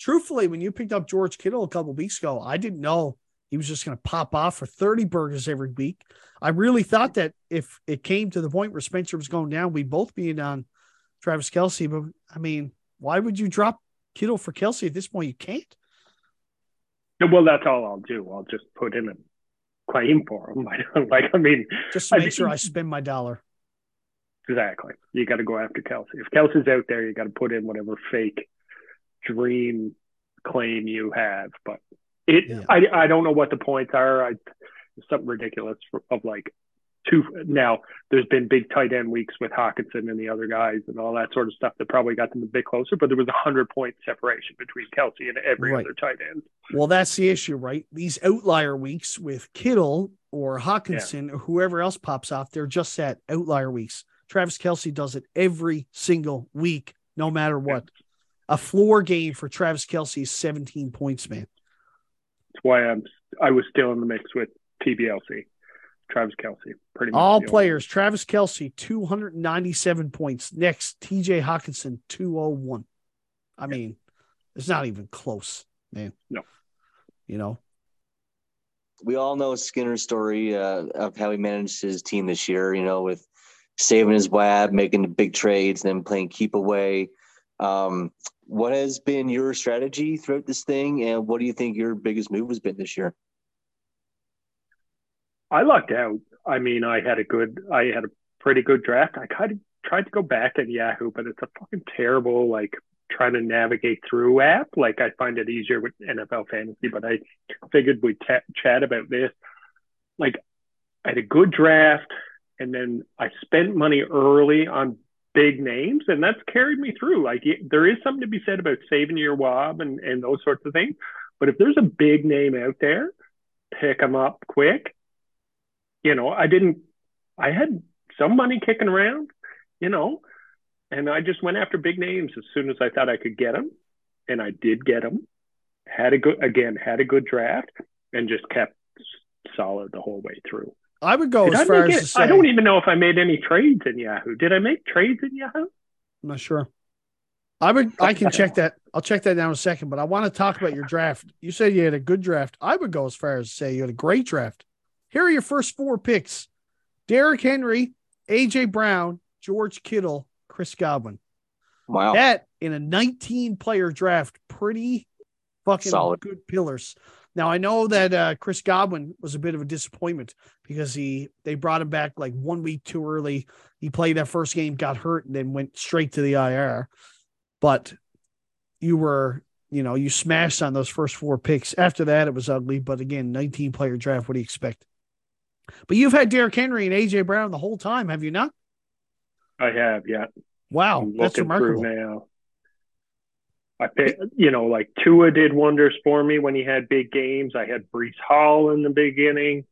truthfully, when you picked up George Kittle a couple weeks ago, I didn't know he was just going to pop off for thirty burgers every week. I really thought that if it came to the point where Spencer was going down, we'd both be in on Travis Kelce. But, I mean, why would you drop Kittle for Kelce at this point? You can't. Well, that's all I'll do. I'll just put in a claim for him. Like, I mean. Just to make I mean, sure I spend my dollar. Exactly. You got to go after Kelce. If Kelce's out there, you got to put in whatever fake dream claim you have. But. It yeah. I I don't know what the points are. I it's something ridiculous for, of like two. Now there's been big tight end weeks with Hockenson and the other guys and all that sort of stuff that probably got them a bit closer. But there was a hundred point separation between Kelce and every right. other tight end. Well, that's the issue, right? These outlier weeks with Kittle or Hockenson yeah. or whoever else pops off, they're just that, outlier weeks. Travis Kelce does it every single week, no matter what. Yeah. A floor game for Travis Kelce is seventeen points, man. That's why I'm, I was still in the mix with T B L C, Travis Kelce. Pretty much all players, Travis Kelce, two hundred ninety-seven points. Next, T J Hockenson, two oh one. I yeah. mean, it's not even close, man. No. You know? We all know Skinner's story uh, of how he managed his team this year, you know, with saving his W A B, making the big trades, then playing keep away. Um, what has been your strategy throughout this thing, and what do you think your biggest move has been this year? I lucked out. I mean, I had a good, I had a pretty good draft. I kind of tried to go back at Yahoo, but it's a fucking terrible, like, trying to navigate through app. Like, I find it easier with N F L Fantasy, but I figured we'd t- chat about this. Like, I had a good draft, and then I spent money early on big names, and that's carried me through. Like, there is something to be said about saving your W A B and, and those sorts of things. But if there's a big name out there, pick them up quick. You know, I didn't, I had some money kicking around, you know, and I just went after big names as soon as I thought I could get them. And I did get them. Had a good, again, had a good draft and just kept solid the whole way through. I would go Did as I far as to say, I don't even know if I made any trades in Yahoo. Did I make trades in Yahoo? I'm not sure. I would. I can check that. I'll check that down in a second, but I want to talk about your draft. You said you had a good draft. I would go as far as to say you had a great draft. Here are your first four picks. Derrick Henry, A J Brown, George Kittle, Chris Godwin. Wow. That, in a nineteen-player draft, pretty fucking solid, good pillars. Now, I know that uh, Chris Godwin was a bit of a disappointment because he they brought him back like one week too early. He played that first game, got hurt, and then went straight to the I R. But you were, you know, you smashed on those first four picks. After that, it was ugly. But again, nineteen-player draft, what do you expect? But you've had Derrick Henry and A J Brown the whole time, have you not? I have, yeah. Wow, that's remarkable. Now. I pick, you know, like Tua did wonders for me when he had big games. I had Breece Hall in the beginning.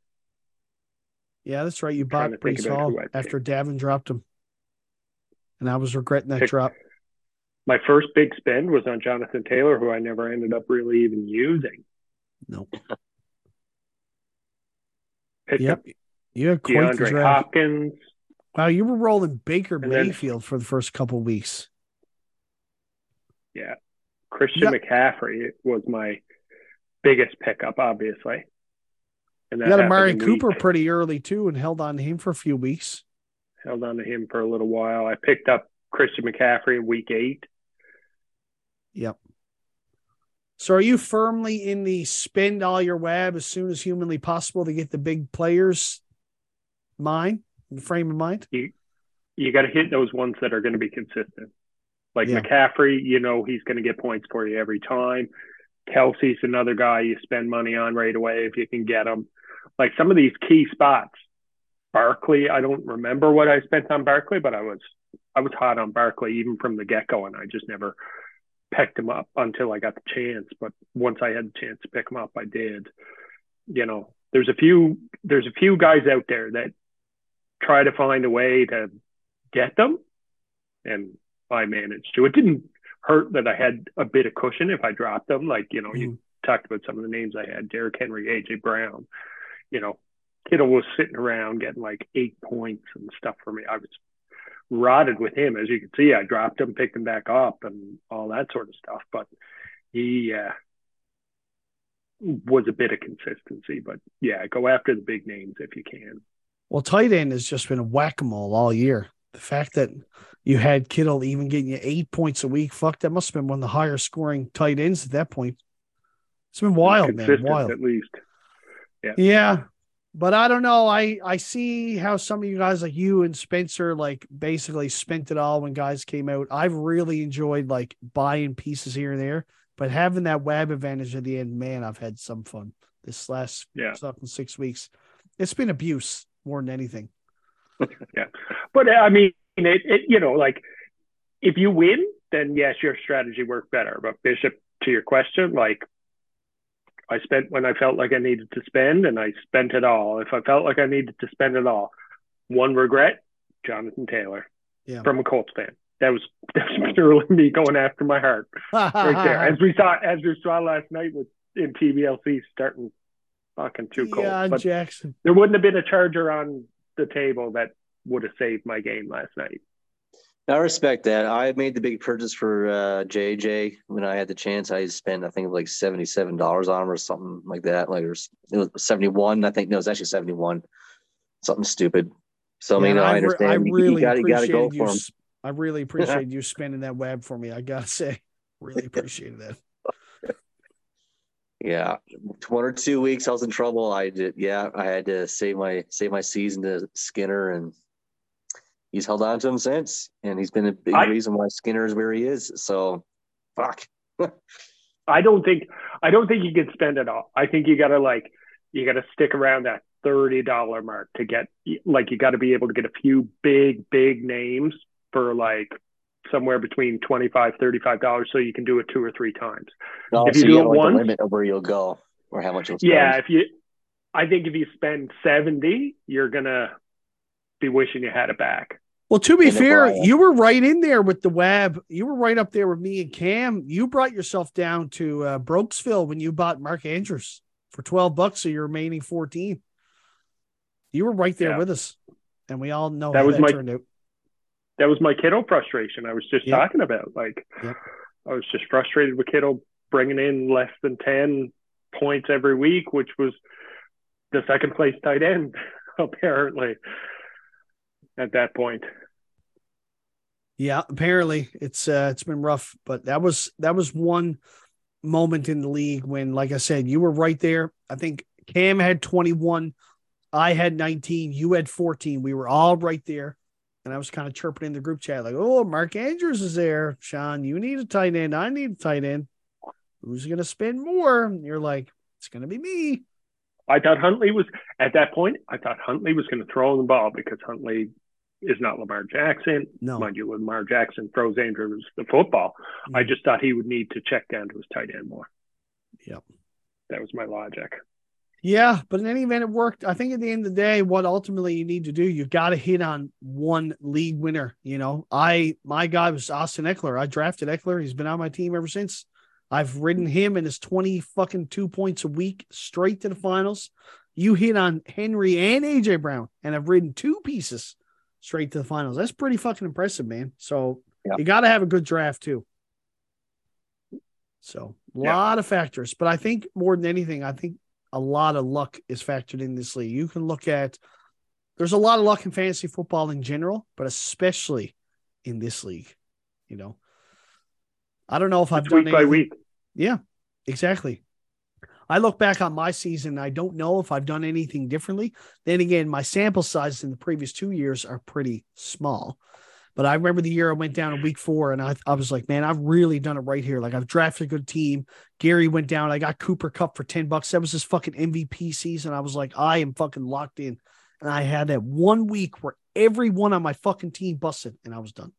Yeah, that's right. You bought Breece Hall after Davin dropped him. And I was regretting that pick. Drop. My first big spend was on Jonathan Taylor, who I never ended up really even using. Nope. picked yep. up you had quite DeAndre the draft. Hopkins. Wow, you were rolling Baker and Mayfield then, for the first couple of weeks. Yeah. Christian yep. McCaffrey was my biggest pickup, obviously. And that you got Amari Cooper week. pretty early, too, and held on to him for a few weeks. Held on to him for a little while. I picked up Christian McCaffrey in week eight. Yep. So are you firmly in the spend all your wab as soon as humanly possible to get the big players mind, frame of mind? You, you got to hit those ones that are going to be consistent. Like yeah. McCaffrey, you know, he's going to get points for you every time. Kelsey's another guy you spend money on right away if you can get him. Like some of these key spots. Barkley, I don't remember what I spent on Barkley, but I was I was hot on Barkley even from the get-go, and I just never – picked him up until I got the chance. But once I had the chance to pick him up, I did. You know, there's a few, there's a few guys out there that try to find a way to get them. And I managed to. It didn't hurt that I had a bit of cushion if I dropped them. Like, you know, mm. you talked about some of the names I had, Derrick Henry, A J Brown, you know, Kittle was sitting around getting like eight points and stuff for me. I was rotted with him, as you can see. I dropped him, picked him back up, and all that sort of stuff. But he uh, was a bit of consistency. But yeah, go after the big names if you can. Well, tight end has just been a whack-a-mole all year. The fact that you had Kittle even getting you eight points a week, fuck, that must have been one of the higher scoring tight ends at that point. It's been wild, man. Wild, at least. Yeah. Yeah. But I don't know. I, I see how some of you guys like you and Spencer, like basically spent it all when guys came out. I've really enjoyed like buying pieces here and there, but having that web advantage at the end, man, I've had some fun this last yeah. six weeks. It's been abuse more than anything. yeah. But I mean, it, it, you know, like if you win, then yes, your strategy worked better. But Bishop, to your question, like, I spent when I felt like I needed to spend, and I spent it all. If I felt like I needed to spend it all, one regret, Jonathan Taylor yeah. from a Colts fan. That was that was purely me going after my heart right there. As we saw, as we saw last night with in T B L C starting fucking two yeah, Colts. Jackson. There wouldn't have been a Charger on the table that would have saved my game last night. I respect that. I made the big purchase for uh, J J when I had the chance. I spent, I think, like seventy-seven dollars on him or something like that. Like it was, it was seventy-one dollars. I think no, it was actually seventy-one dollars. Something stupid. So yeah, I mean, I, I understand. I really you gotta, appreciate you. Gotta go for him. I really appreciate you spending that web for me. I gotta say, really appreciated that. Yeah, one or two weeks I was in trouble. I did. Yeah, I had to save my save my season to Skinner and. He's held on to him since, and he's been a big I, reason why Skinner is where he is. So, fuck. I don't think I don't think you can spend it all. I think you gotta like you gotta stick around that thirty dollar mark to get like you got to be able to get a few big big names for like somewhere between twenty five thirty five dollars, so you can do it two or three times. No, if so you do you it like once, limit of where you'll go or how much you'll spend. Yeah, if you, I think if you spend seventy, you're gonna be wishing you had it back. Well, to be and fair, you were right in there with the web. You were right up there with me and Cam. You brought yourself down to uh, Brokesville when you bought Mark Andrews for twelve bucks of your remaining fourteen. You were right there yeah. with us, and we all know that how was that my, turned out. That was my Kittle frustration I was just yeah. talking about. Like, yeah. I was just frustrated with Kittle bringing in less than ten points every week, which was the second place tight end, apparently. At that point, yeah, apparently it's uh, it's been rough, but that was that was one moment in the league when, like I said, you were right there. I think Cam had twenty-one, I had nineteen, you had fourteen. We were all right there, and I was kind of chirping in the group chat like, "Oh, Mark Andrews is there, Sean. You need a tight end. I need a tight end. Who's gonna spend more?" And you're like, "It's gonna be me." I thought Huntley was at that point. I thought Huntley was going to throw the ball because Huntley is not Lamar Jackson. No. Mind you, Lamar Jackson throws Andrews the football. Mm-hmm. I just thought he would need to check down to his tight end more. Yep. That was my logic. Yeah, but in any event, it worked. I think at the end of the day, what ultimately you need to do, you've got to hit on one league winner. You know, I my guy was Austin Eckler. I drafted Eckler. He's been on my team ever since. I've ridden him and his twenty fucking two points a week straight to the finals. You hit on Henry and A J Brown and have ridden two pieces straight to the finals. That's pretty fucking impressive, man. So yeah. you got to have a good draft too. So a yeah. lot of factors, but I think more than anything, I think a lot of luck is factored in this league. You can look at, there's a lot of luck in fantasy football in general, but especially in this league, you know, I don't know if it's I've done week anything. by week. Yeah, exactly. I look back on my season. I don't know if I've done anything differently. Then again, my sample sizes in the previous two years are pretty small, but I remember the year I went down in week four and I, I was like, man, I've really done it right here. Like I've drafted a good team. Gary went down. I got Cooper Kupp for ten bucks. That was his fucking M V P season. I was like, I am fucking locked in. And I had that one week where everyone on my fucking team busted and I was done.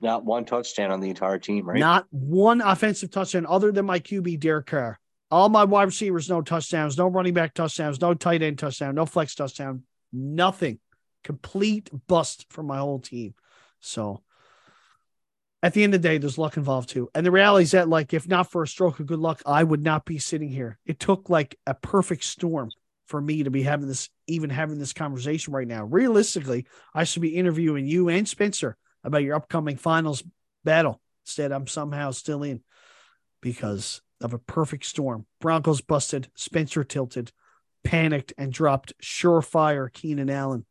Not one touchdown on the entire team, right? Not one offensive touchdown other than my Q B, Derek Carr. All my wide receivers, no touchdowns, no running back touchdowns, no tight end touchdown, no flex touchdown, nothing. Complete bust for my whole team. So at the end of the day, there's luck involved too. And the reality is that, like, if not for a stroke of good luck, I would not be sitting here. It took like a perfect storm for me to be having this, even having this conversation right now. Realistically, I should be interviewing you and Spencer about your upcoming finals battle. Instead, I'm somehow still in because of a perfect storm. Broncos busted, Spencer tilted, panicked, and dropped surefire Keenan Allen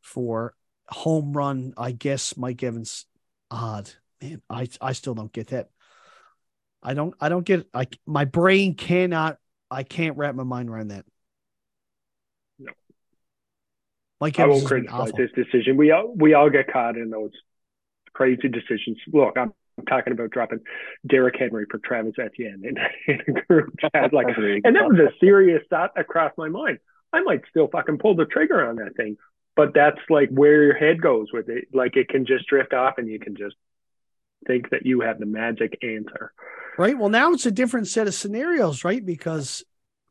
for home run, I guess, Mike Evans. Odd. Man, I, I still don't get that. I don't I don't get it. I, my brain cannot, I can't wrap my mind around that. No. Mike Evans I won't criticize this decision. We all, we all get caught in those crazy decisions. Look, I'm talking about dropping Derrick Henry for Travis Etienne in, in a group chat, like, and that was a serious thought that crossed my mind. I might still fucking pull the trigger on that thing, but that's like where your head goes with it. Like it can just drift off, and you can just think that you have the magic answer, right? Well, now it's a different set of scenarios, right? Because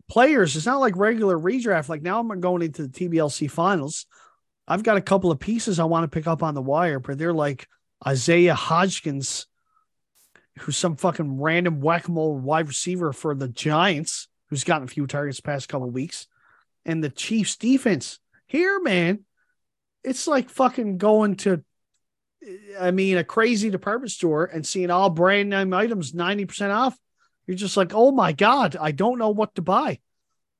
players, it's not like regular redraft. Like now, I'm going into the T B L C finals. I've got a couple of pieces I want to pick up on the wire, but they're like Isaiah Hodgkins, who's some fucking random whack-a-mole wide receiver for the Giants, who's gotten a few targets the past couple of weeks, and the Chiefs defense here, man, it's like fucking going to, I mean, a crazy department store and seeing all brand name items ninety percent off. You're just like, oh my God, I don't know what to buy.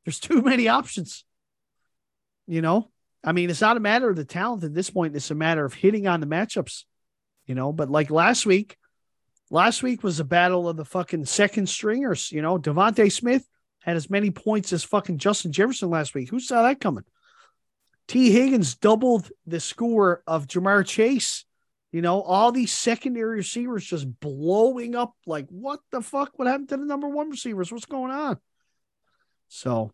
There's too many options. You know, I mean, it's not a matter of the talent at this point. It's a matter of hitting on the matchups, you know, but like last week, Last week was a battle of the fucking second stringers. You know, Devontae Smith had as many points as fucking Justin Jefferson last week. Who saw that coming? T. Higgins doubled the score of Ja'Marr Chase. You know, all these secondary receivers just blowing up. Like, what the fuck? What happened to the number one receivers? What's going on? So,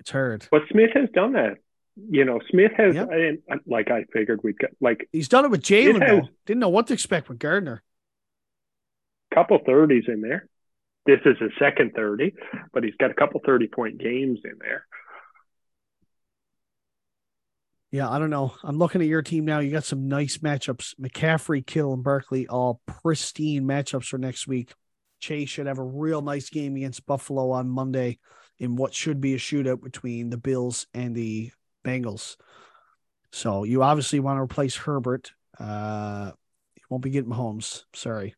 it's hard. But Smith has done that. You know, Smith has, yep. I, like I figured we'd get, like. He's done it with Jalen, though. Didn't know what to expect with Gardner. Couple thirties in there. This is his second thirty, but he's got a couple thirty-point games in there. Yeah, I don't know. I'm looking at your team now. You got some nice matchups. McCaffrey, Kittle, and Barkley, all pristine matchups for next week. Chase should have a real nice game against Buffalo on Monday in what should be a shootout between the Bills and the Bengals. So you obviously want to replace Herbert. Uh, you won't be getting Mahomes. Sorry.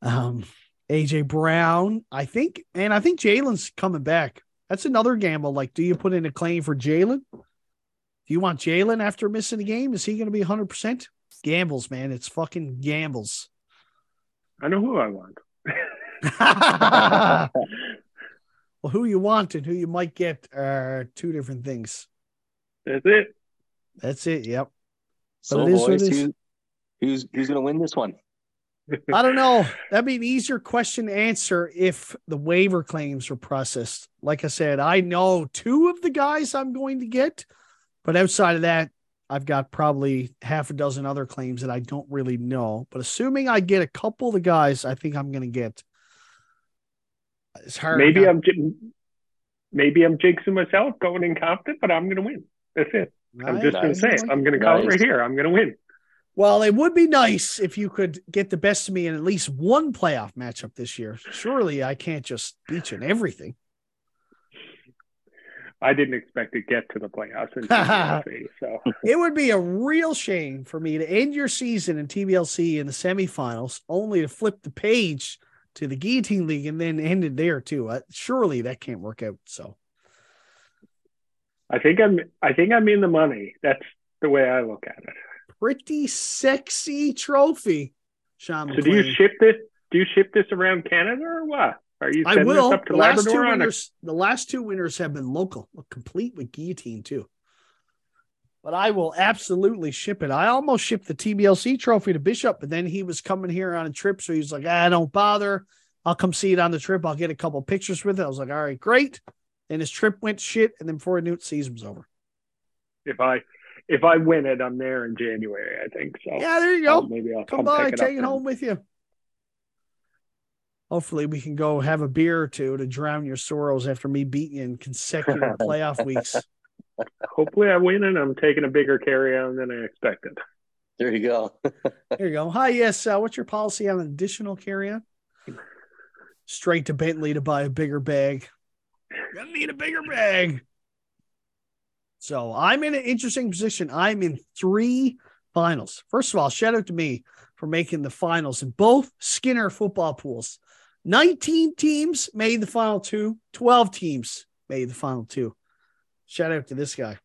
Um, A J Brown, I think, and I think Jalen's coming back. That's another gamble. Like, do you put in a claim for Jalen? Do you want Jalen after missing a game? Is he going to be one hundred percent? Gambles, man. It's fucking gambles. I know who I want. Well, who you want and who you might get are two different things. That's it. That's it. Yep. So, but it is boys, what it is. Who, who's who's going to win this one? I don't know. That'd be an easier question to answer if the waiver claims were processed. Like I said, I know two of the guys I'm going to get, but outside of that, I've got probably half a dozen other claims that I don't really know. But assuming I get a couple of the guys I think I'm going to get, it's hard. Maybe I'm maybe I'm jinxing myself going incompetent, but I'm going to win. That's it. Nice. I'm just going to say it. I'm going to call nice. it right here. I'm going to win. Well, it would be nice if you could get the best of me in at least one playoff matchup this year. Surely I can't just beat you in everything. I didn't expect to get to the playoffs in T B L C. So it would be a real shame for me to end your season in T B L C in the semifinals, only to flip the page to the Guillotine League and then end it there too. Uh, surely that can't work out. So I think I'm, I think I'm in the money. That's the way I look at it. Pretty sexy trophy, Shaun MacLean. So do you ship this? Do you ship this around Canada or what? Are you sending I will. This up to the Labrador? Last two winners, a... The last two winners have been local, complete with guillotine too. But I will absolutely ship it. I almost shipped the T B L C trophy to Bishop, but then he was coming here on a trip, so he's like, "I don't bother. I'll come see it on the trip. I'll get a couple pictures with it." I was like, "All right, great." And his trip went shit, and then before I knew it, season was over. If I if I win it, I'm there in January, I think. So yeah, there you go. I'll, maybe I'll come, come by, take it home with you. Hopefully we can go have a beer or two to drown your sorrows after me beating you in consecutive playoff weeks. Hopefully I win and I'm taking a bigger carry-on than I expected. There you go. There you go. Hi, yes. Uh, what's your policy on additional carry-on? Straight to Bentley to buy a bigger bag. Gonna need a bigger bag. So I'm in an interesting position. I'm in three finals. First of all, shout out to me for making the finals in both Skinner football pools. nineteen teams made the final two. twelve teams made the final two. Shout out to this guy.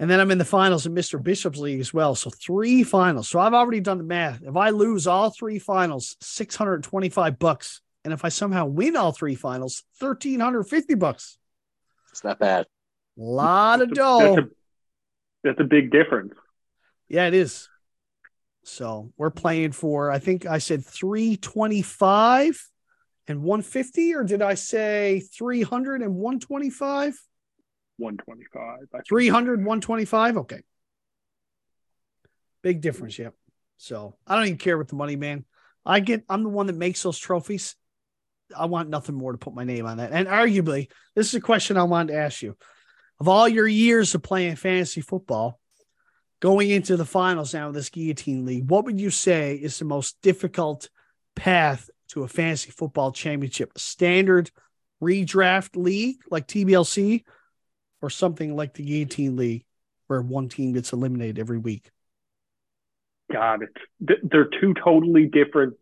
And then I'm in the finals in Mister Bishop's League as well. So three finals. So I've already done the math. If I lose all three finals, six hundred twenty-five bucks. And if I somehow win all three finals, one thousand three hundred fifty bucks. It's not bad. A lot of dough. That's a, that's a big difference. Yeah, it is. So we're playing for, I think I said three twenty-five and one fifty, or did I say three hundred and one twenty-five? one twenty-five. three hundred, one twenty-five. Okay. Big difference. Yep. Yeah. So I don't even care about the money, man. I get, I'm the one that makes those trophies. I want nothing more to put my name on that. And arguably, this is a question I wanted to ask you. Of all your years of playing fantasy football, going into the finals now of this Guillotine League, what would you say is the most difficult path to a fantasy football championship? A standard redraft league like T B L C or something like the Guillotine League where one team gets eliminated every week? God, it's, they're two totally different,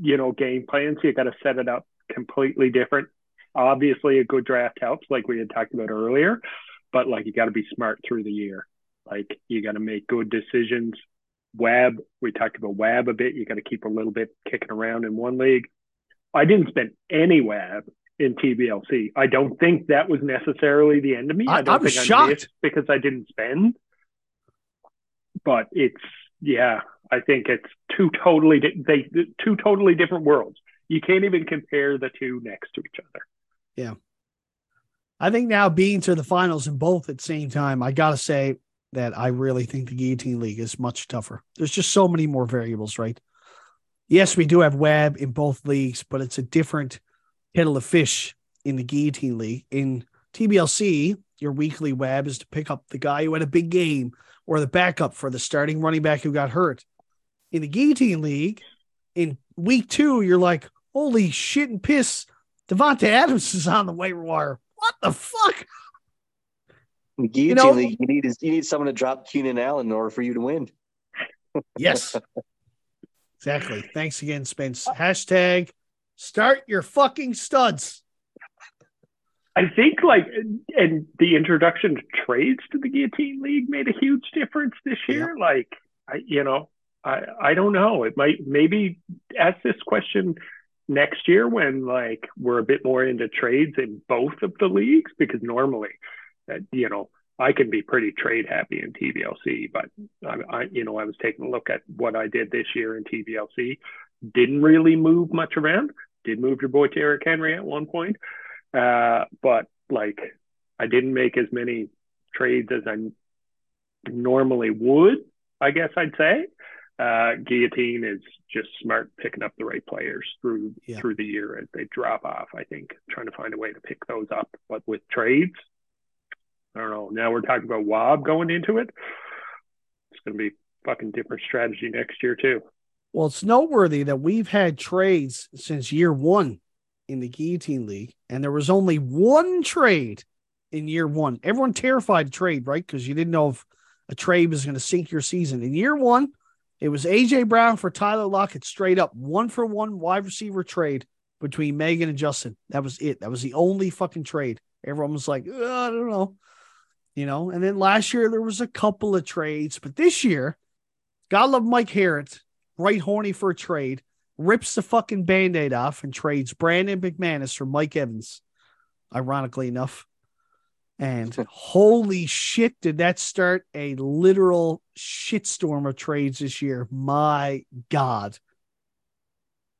you know, game plans. You got to set it up completely different. Obviously, a good draft helps, like we had talked about earlier, but like you got to be smart through the year. Like, you got to make good decisions. W A B, we talked about W A B a bit. You got to keep a little bit kicking around in one league. I didn't spend any W A B in T B L C. I don't think that was necessarily the end of me. I, I don't I'm think shocked. I because I didn't spend. But it's, yeah, I think it's two totally di- they two totally different worlds. You can't even compare the two next to each other. Yeah. I think now being to the finals in both at the same time, I got to say, that I really think the Guillotine League is much tougher. There's just so many more variables, right? Yes, we do have W A B in both leagues, but it's a different kettle of fish in the Guillotine League. In T B L C, your weekly W A B is to pick up the guy who had a big game or the backup for the starting running back who got hurt. In the Guillotine League, in week two, you're like, holy shit and piss, Devonta Adams is on the waiver wire. What the fuck? Guillotine you know, League, you need is you need someone to drop Keenan Allen in order for you to win. Yes, exactly. Thanks again, Spence. Hashtag start your fucking studs. I think like and the introduction to trades to the Guillotine League made a huge difference this year. Yeah. Like, I, you know, I I don't know. It might maybe ask this question next year when like we're a bit more into trades in both of the leagues because normally. That, you know, I can be pretty trade happy in T B L C, but I, I, you know, I was taking a look at what I did this year in T B L C. Didn't really move much around. Did move your boy Derrick Henry at one point, uh, but like I didn't make as many trades as I normally would. I guess I'd say uh, Guillotine is just smart picking up the right players through yeah. through the year as they drop off. I think trying to find a way to pick those up, but with trades. I don't know. Now we're talking about W A B going into it. It's going to be fucking different strategy next year too. Well, it's noteworthy that we've had trades since year one in the Guillotine League, and there was only one trade in year one. Everyone terrified of trade, right? Because you didn't know if a trade was going to sink your season. In year one, it was A J Brown for Tyler Lockett, straight up one-for-one wide receiver trade between Megan and Justin. That was it. That was the only fucking trade. Everyone was like, oh, I don't know. You know, and then last year there was a couple of trades, but this year, God love Mike Harris, right horny for a trade, rips the fucking Band-Aid off and trades Brandon McManus for Mike Evans, ironically enough. And holy shit, did that start a literal shitstorm of trades this year. My God.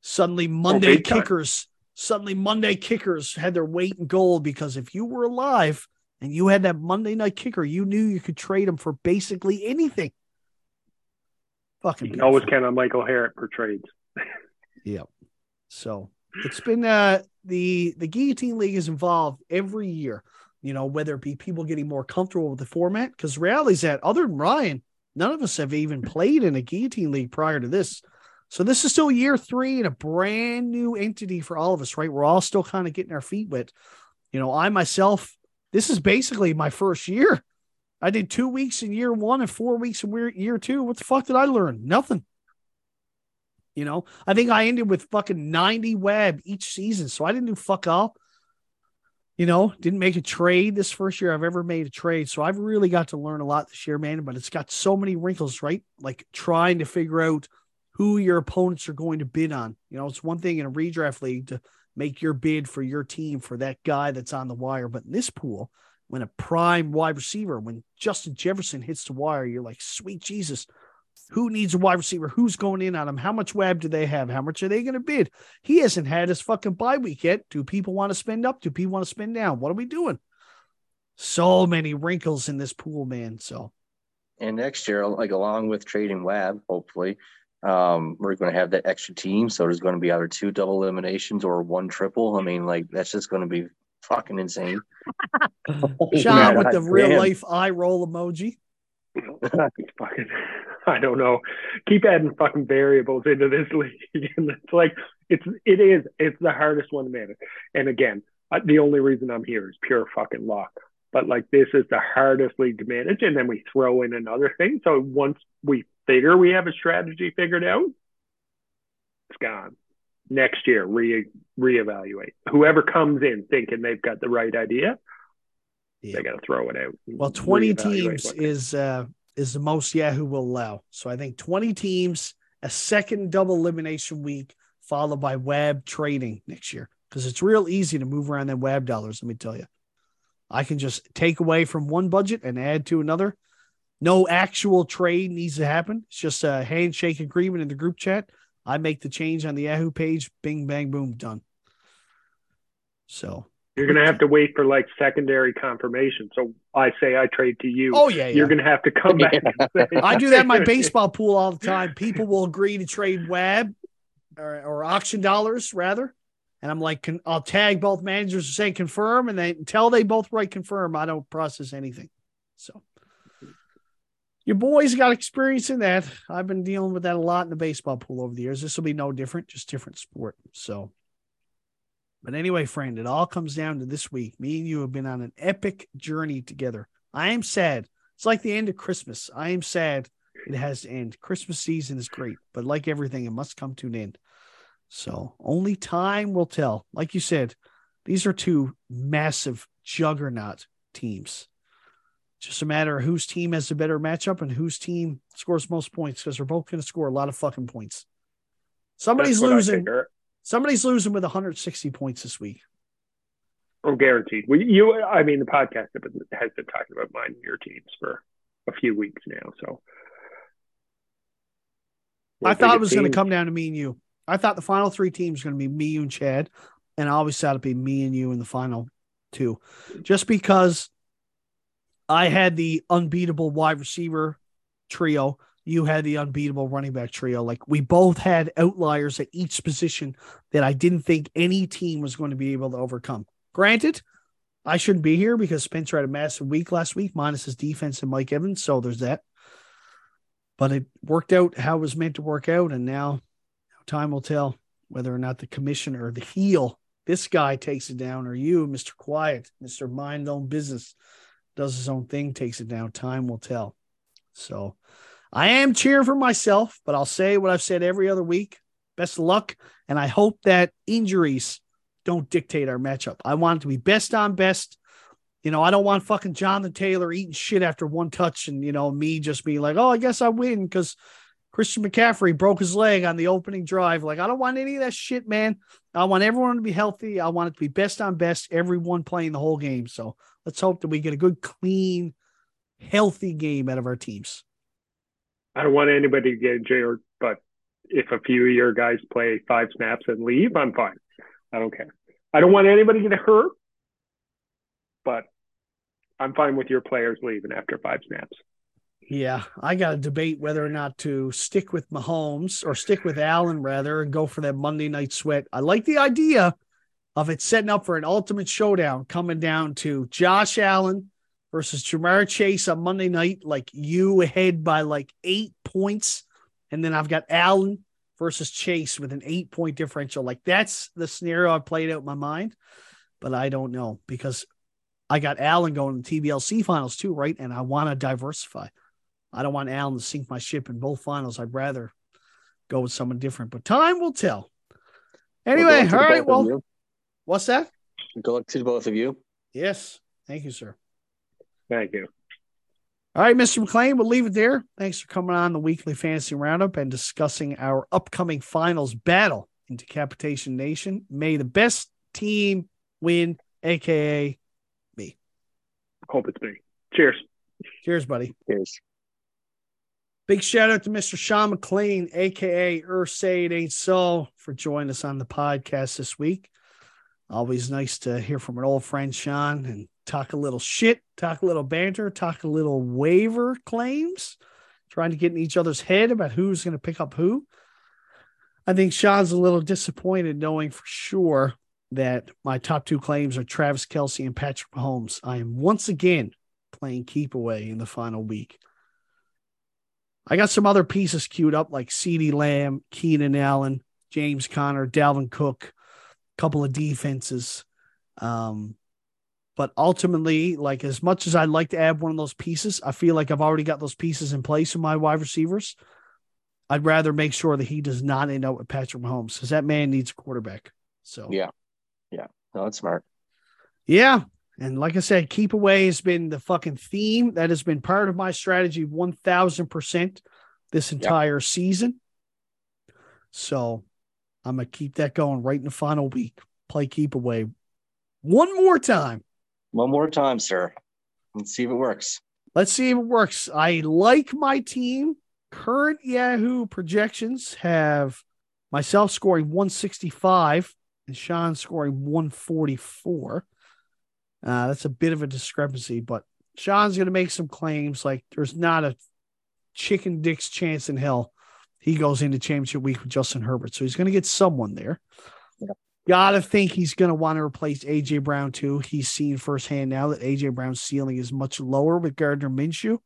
Suddenly Monday oh, kickers, suddenly Monday kickers had their weight in gold, because if you were alive and you had that Monday night kicker, you knew you could trade him for basically anything. Fucking you can always count on Michael Harris for trades. Yep. So it's been uh, the the Guillotine League is involved every year. You know, whether it be people getting more comfortable with the format, because reality's that other than Ryan, none of us have even played in a Guillotine League prior to this. So this is still year three and a brand new entity for all of us, right? We're all still kind of getting our feet wet. You know, I myself, this is basically my first year. I did two weeks in year one and four weeks in year two. What the fuck did I learn? Nothing. You know, I think I ended with fucking ninety web each season. So I didn't do fuck all. You know, didn't make a trade this first year I've ever made a trade. So I've really got to learn a lot this year, man. But it's got so many wrinkles, right? Like trying to figure out who your opponents are going to bid on. You know, it's one thing in a redraft league to make your bid for your team for that guy that's on the wire. But in this pool, when a prime wide receiver, when Justin Jefferson hits the wire, you're like, sweet Jesus, who needs a wide receiver? Who's going in on him? How much W A B do they have? How much are they going to bid? He hasn't had his fucking bye week yet. Do people want to spend up? Do people want to spend down? What are we doing? So many wrinkles in this pool, man. So, and next year, like along with trading W A B, hopefully, Um, we're going to have that extra team, so there's going to be either two double eliminations or one triple. I mean, like that's just going to be fucking insane. Shaun with the real life eye roll emoji. Fucking, I don't know. Keep adding fucking variables into this league, and it's like it's it is it's the hardest one to manage. And again, the only reason I'm here is pure fucking luck. But like this is the hardest league to manage, and then we throw in another thing. So once we figure we have a strategy figured out, it's gone. Next year, re reevaluate. Whoever comes in thinking they've got the right idea, yeah. They got to throw it out. Well, twenty teams is uh, is the most Yahoo will allow. So I think twenty teams, a second double elimination week, followed by W A B trading next year, because it's real easy to move around them W A B dollars. Let me tell you. I can just take away from one budget and add to another. No actual trade needs to happen. It's just a handshake agreement in the group chat. I make the change on the Yahoo page. Bing, bang, boom, done. So you're going to have to wait for like secondary confirmation. So I say I trade to you. Oh yeah, yeah. You're going to have to come back. Yeah. And say, I do that in my baseball pool all the time. People will agree to trade W A B or, or auction dollars rather. And I'm like, can, I'll tag both managers and say confirm, and they, until they both write confirm, I don't process anything. So your boys got experience in that. I've been dealing with that a lot in the baseball pool over the years. This will be no different, just different sport. So, but anyway, friend, it all comes down to this week. Me and you have been on an epic journey together. I am sad. It's like the end of Christmas. I am sad it has to end. Christmas season is great, but like everything, it must come to an end. So only time will tell. Like you said, these are two massive juggernaut teams. Just a matter of whose team has the better matchup and whose team scores most points, because they're both going to score a lot of fucking points. Somebody's losing. Somebody's losing with one hundred sixty points this week. I'm guaranteed. We, you, I mean, the podcast has been talking about mine and your teams for a few weeks now. So I thought it was going to come down to me and you. I thought the final three teams were going to be me, you, and Chad, and I always thought it'd be me and you in the final two, just because I had the unbeatable wide receiver trio. You had the unbeatable running back trio. Like we both had outliers at each position that I didn't think any team was going to be able to overcome. Granted, I shouldn't be here because Spencer had a massive week last week, minus his defense and Mike Evans. So there's that, but it worked out how it was meant to work out. And now, time will tell whether or not the commissioner, the heel this guy takes it down, or you, Mister Quiet, Mister Mind Own Business, does his own thing, takes it down. Time will tell. So I am cheering for myself, but I'll say what I've said every other week. Best of luck, and I hope that injuries don't dictate our matchup. I want it to be best on best. You know, I don't want fucking Jonathan Taylor eating shit after one touch and, you know, me just being like, oh, I guess I win because Christian McCaffrey broke his leg on the opening drive. Like, I don't want any of that shit, man. I want everyone to be healthy. I want it to be best on best, everyone playing the whole game. So let's hope that we get a good, clean, healthy game out of our teams. I don't want anybody to get injured, but if a few of your guys play five snaps and leave, I'm fine. I don't care. I don't want anybody to get hurt, but I'm fine with your players leaving after five snaps. Yeah, I got to debate whether or not to stick with Mahomes or stick with Allen, rather, and go for that Monday night sweat. I like the idea of it setting up for an ultimate showdown coming down to Josh Allen versus Ja'Marr Chase on Monday night, like you ahead by like eight points. And then I've got Allen versus Chase with an eight point differential. Like, that's the scenario I played out in my mind, but I don't know because I got Allen going to the T B L C finals too, right? And I want to diversify. I don't want Allen to sink my ship in both finals. I'd rather go with someone different, but time will tell. Anyway, all right. Well, what's that? Good luck to both of you. Yes. Thank you, sir. Thank you. All right, Mister MacLean, we'll leave it there. Thanks for coming on the weekly fantasy roundup and discussing our upcoming finals battle in Decapitation Nation. May the best team win, A K A me. Hope it's me. Cheers. Cheers, buddy. Cheers. Big shout out to Mister Shaun MacLean, A K A Er Say It Ain't So, for joining us on the podcast this week. Always nice to hear from an old friend, Shaun, and talk a little shit, talk a little banter, talk a little waiver claims, trying to get in each other's head about who's going to pick up who. I think Sean's a little disappointed knowing for sure that my top two claims are Travis Kelce and Patrick Mahomes. I am once again playing keep away in the final week. I got some other pieces queued up like CeeDee Lamb, Keenan Allen, James Conner, Dalvin Cook, a couple of defenses. Um, But ultimately, like, as much as I'd like to add one of those pieces, I feel like I've already got those pieces in place in my wide receivers. I'd rather make sure that he does not end up with Patrick Mahomes because that man needs a quarterback. So, yeah. Yeah. No, that's smart. Yeah. And like I said, keep away has been the fucking theme that has been part of my strategy one thousand percent this entire yep. season. So I'm going to keep that going right in the final week. Play keep away one more time. One more time, sir. Let's see if it works. Let's see if it works. I like my team. Current Yahoo projections have myself scoring one sixty-five and Shaun scoring one forty-four. Uh, that's a bit of a discrepancy, but Sean's going to make some claims. Like, there's not a chicken dick's chance in hell he goes into championship week with Justin Herbert. So he's going to get someone there. Yeah. Gotta think he's going to want to replace A J Brown too. He's seen firsthand now that A J Brown's ceiling is much lower with Gardner Minshew.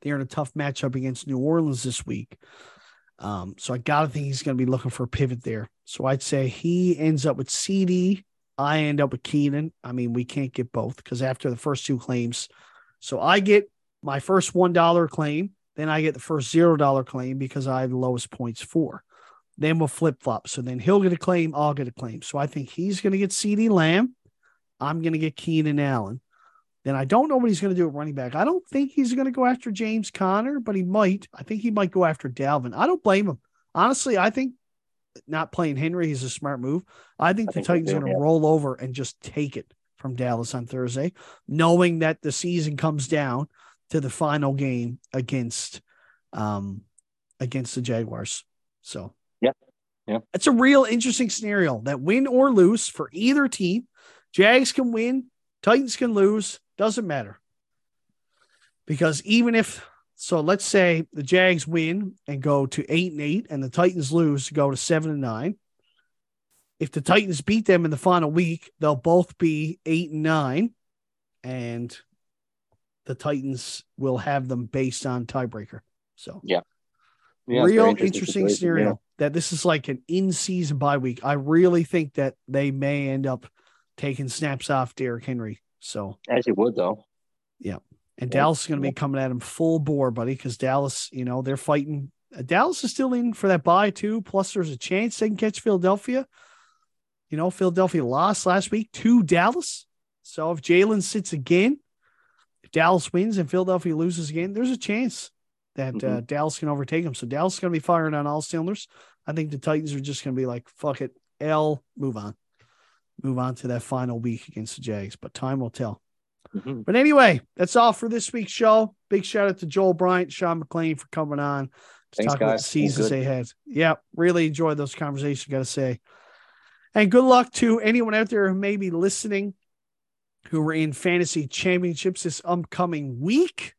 They're in a tough matchup against New Orleans this week. Um, so I gotta think he's going to be looking for a pivot there. So I'd say he ends up with CeeDee. I end up with Keenan. I mean, we can't get both because after the first two claims, so I get my first one dollar claim. Then I get the first zero dollar claim because I have the lowest points for. Then we'll flip-flop. So then he'll get a claim, I'll get a claim. So I think he's going to get CeeDee Lamb. I'm going to get Keenan Allen. Then I don't know what he's going to do at running back. I don't think he's going to go after James Conner, but he might. I think he might go after Dalvin. I don't blame him. Honestly, I think not playing Henry is a smart move. I think I the think Titans are going to roll over and just take it from Dallas on Thursday, knowing that the season comes down to the final game against, um, against the Jaguars. So. Yeah. It's a real interesting scenario that win or lose for either team. Jags can win, Titans can lose, doesn't matter. Because even if, so let's say the Jags win and go to eight and eight and the Titans lose to go to seven and nine. If the Titans beat them in the final week, they'll both be eight and nine and the Titans will have them based on tiebreaker. So, yeah. Yeah, real interesting scenario yeah. that this is like an in-season bye week. I really think that they may end up taking snaps off Derrick Henry. So as it would though. Yeah. And yeah. Dallas is going to be coming at him full bore, buddy, because Dallas, you know, they're fighting. Dallas is still in for that bye too. Plus there's a chance they can catch Philadelphia. You know, Philadelphia lost last week to Dallas. So if Jalen sits again, if Dallas wins and Philadelphia loses again, there's a chance that mm-hmm. uh, Dallas can overtake them. So Dallas is going to be firing on all cylinders. I think the Titans are just going to be like, fuck it, L, move on. Move on to that final week against the Jags, but time will tell. Mm-hmm. But anyway, that's all for this week's show. Big shout out to Joel Bryant, Shaun MacLean for coming on to Thanks, talk guys. About the seasons they had. Yeah, really enjoyed those conversations, got to say. And good luck to anyone out there who may be listening who were in fantasy championships this upcoming week.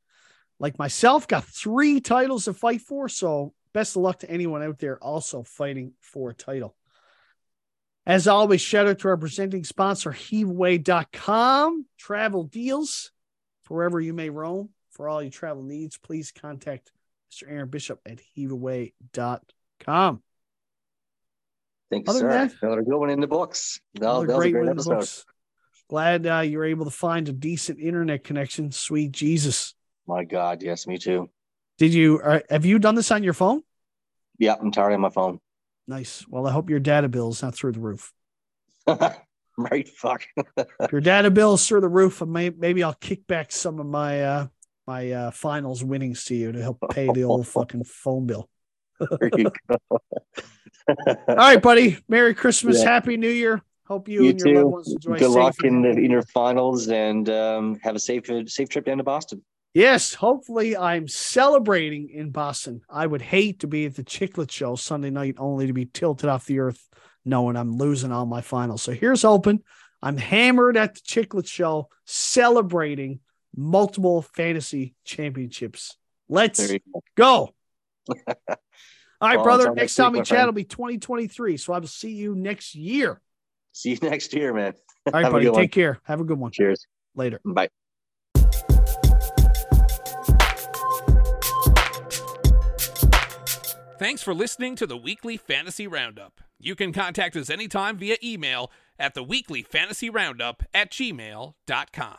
Like myself, got three titles to fight for, so best of luck to anyone out there also fighting for a title. As always, shout out to our presenting sponsor, heave way dot com, travel deals, wherever you may roam. For all your travel needs, please contact Mister Aaron Bishop at heave way dot com. Thank you, Other sir. Than that, another good one in the books. No, that was a great episode. Glad uh, you were able to find a decent internet connection. Sweet Jesus. My God, yes, me too. Did you, uh, have you done this on your phone? Yeah, entirely on my phone. Nice. Well, I hope your data bill is not through the roof. Right, fuck. If your data bill is through the roof, may, maybe I'll kick back some of my uh, my uh, finals winnings to you to help pay the old fucking phone bill. There you go. All right, buddy. Merry Christmas. Yeah. Happy New Year. Hope you, you and your too. Loved ones enjoy. Good luck in the in your finals and um, have a safe safe trip down to Boston. Yes, hopefully I'm celebrating in Boston. I would hate to be at the Chiclet Show Sunday night only to be tilted off the earth knowing I'm losing all my finals. So here's open. I'm hammered at the Chiclet Show celebrating multiple fantasy championships. Let's go. All right, well, brother. Next time we chat, it'll be twenty twenty-three. So I will see you next year. See you next year, man. All right, buddy. Take one. Care. Have a good one. Cheers. Later. Bye. Thanks for listening to the Weekly Fantasy Roundup. You can contact us anytime via email at the weekly fantasy roundup at gmail dot com.